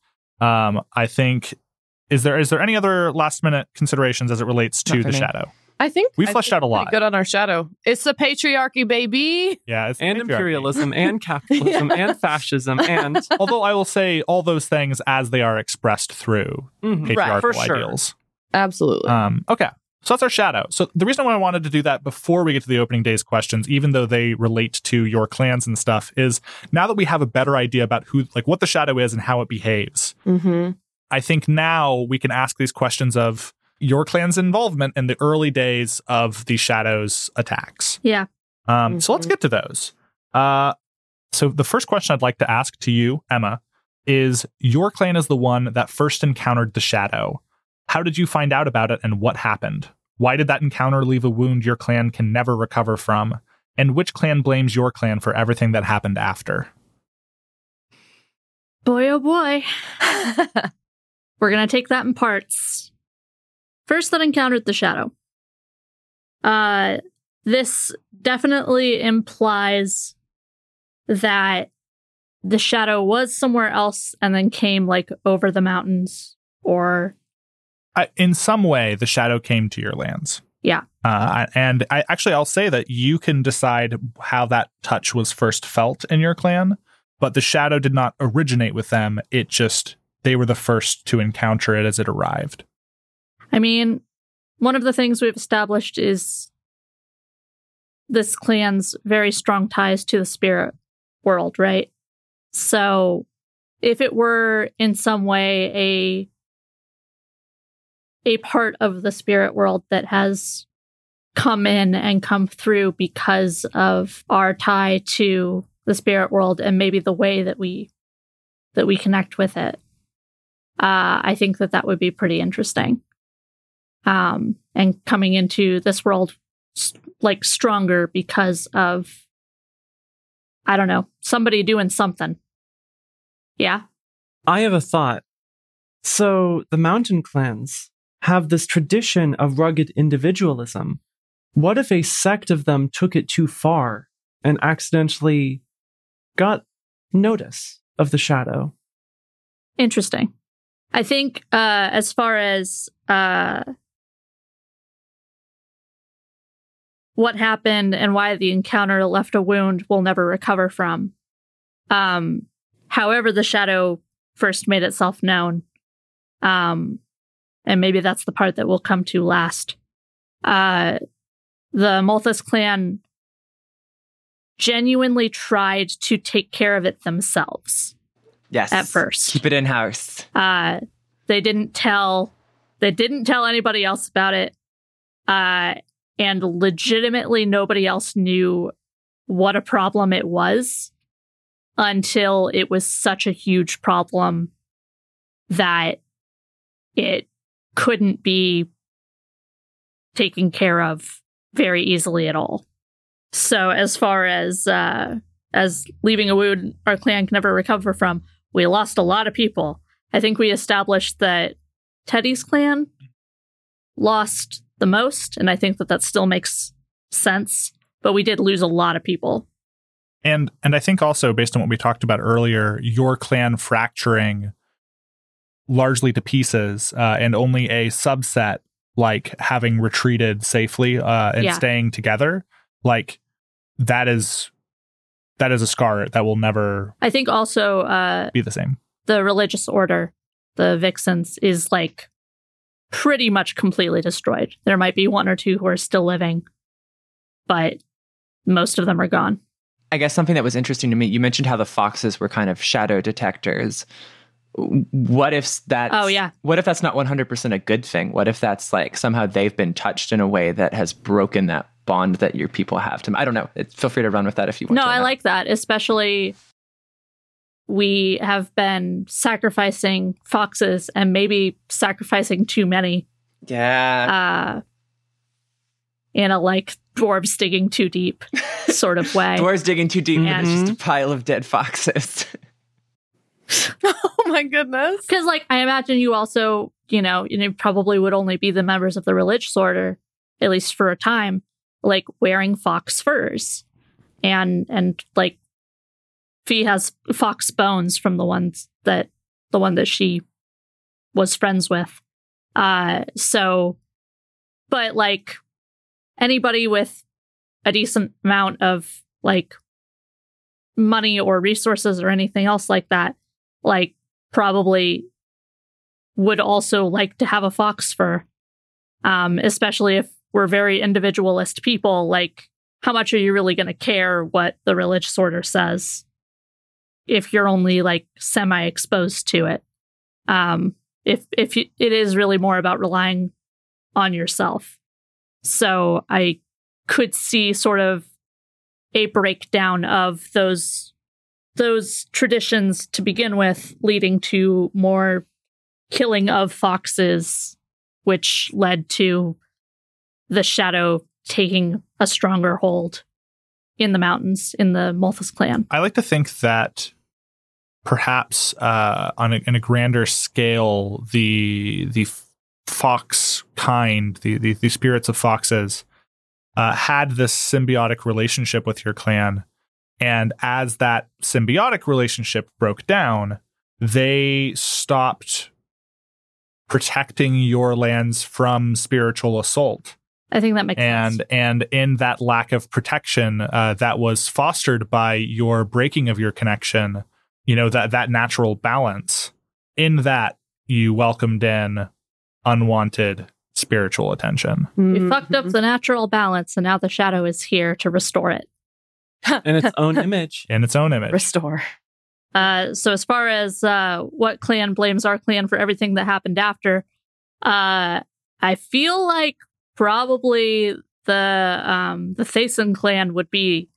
I think is there any other last minute considerations as it relates to the Shadow? I think we fleshed out a lot. Good on our Shadow. It's the patriarchy, baby. Yeah, it's and patriarchy. Imperialism and capitalism yeah. and fascism and. Although I will say all those things as they are expressed through patriarchal ideals. Sure. Absolutely. Okay, so that's our Shadow. So the reason why I wanted to do that before we get to the opening day's questions, even though they relate to your clans and stuff, is now that we have a better idea about who, like, what the Shadow is and how it behaves. Mm-hmm. I think now we can ask these questions of. Your clan's involvement in the early days of the Shadow's attacks. Yeah. So let's get to those. So the first question I'd like to ask to you, Emma, is your clan is the one that first encountered the Shadow. How did you find out about it and what happened? Why did that encounter leave a wound your clan can never recover from? And which clan blames your clan for everything that happened after? Boy, oh boy. We're going to take that in parts. First that encountered the Shadow. This definitely implies that the Shadow was somewhere else and then came, like, over the mountains or... in some way, the Shadow came to your lands. Yeah. And I'll say that you can decide how that touch was first felt in your clan, but the Shadow did not originate with them. It just, they were the first to encounter it as it arrived. I mean, one of the things we've established is this clan's very strong ties to the spirit world, right? So if it were in some way a part of the spirit world that has come in and come through because of our tie to the spirit world and maybe the way that we connect with it, I think that would be pretty interesting. And coming into this world, like, stronger because of, I don't know, somebody doing something. Yeah. I have a thought. So the mountain clans have this tradition of rugged individualism. What if a sect of them took it too far and accidentally got notice of the Shadow? Interesting. I think as far as... what happened and why the encounter left a wound we'll never recover from. However, the Shadow first made itself known. And maybe that's the part that we'll come to last. The Malthus clan genuinely tried to take care of it themselves. Yes. At first. Keep it in-house. They didn't tell anybody else about it. And legitimately nobody else knew what a problem it was until it was such a huge problem that it couldn't be taken care of very easily at all. So as far as leaving a wound our clan can never recover from, we lost a lot of people. I think we established that Teddy's clan lost... the most, and I think that still makes sense, but we did lose a lot of people. And I think also, based on what we talked about earlier, your clan fracturing largely to pieces, and only a subset, like, having retreated safely and staying together, like, that is a scar that will never, I think, also be the same. The religious order, the Vixens, is, like, pretty much completely destroyed. There might be one or two who are still living, but most of them are gone. I guess something that was interesting to me, you mentioned how the foxes were kind of shadow detectors. What if that's not 100% a good thing? What if that's like somehow they've been touched in a way that has broken that bond that your people have to? I don't know. Feel free to run with that if you want to. No, I like that. Especially we have been sacrificing foxes and maybe sacrificing too many. Yeah. In a like dwarves digging too deep sort of way. Dwarves digging too deep and just a pile of dead foxes. Oh my goodness. Because like I imagine you also, it probably would only be the members of the religious order, at least for a time, like wearing fox furs. And like Fee has fox bones from the one that she was friends with. But like anybody with a decent amount of like money or resources or anything else like that, like probably would also like to have a fox fur, especially if we're very individualist people. Like, how much are you really going to care what the religious order says if you're only like semi-exposed to it? If it is really more about relying on yourself. So I could see sort of a breakdown of those traditions to begin with, leading to more killing of foxes, which led to the shadow taking a stronger hold in the mountains, in the Malthus clan. I like to think that perhaps in a grander scale, the fox kind, the spirits of foxes had this symbiotic relationship with your clan. And as that symbiotic relationship broke down, they stopped protecting your lands from spiritual assault. I think that makes sense. And in that lack of protection that was fostered by your breaking of your connection, that natural balance, in that you welcomed in unwanted spiritual attention. We fucked up the natural balance, and now the shadow is here to restore it. In its own image. Restore. So as far as what clan blames our clan for everything that happened after, I feel like probably the Thason clan would be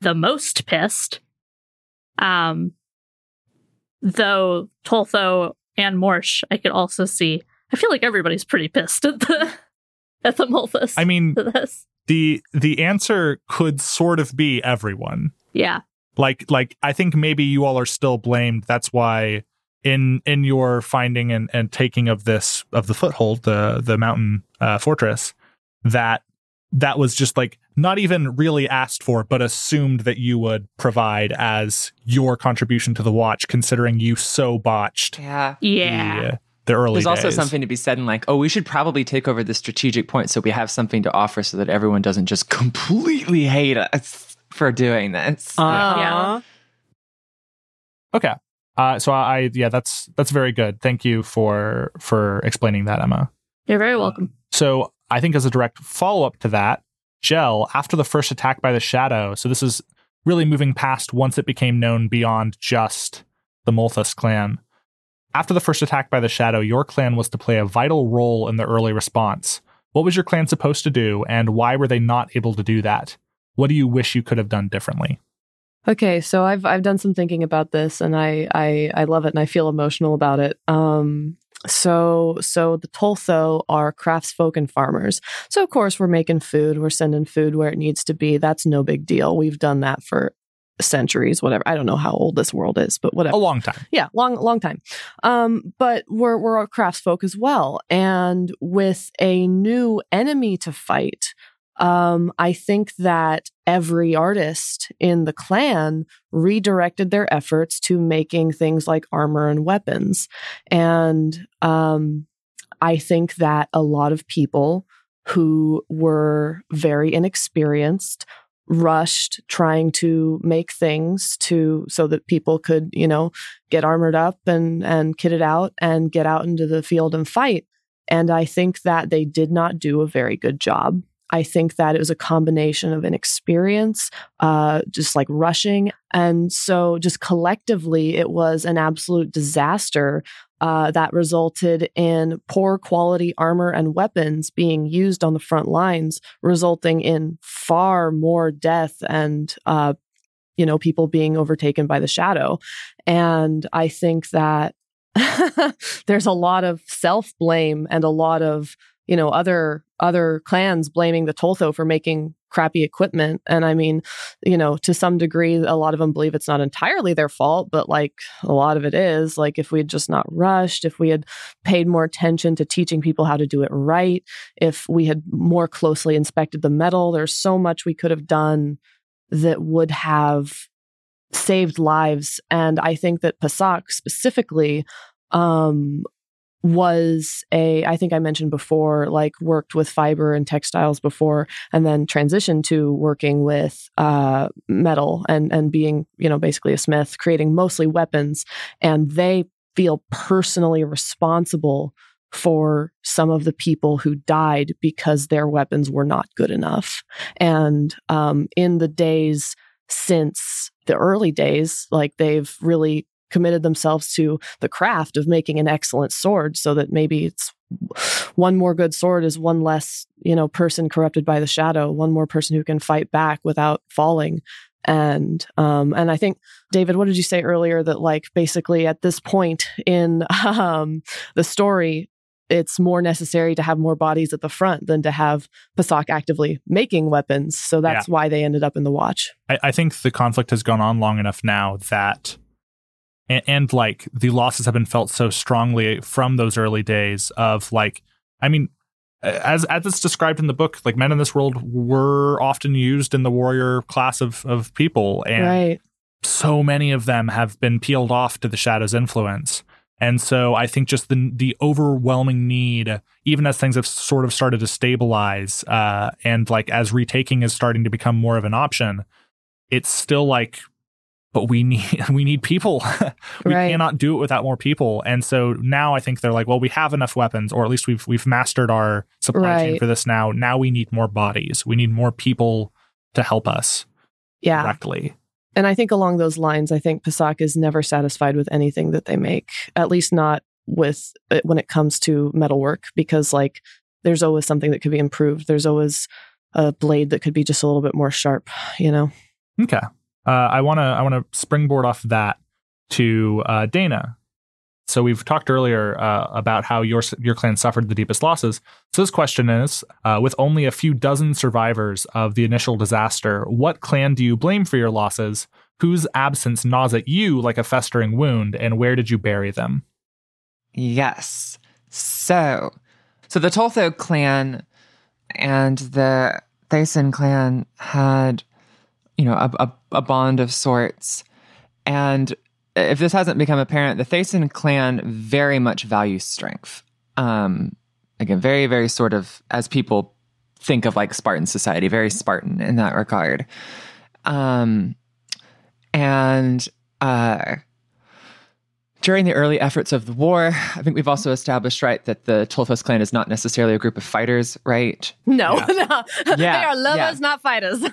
the most pissed. Though Toltho and Morsh, I could also see. I feel like everybody's pretty pissed at the Malthus. I mean, the answer could sort of be everyone. Yeah. Like I think maybe you all are still blamed. That's why in your finding and taking of the foothold, the mountain fortress, that was just like not even really asked for, but assumed that you would provide as your contribution to the watch, considering you so botched. Yeah. Yeah. There's also something to be said in like, oh, we should probably take over the strategic point so we have something to offer so that everyone doesn't just completely hate us for doing this. Yeah. Okay. That's very good. Thank you for explaining that, Emma. You're very welcome. So I think as a direct follow-up to that, Jell, after the first attack by the Shadow, so this is really moving past once it became known beyond just the Malthus clan. After the first attack by the Shadow, your clan was to play a vital role in the early response. What was your clan supposed to do, and why were they not able to do that? What do you wish you could have done differently? Okay, so I've done some thinking about this, and I love it, and I feel emotional about it. So the Toltho are craftsfolk and farmers. So of course we're making food, we're sending food where it needs to be. That's no big deal. We've done that for centuries, whatever. I don't know how old this world is, but whatever. A long time. Yeah, long time. But we're all craftsfolk as well. And with a new enemy to fight, I think that every artist in the clan redirected their efforts to making things like armor and weapons. And I think that a lot of people who were very inexperienced rushed trying to make things so that people could, get armored up and kitted out and get out into the field and fight. And I think that they did not do a very good job I think that it was a combination of an experience, just like rushing. And so just collectively, it was an absolute disaster that resulted in poor quality armor and weapons being used on the front lines, resulting in far more death and people being overtaken by the shadow. And I think that there's a lot of self-blame and a lot of, other clans blaming the Toltho for making crappy equipment. And I mean, to some degree, a lot of them believe it's not entirely their fault, but like a lot of it is. Like if we had just not rushed, if we had paid more attention to teaching people how to do it right, if we had more closely inspected the metal, there's so much we could have done that would have saved lives. And I think that Pasak specifically I think I mentioned before, like worked with fiber and textiles before, and then transitioned to working with metal and being, basically a smith, creating mostly weapons. And they feel personally responsible for some of the people who died because their weapons were not good enough. And in the days since the early days, like they've really committed themselves to the craft of making an excellent sword, so that maybe it's one more good sword is one less, person corrupted by the shadow, one more person who can fight back without falling. And I think, David, what did you say earlier, that like basically at this point in the story, it's more necessary to have more bodies at the front than to have Pasak actively making weapons. So that's why they ended up in the Watch. I think the conflict has gone on long enough now that, and like the losses have been felt so strongly from those early days of like, I mean, as it's described in the book, like men in this world were often used in the warrior class of people. And so many of them have been peeled off to the shadow's influence. And so I think just the overwhelming need, even as things have sort of started to stabilize and like as retaking is starting to become more of an option, it's still like, but we need people. We cannot do it without more people. And so now I think they're like, well, we have enough weapons, or at least we've mastered our supply chain for this now. Now we need more bodies. We need more people to help us directly. And I think along those lines, I think Pasak is never satisfied with anything that they make, at least not with it when it comes to metalwork, because like there's always something that could be improved. There's always a blade that could be just a little bit more sharp, Okay. I want to springboard off that to Dana. So we've talked earlier about how your clan suffered the deepest losses. So this question is, with only a few dozen survivors of the initial disaster, what clan do you blame for your losses? Whose absence gnaws at you like a festering wound? And where did you bury them? Yes. So the Toltho clan and the Thason clan had, a bond of sorts. And if this hasn't become apparent, the Thason clan very much values strength. Again, very, very sort of, as people think of like Spartan society, very Spartan in that regard. During the early efforts of the war, I think we've also established, that the Tolthos clan is not necessarily a group of fighters, right? No, They are lovers, not fighters.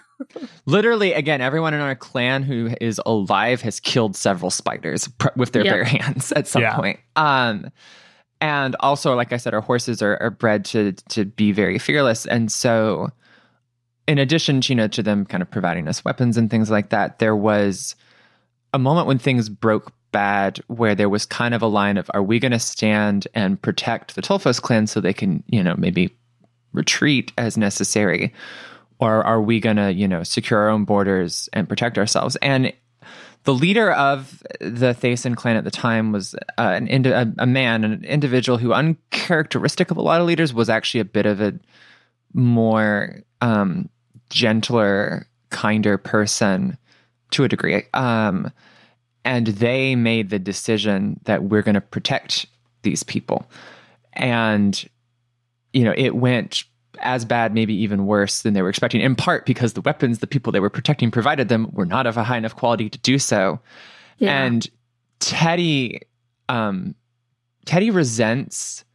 Literally, again, everyone in our clan who is alive has killed several spiders with their bare hands at some point. And also, like I said, our horses are bred to be very fearless. And so in addition, to them kind of providing us weapons and things like that, there was a moment when things broke bad, where there was kind of a line of, are we going to stand and protect the Tolthos clan so they can, maybe retreat as necessary? Or are we going to, secure our own borders and protect ourselves? And the leader of the Thason clan at the time was an individual who, uncharacteristic of a lot of leaders, was actually a bit of a more gentler, kinder person to a degree. And they made the decision that we're going to protect these people. And, it went as bad, maybe even worse than they were expecting, in part because the weapons the people they were protecting provided them were not of a high enough quality to do so. Yeah. And Teddy resents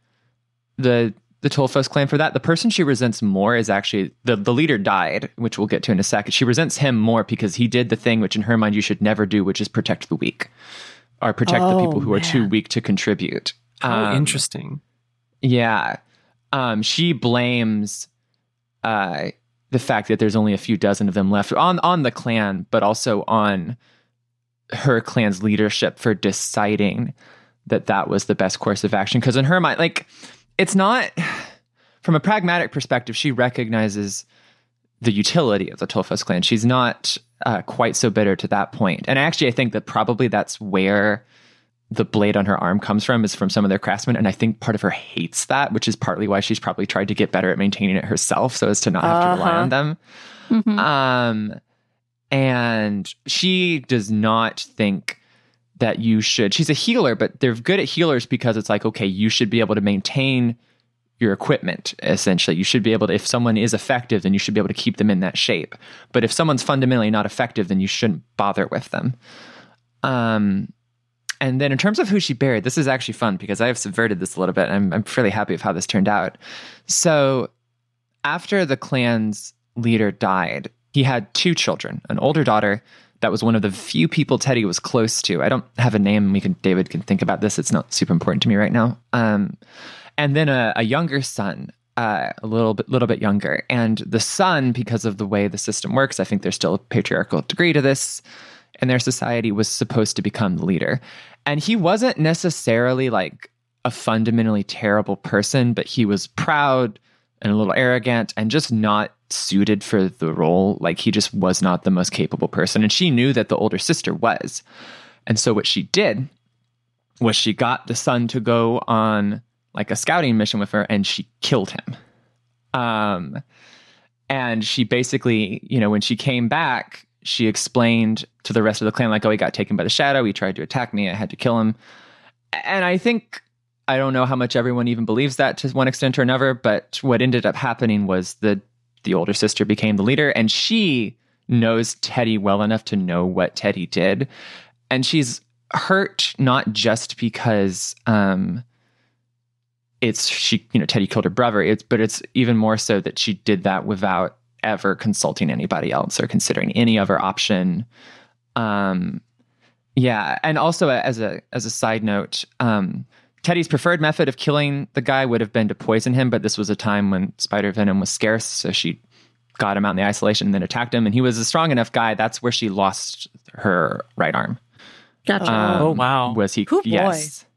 the the Tolthos clan for that. The person she resents more is actually the leader died, which we'll get to in a second. She resents him more because he did the thing which in her mind you should never do, which is protect the weak or protect the people who are too weak to contribute. How interesting. Yeah. She blames the fact that there's only a few dozen of them left on the clan, but also on her clan's leadership for deciding that that was the best course of action. Because in her mind, like, it's not, from a pragmatic perspective, she recognizes the utility of the Tolthos clan. She's not quite so bitter to that point. And actually, I think that probably that's where the blade on her arm comes from, is from some of their craftsmen. And I think part of her hates that, which is partly why she's probably tried to get better at maintaining it herself so as to not have to rely on them. Mm-hmm. And she does not think that you should, she's a healer, but they're good at healers because it's like, okay, you should be able to maintain your equipment, essentially. You should be able to, if someone is effective, then you should be able to keep them in that shape. But if someone's fundamentally not effective, then you shouldn't bother with them. And then in terms of who she buried, this is actually fun because I have subverted this a little bit, and I'm fairly happy with how this turned out. So after the clan's leader died, he had two children, an older daughter that was one of the few people Teddy was close to. I don't have a name. David can think about this. It's not super important to me right now. And then a younger son, a little bit younger. And the son, because of the way the system works, I think there's still a patriarchal degree to this, and their society was supposed to become the leader. And he wasn't necessarily like a fundamentally terrible person, but he was proud and a little arrogant and just not suited for the role. Like, he just was not the most capable person. And she knew that the older sister was. And so what she did was she got the son to go on like a scouting mission with her, and she killed him. And she basically, you know, when she came back, she explained to the rest of the clan, like, oh, he got taken by the shadow. He tried to attack me. I had to kill him. And I think, I don't know how much everyone even believes that to one extent or another, but what ended up happening was the older sister became the leader, and she knows Teddy well enough to know what Teddy did. And she's hurt not just because Teddy killed her brother, but it's even more so that she did that without ever consulting anybody else or considering any other option. And also, as a side note, Teddy's preferred method of killing the guy would have been to poison him, but this was a time when spider venom was scarce, so she got him out in the isolation and then attacked him, and he was a strong enough guy. That's where she lost her right arm. Gotcha. Oh, wow. Was he? Ooh, yes. Boy.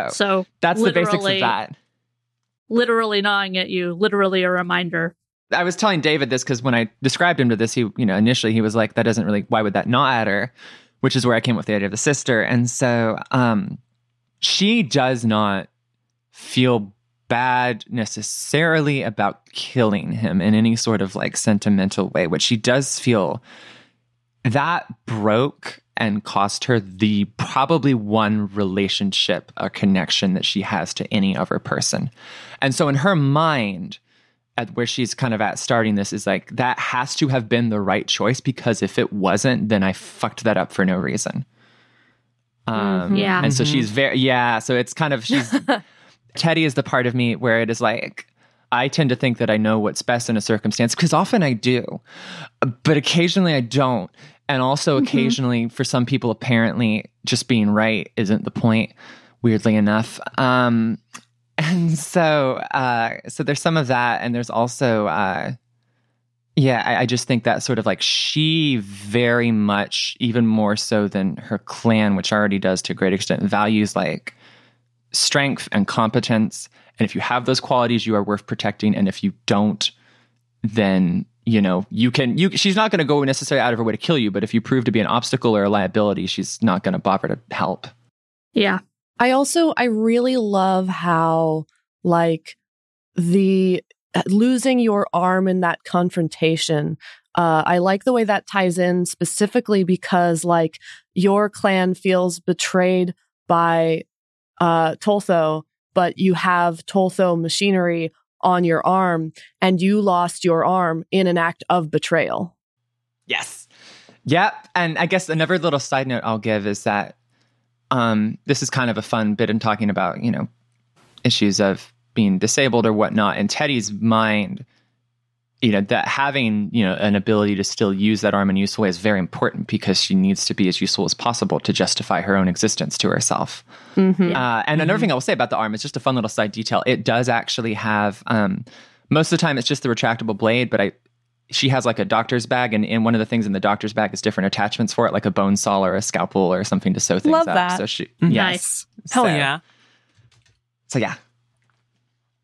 So that's the basics of that. Literally gnawing at you, literally a reminder. I was telling David this because when I described him to this, initially he was like, that doesn't really, why would that gnaw at her? Which is where I came with the idea of the sister. And so she does not feel bad necessarily about killing him in any sort of like sentimental way. What she does feel, that broke and cost her the probably one relationship or connection that she has to any other person. And so in her mind, at where she's kind of at starting this, is like, that has to have been the right choice, because if it wasn't, then I fucked that up for no reason. And so she's very, so it's kind of, she's, Teddy is the part of me where it is like, I tend to think that I know what's best in a circumstance, because often I do, but occasionally I don't. And also occasionally, for some people, apparently just being right isn't the point, weirdly enough. And so there's some of that, and there's also, I just think that sort of like, she very much, even more so than her clan, which already does to a great extent, values like strength and competence. And if you have those qualities, you are worth protecting. And if you don't, then, she's not going to go necessarily out of her way to kill you, but if you prove to be an obstacle or a liability, she's not going to bother to help. Yeah. I really love how, like, the losing your arm in that confrontation, I like the way that ties in specifically because, like, your clan feels betrayed by Toltho, but you have Toltho machinery on your arm, and you lost your arm in an act of betrayal. Yes. Yep. And I guess another little side note I'll give is that this is kind of a fun bit in talking about, issues of being disabled or whatnot. In Teddy's mind, you know, that having, you know, an ability to still use that arm in a useful way is very important because she needs to be as useful as possible to justify her own existence to herself. Mm-hmm. And another thing I will say about the arm is just a fun little side detail. It does actually have, most of the time it's just the retractable blade, but she has like a doctor's bag, and one of the things in the doctor's bag is different attachments for it, like a bone saw or a scalpel or something to sew things up. Love that. So yes. Nice. Hell so, yeah. So yeah.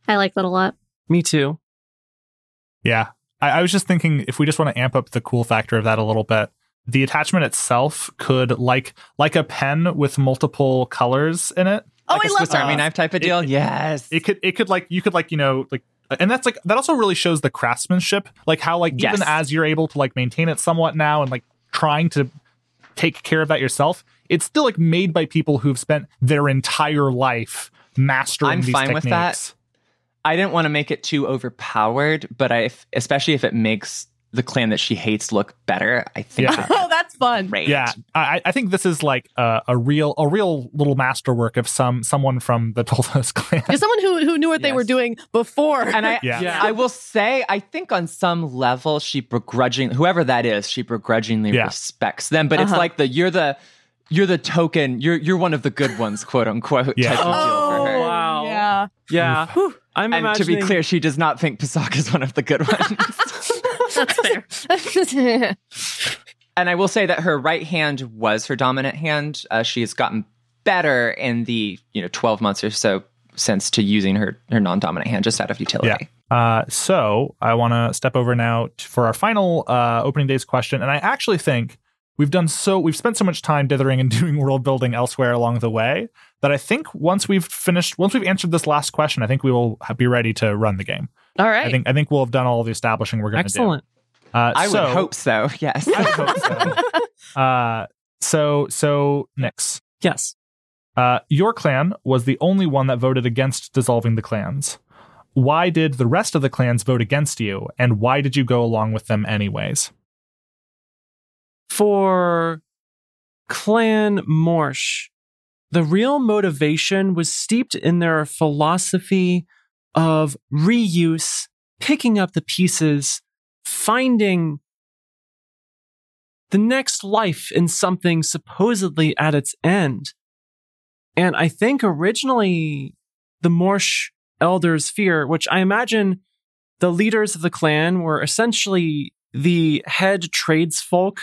I like that a lot. Me too. Yeah. I was just thinking, if we just want to amp up the cool factor of that a little bit, the attachment itself could, like a pen with multiple colors in it. Oh, like I love Swiss Army knife type of deal. Yes. You could and that's like, that also really shows the craftsmanship, like how, like, yes, even as you're able to like maintain it somewhat now and like trying to take care of that yourself, it's still like made by people who've spent their entire life mastering these techniques. I'm fine with that. I didn't want to make it too overpowered, but especially if it makes the clan that she hates look better, I think. Yeah. Oh, that's fun. Great. Yeah, I think this is like a real little masterwork of someone from the Toltho's clan. Yeah, someone who knew what they were doing before. And I will say, I think on some level, whoever that is, she begrudgingly respects them. But it's like you're the token. You're one of the good ones, quote unquote. Yeah. Type of deal for her. Wow. Yeah. Yeah. Whew. To be clear, she does not think Pasak is one of the good ones. That's fair. And I will say that her right hand was her dominant hand. She has gotten better in the 12 months or so since to using her non-dominant hand just out of utility. Yeah. So I want to step over now for our final opening days question. And I actually think we've spent so much time dithering and doing world building elsewhere along the way that I think once we've answered this last question, I think we will be ready to run the game. All right. I think we'll have done all of the establishing we're going to do. Excellent. I would hope so. Yes. I would hope so. So Nyx. Yes. Your clan was the only one that voted against dissolving the clans. Why did the rest of the clans vote against you, and why did you go along with them anyways? For Clan Morsh, the real motivation was steeped in their philosophy of reuse, picking up the pieces, finding the next life in something supposedly at its end. And I think originally the Morsh elders' fear, which I imagine the leaders of the clan were essentially the head tradesfolk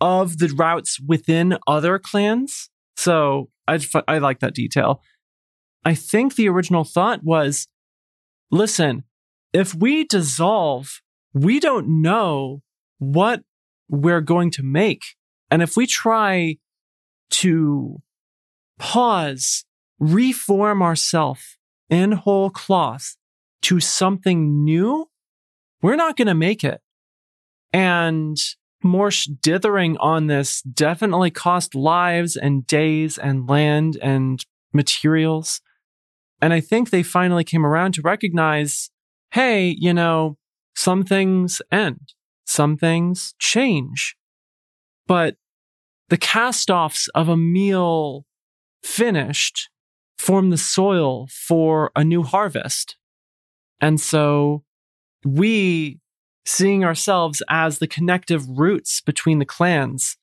of the routes within other clans. So I like that detail. I think the original thought was, listen, if we dissolve, we don't know what we're going to make. And if we try to pause, reform ourselves in whole cloth to something new, we're not going to make it. And Morsh dithering on this definitely cost lives and days and land and materials. And I think they finally came around to recognize, hey, some things end, some things change. But the cast-offs of a meal finished form the soil for a new harvest. And so we, seeing ourselves as the connective roots between the clans,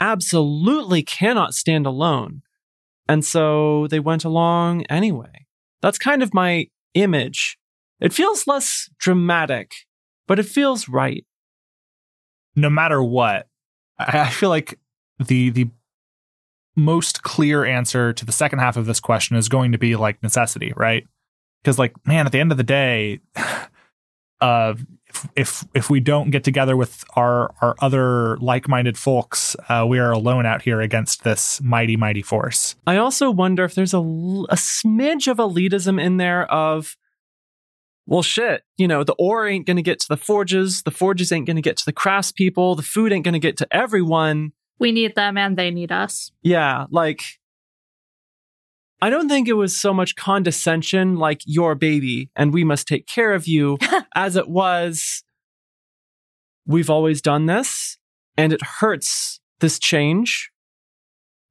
absolutely cannot stand alone. And so they went along anyway. That's kind of my image. It feels less dramatic, but it feels right. No matter what, I feel like the most clear answer to the second half of this question is going to be like necessity, right? Because like, man, at the end of the day, if we don't get together with our other like-minded folks, we are alone out here against this mighty, mighty force. I also wonder if there's a smidge of elitism in there of, well, shit, the ore ain't going to get to the forges ain't going to get to the craftspeople, the food ain't going to get to everyone. We need them and they need us. Yeah, like, I don't think it was so much condescension, like, your baby and we must take care of you, as it was, we've always done this and it hurts, this change,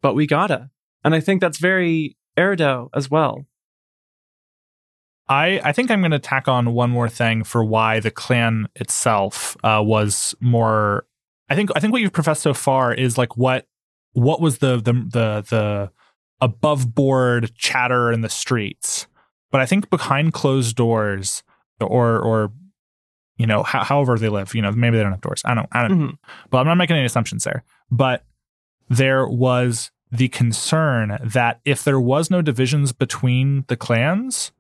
but we gotta. And I think that's very Erdo as well. I think I'm going to tack on one more thing for why the clan itself was more. I think what you've professed so far is like what was the above board chatter in the streets, but I think behind closed doors or you know however they live, you know, maybe they don't have doors. I don't. Mm-hmm. But I'm not making any assumptions there. But there was the concern that if there was no divisions between the clans,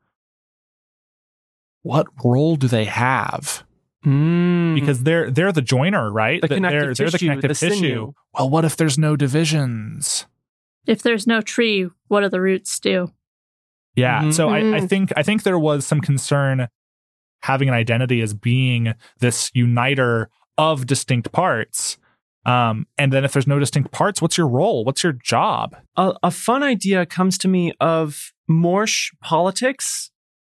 what role do they have? Because they're the joiner, right? They're the connective tissue. Well, what if there's no divisions? If there's no tree, what do the roots do? Yeah. Mm-hmm. So I think there was some concern having an identity as being this uniter of distinct parts. And then if there's no distinct parts, what's your role? What's your job? A fun idea comes to me of Morsh politics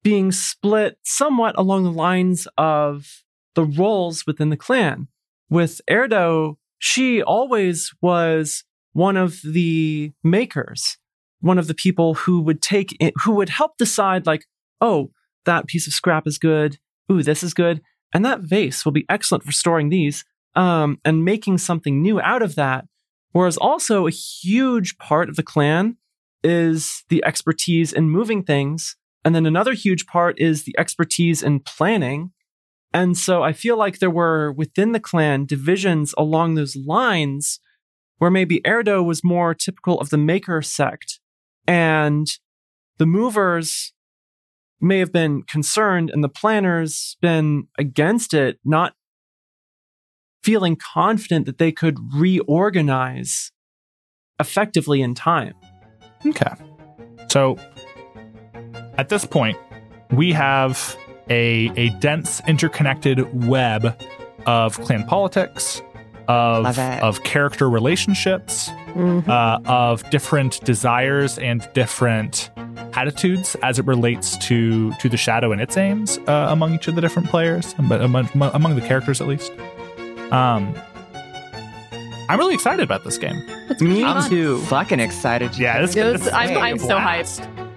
being split somewhat along the lines of the roles within the clan. With Erdo, she always was one of the makers, one of the people who would take it, who would help decide like, oh, that piece of scrap is good. Ooh, this is good. And that vase will be excellent for storing these. And making something new out of that. Whereas also a huge part of the clan is the expertise in moving things. And then another huge part is the expertise in planning. And so I feel like there were within the clan divisions along those lines where maybe Erdo was more typical of the maker sect. And the movers may have been concerned and the planners been against it, not feeling confident that they could reorganize effectively in time. Okay. So at this point, we have a dense, interconnected web of clan politics, of character relationships, mm-hmm. Of different desires and different attitudes as it relates to the Shadow and its aims among each of the different players, but among the characters at least. I'm really excited about this game. Me too. Fucking excited. Yeah, this is I'm so hyped.